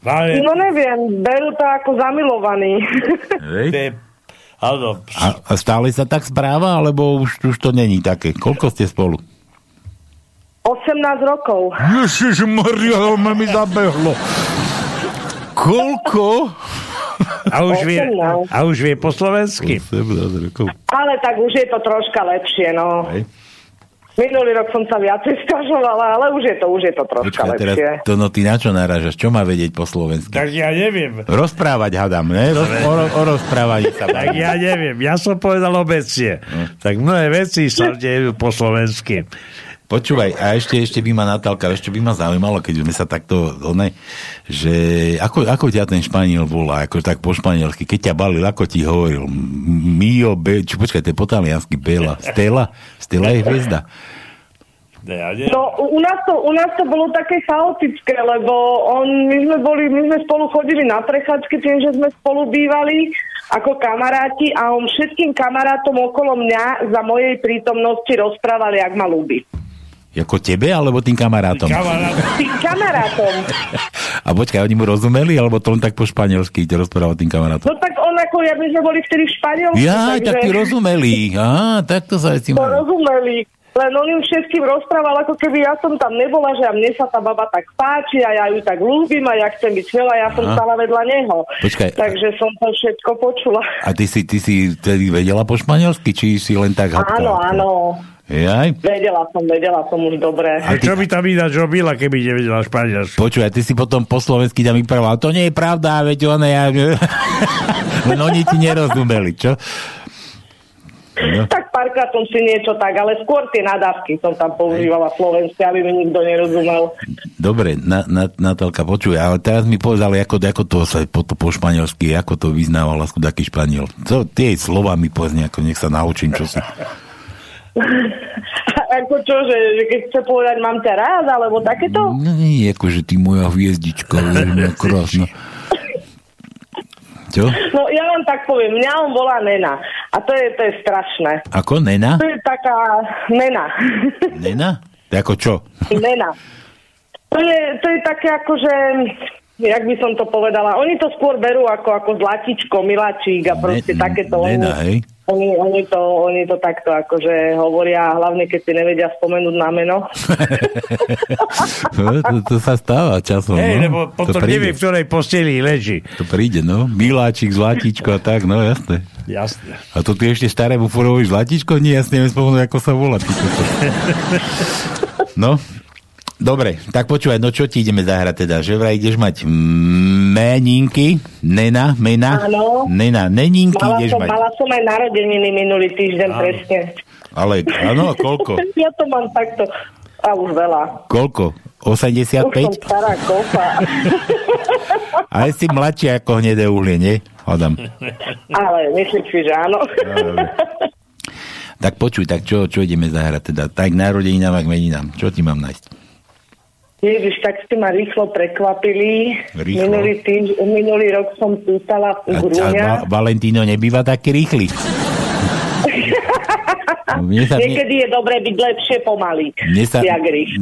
Valen... No neviem, berú to ako zamilovaný. Hej. A stále sa tak správa, alebo už, už to není také? Koľko ste spolu? osemnásť rokov. Ježišmaria, ale ma mi zabehlo. Koľko? A už, vie, a už vie po slovensky. osemnásť rokov. Ale tak už je to troška lepšie, no. Hej. Minulý rok som sa viacej stažovala, ale už je to, už je to troška Počka, lepšie. Teraz to, no ty na čo narážaš? Čo má vedieť po slovensky? Tak ja neviem. Rozprávať, hádam, ne? Roz, o, o rozprávaní sa. Tak ja neviem. Ja som povedal obecne. Hm. Tak mnohé veci sa dejú po slovensky. Počúvaj, a ešte, ešte by ma Natálka, ešte by ma zaujímalo, keď sme sa takto, onej, že ako, ako ťa ten Španiel volá, ako tak po španielsky, keď ťa balil, ako ti hovoril, mio, be, či počkaj, to je po taliansky, bela, stela, stela je hviezda. No, u nás to, u nás to bolo také chaotické, lebo on, my sme boli, my sme spolu chodili na prechádzky tým, že sme spolu bývali ako kamaráti a on všetkým kamarátom okolo mňa za mojej prítomnosti rozprával, jak ma ľúbi. Jako tebe, alebo tým kamarátom? Tým kamarátom. A počkaj, oni mu rozumeli, alebo to on tak po španielsky te rozprával tým kamarátom? No tak on ako, ja my sme boli vtedy v Španielsku. Ja, takže... tak ti rozumeli. Á, tak to sa aj si mal. To rozumeli. Len on im všetkým rozprával, ako keby ja som tam nebola, že a mne sa tá baba tak páči a ja ju tak ľúbim a ja chcem byť smela, ja som stála vedľa neho. Počkaj, takže som to všetko počula. A ty si, ty si tedy vedela po španielsky, či si len tak hapkala? Áno, áno. Jaj. Vedela som, vedela som už dobre. A čo by tam ináč robila, keby nevedela španielsky? Počúvaj, ty si potom po slovensky tam vyprával. To nie je pravda, veď ona ja... Len oni ti nerozumeli, čo? No. Tak párkrát som si niečo tak, ale skôr tie nadávky som tam používala slovenské, aby mi nikto nerozumel. Dobre, na, na, Natálka, počuj, ale teraz mi povedal, ako, ako to sa po, to po španielsky, ako to vyznávala chudaký Španiel. Co, tie slova mi povedz nejako, nech sa naučím, čo si... Ako čo, že, že keď chce povedať mám ťa rád, alebo takéto? No nie, akože ty moja hviezdička, veľmi krásna. Čo? No ja vám tak poviem, mňa on volá Nena. A to je, to je strašné. Ako Nena? To je taká Nena. Nena? Ako čo? Nena. To je, to je také ako, že... Jak by som to povedala? Oni to skôr berú ako, ako zlatičko, miláčik a proste ne, takéto. Ne, oni, oni, oni, to, oni to takto akože hovoria, hlavne keď si nevedia spomenúť na meno. to, to sa stáva časom. Hej, no? Lebo potom nevie, v ktorej posteli leží. To príde, no. Miláčik, zlatičko a tak, no jasné. Jasné. A to tu ešte starému forovi zlatičko? Nie, jasne neviem spomenúť, ako sa volá. No. Dobre, tak počúvaj, no čo ti ideme zahrať teda? Že vraj ideš mať meninky, nena, mena, áno. Nena, neninky mala ideš som, mať. Mala som aj narodeniny minulý týždeň, áno. Presne. Ale, áno, koľko? Ja to mám takto, a už veľa. Koľko? osemdesiatpäť? Už som stará kopa. Aj si mladšia ako hnedé uhlie, nie? Adam. Ale, myslím si, že áno. Tak počuj, tak čo, čo ideme zahrať teda? Tak narodeninám, ak meninám, čo ti mám nájsť? Ježiš, tak ste ma rýchlo prekvapili. Rýchlo. Minulý, týž, minulý rok som pútala v Grúňa. A Valentino nebýva taký rýchly. No, sa niekedy mne... je dobré byť lepšie pomaly. Mne sa,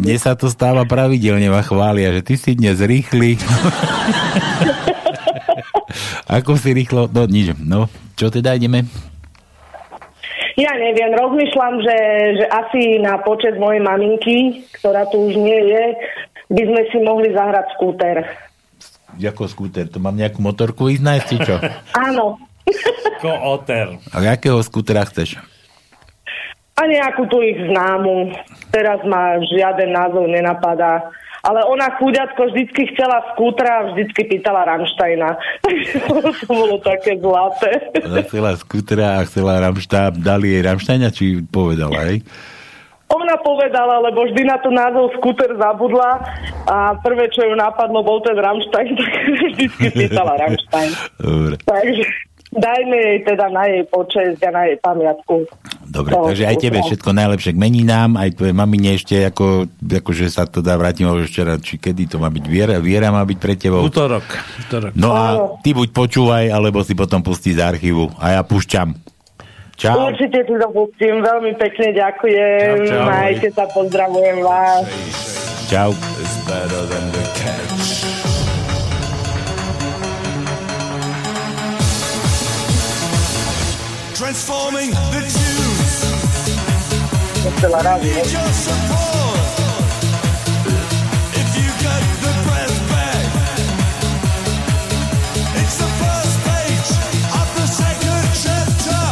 mne sa to stáva pravidelne, ma chvália, že ty si dnes rýchly. Ako si rýchlo? No, nič. No, čo teda ideme? Ja neviem, rozmýšľam, že, že asi na počet mojej maminky, ktorá tu už nie je, by sme si mohli zahrať skúter. Jako skúter? To mám nejakú motorku ísť nájsť, čo? Áno. Skúter. A jakého skútera chceš? A nejakú tu ich známu. Teraz ma žiaden názov nenapadá. Ale ona chuďatko vždycky chcela skútra a vždycky pýtala Ramštajna. To bolo také zlaté. Ona chcela skútra a chcela Ramštajna. Dali jej Ramštajna, či povedala, hej? Ona povedala, lebo vždy na to názov skúter zabudla a prvé, čo ju napadlo, bol ten Ramštajn, tak vždycky pýtala Ramštajn. Dobre. Takže dajme jej teda na jej počesť a na jej pamiatku. Dobre, to, takže aj tebe všetko najlepšie k meninám, aj tvojej mamine ešte, ako, akože sa to dá vrátim už včera, či kedy to má byť, Viera, Viera má byť pre tebou. Utorok. Utorok. No a ty buď počúvaj, alebo si potom pustí z archívu. A ja púšťam. Čau. Určite ti to pustím, veľmi pekne ďakujem. Čau, čau, majte sa, pozdravujem vás. Čau. Transforming the Jews. We need your support. If you get the press back, it's the first page of the second chapter.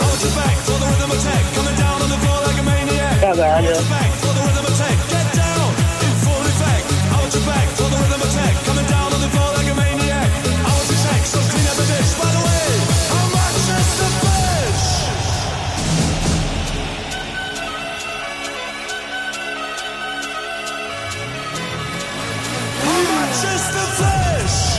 Hold your back for the rhythm attack, coming down on the floor like a maniac. Hold your back for the rhythm attack, get down in full effect. Hold your back for the rhythm attack, coming down on the floor like a maniac. I want to check, so clean up the dish. By the way, how much is the best? Just the flesh.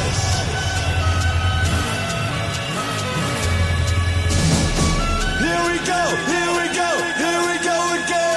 Here we go, here we go, here we go again.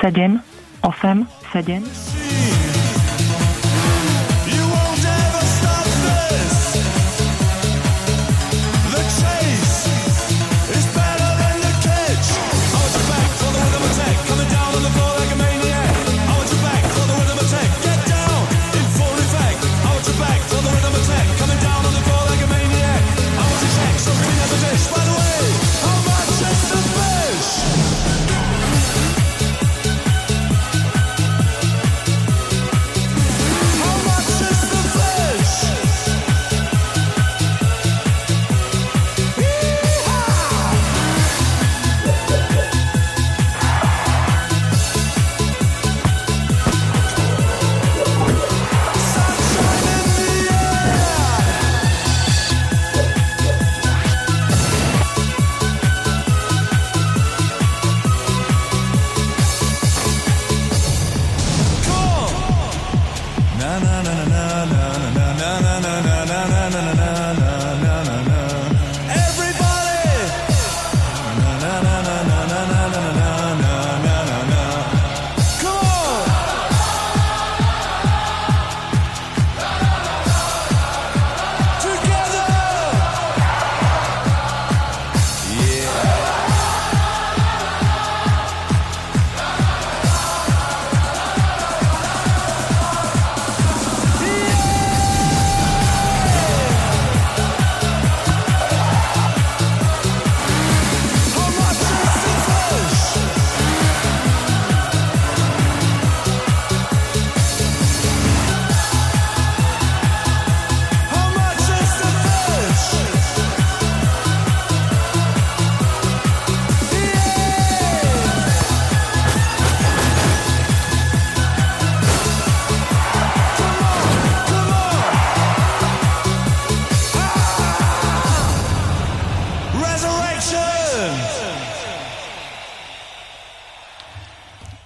sedem, osem, sedem.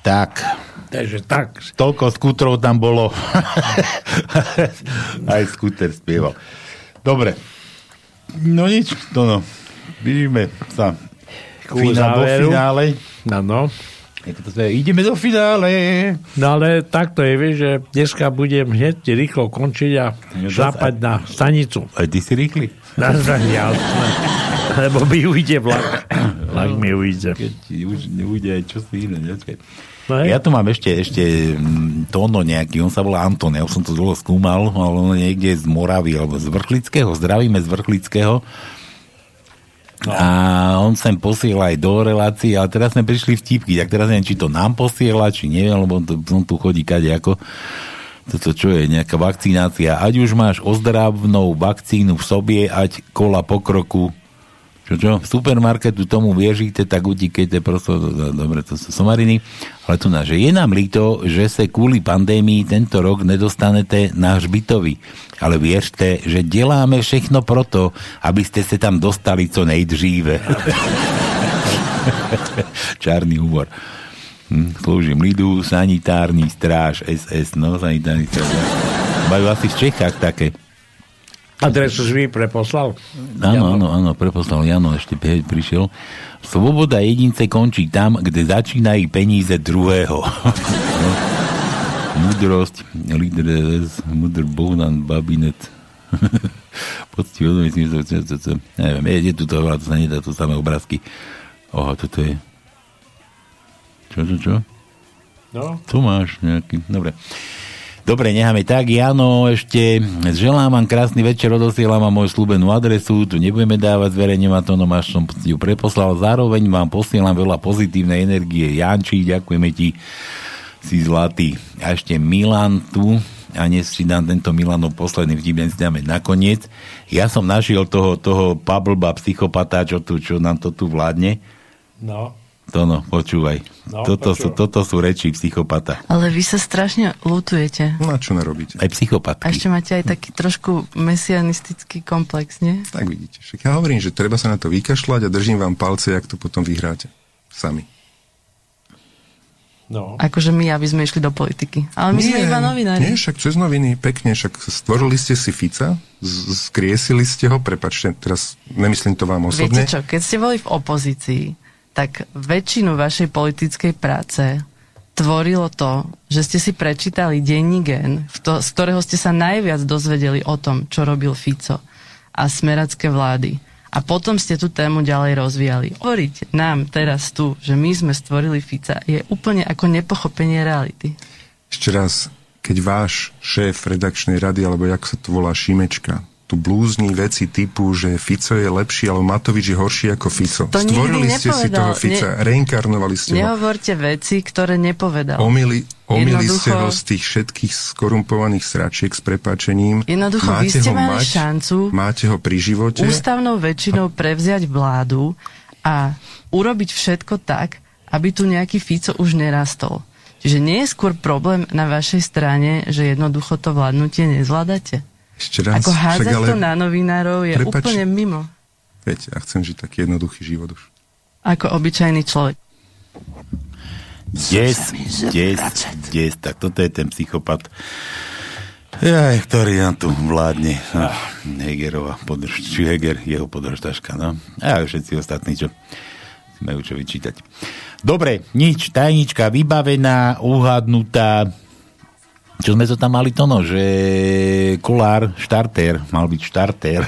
Tak. Takže tak. Toľko skútrov tam bolo. Aj skúter spieval. Dobre. No nič, to no. Vidíme sa Finá, do finále. Áno. Ideme do finále. No ale takto je, vieš, že dneska budem hneď rýchlo končiť a šlápať na stanicu. Aj ty si rýchly? Na stanicu. Lebo mi ujde vlak. Vlak mi ujde. Keď už neujde aj čo si iné. No ja tu mám ešte, ešte Tóno nejaký, on sa volá Anton, ja som to dlho skúmal, ale on niekde z Moravy, alebo z Vrchlického, zdravíme z Vrchlického. No. A on sem posiela aj do relácií, ale teraz sme prišli vtipky, tak teraz neviem, či to nám posiela, či neviem, lebo to, on tu chodí kadejako. Toto čo je, nejaká vakcinácia. Ať už máš ozdravnou vakcínu v sobie, ať kola pokroku. Čo, čo? V supermarketu tomu viežite, tak utíkejte prosto, dobre, to sú somariny, ale tu na, že je nám líto, že sa kvôli pandémii tento rok nedostanete na hřbitovi, ale viežte, že deláme všechno proto, aby ste sa tam dostali co nejdříve. Čarný humor. Hm, slúžim lidu, sanitárny stráž, es es, no, sanitárny stráž. Majú asi v Čechách také. Adresu si preposlal? Áno, áno, áno, preposlal Jano, ešte prišiel. Sloboda jedince končí tam, kde začínajú peníze druhého. Múdrosť, líder es es, múdr Bohdan Babinec. Poctivo, myslím, že to... Neviem, je tu to, to sa nedá, to samé obrázky. Oha, toto je... Čo, čo, čo? No? Tu máš nejaký... Dobre. Dobre, necháme tak. Jano, ešte želám vám krásny večer, odosielam vám moju slúbenú adresu, tu nebudeme dávať zverejňovať, to no máš, som ju preposlal. Zároveň vám posielam veľa pozitívnej energie. Janči, ďakujeme ti, si zlatý. A ešte Milan tu, a dnes si dám tento Milanov posledný vtip, si dáme nakoniec. Ja som našiel toho, toho pablba, psychopata, čo, tu, čo nám to tu vládne. No... Tono, počúvaj. No, toto, sú, toto sú reči psychopata. Ale vy sa strašne lutujete. No a čo nerobíte? Aj psychopatky. A ešte máte aj taký trošku mesianistický komplex, nie? Tak vidíte. Však ja hovorím, že treba sa na to vykašľať a držím vám palce, jak to potom vyhráte. Sami. No. Akože my, aby sme išli do politiky. Ale my nie, sme iba novinári. Nie, však cez noviny, pekne. Však stvorili ste si Fica, z- skriesili ste ho, prepáčte, teraz nemyslím to vám osobne. Viete čo, keď ste boli v opozícii, tak väčšinu vašej politickej práce tvorilo to, že ste si prečítali denní Gen, z ktorého ste sa najviac dozvedeli o tom, čo robil Fico a smeracké vlády. A potom ste tú tému ďalej rozvíjali. Hovoriť nám teraz tu, že my sme stvorili Fica, je úplne ako nepochopenie reality. Ešte raz, keď váš šéf redakčnej rady, alebo jak sa to volá, Šimečka, tu blúzni veci typu, že Fico je lepší, alebo Matovič je horší ako Fico. To stvorili ste si toho Fica, ne, reinkarnovali ste nehovorte ho. Nehovorte veci, ktoré nepovedal. Omily, omily ste ho z tých všetkých skorumpovaných sračiek s prepáčením. Jednoducho, máte vy ste mali mať, šancu máte ho pri živote. Ústavnou väčšinou prevziať vládu a urobiť všetko tak, aby tu nejaký Fico už nerastol. Čiže nie je skôr problém na vašej strane, že jednoducho to vládnutie nezvládate. Ešte raz, ako hádzať však, ale... to na novinárov je Prepač, úplne mimo. Viete, ja chcem žiť taký jednoduchý život už. Ako obyčajný človek. Yes, yes, yes. Tak toto je ten psychopat, ja, ktorý nám tu vládne. No, Hegerova podrž, či Heger, jeho podržtaška. No. A všetci ostatní, čo majú čo vyčítať. Dobre, nič, tajnička vybavená, uhadnutá. Čo sme to tam mali tono, že Kolár, štartér, mal byť štartér.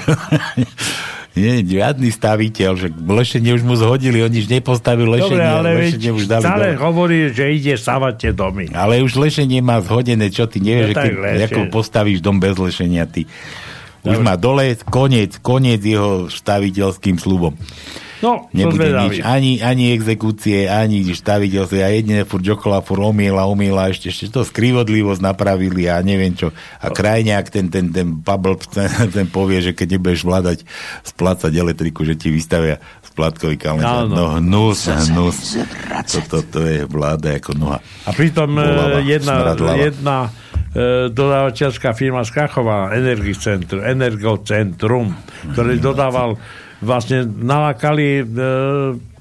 Nie, žiadny staviteľ, že lešenie už mu zhodili, on nič nepostavil lešenie. Dobre, ale lešenie veď už dali stále dole. Hovorí, že ide stavať tie domy. Ale už lešenie má zhodené, čo ty nevieš, že ako postavíš dom bez lešenia, ty. Už dobre. Má dole, koniec, koniec jeho staviteľským slubom. No, nebude nič, ani, ani exekúcie, ani staviteľstvo, a jedine furt okolo, furt omiela, omiela, ešte, ešte to skrivodlivosť napravili a neviem čo. A krajňák, ten, ten, ten bubble, ten, ten povie, že keď nebudeš vládať splácať elektriku, že ti vystavia splátkový kalendár. No, hnus, hnus. Toto to, to je vláda ako noha. A pritom Bolava, jedna, jedna e, dodávateľská firma z Kachova, Energicentrum, Energocentrum, ktorý dodával vlastne nalákali e,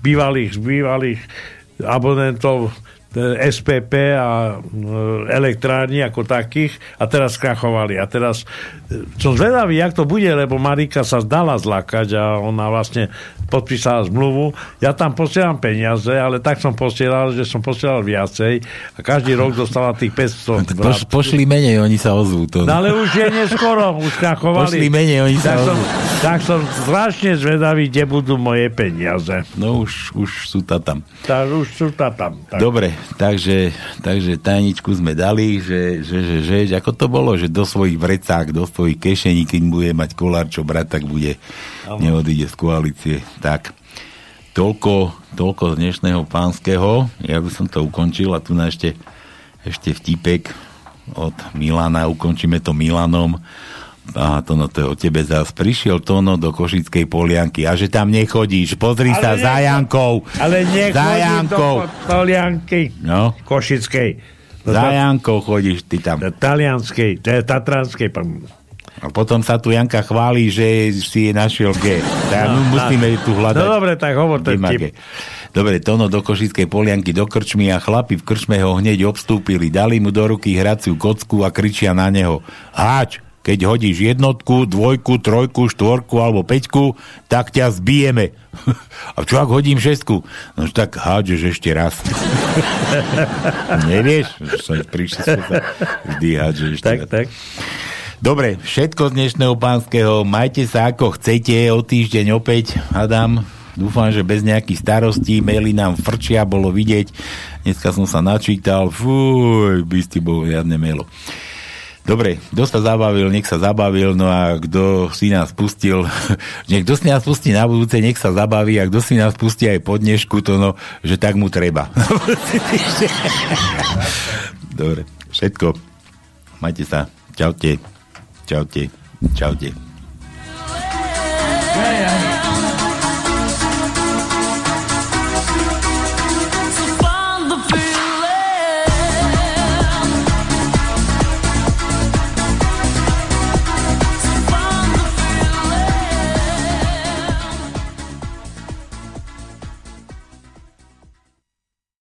bývalých, bývalých abonentov es pé pé a elektrárni ako takých a teraz skrachovali. A teraz som zvedavý, jak to bude, lebo Marika sa zdala zlakať a ona vlastne podpísala zmluvu. Ja tam posielam peniaze, ale tak som posielal, že som posielal viacej a každý rok dostala tých päťsto. Poš, pošli menej, oni sa ozvú. To. No, ale už je neskoro, už skrachovali. Pošli menej, oni tak sa ozvú. Som, tak som zvláštne zvedavý, kde budú moje peniaze. No už, už sú tá tam. Tak už sú tá tam. Tak. Dobre. Takže, takže tajničku sme dali, že, že, že, že, že ako to bolo, že do svojich vrecák, do svojich kešení, keď bude mať Kolár čo brať, tak bude, neodíde z koalície. Tak, toľko, toľko z dnešného pánskeho. Ja by som to ukončil a tu na ešte, ešte vtipek od Milana. Ukončíme to Milanom. Aha, Tono, to je o tebe zás. Prišiel Tono do Košickej Polianky a že tam nechodíš, pozri ale sa ne, za Jankou. Ale nechodím do Polianky no? Košickej. Za Jankou chodíš ty tam. Talianskej, Tatranskej. A potom sa tu Janka chválí, že si je našiel G. Tak no, musíme no. tu hľadať. No dobre, tak hovor ten tip. Dobre, Tono do Košickej Polianky do krčmy a chlapi v krčme ho hneď obstúpili. Dali mu do ruky hraciu kocku a kričia na neho. Háč! Keď hodíš jednotku, dvojku, trojku, štvorku alebo peťku, tak ťa zbijeme. A čo ak hodím šestku? No tak hádžeš ešte raz. Nevieš? Prišiel sa. Vždy hádžeš ešte tak, raz. Tak. Dobre, všetko z dnešného pánskeho. Majte sa ako chcete. O týždeň opäť, Adam. Dúfam, že bez nejakých starostí. Maily nám frčia, bolo vidieť. Dneska som sa načítal. Fúj, by ste bol žiadne mailo. Dobre, kto sa zabavil, nech sa zabavil, no a kto si nás pustil, nech kto si nás pustí na budúce, nech sa zabaví, a kto si nás pustí aj po dnešku, to no, že tak mu treba. Dobre, všetko. Majte sa. Čaute. Čaute. Čaute.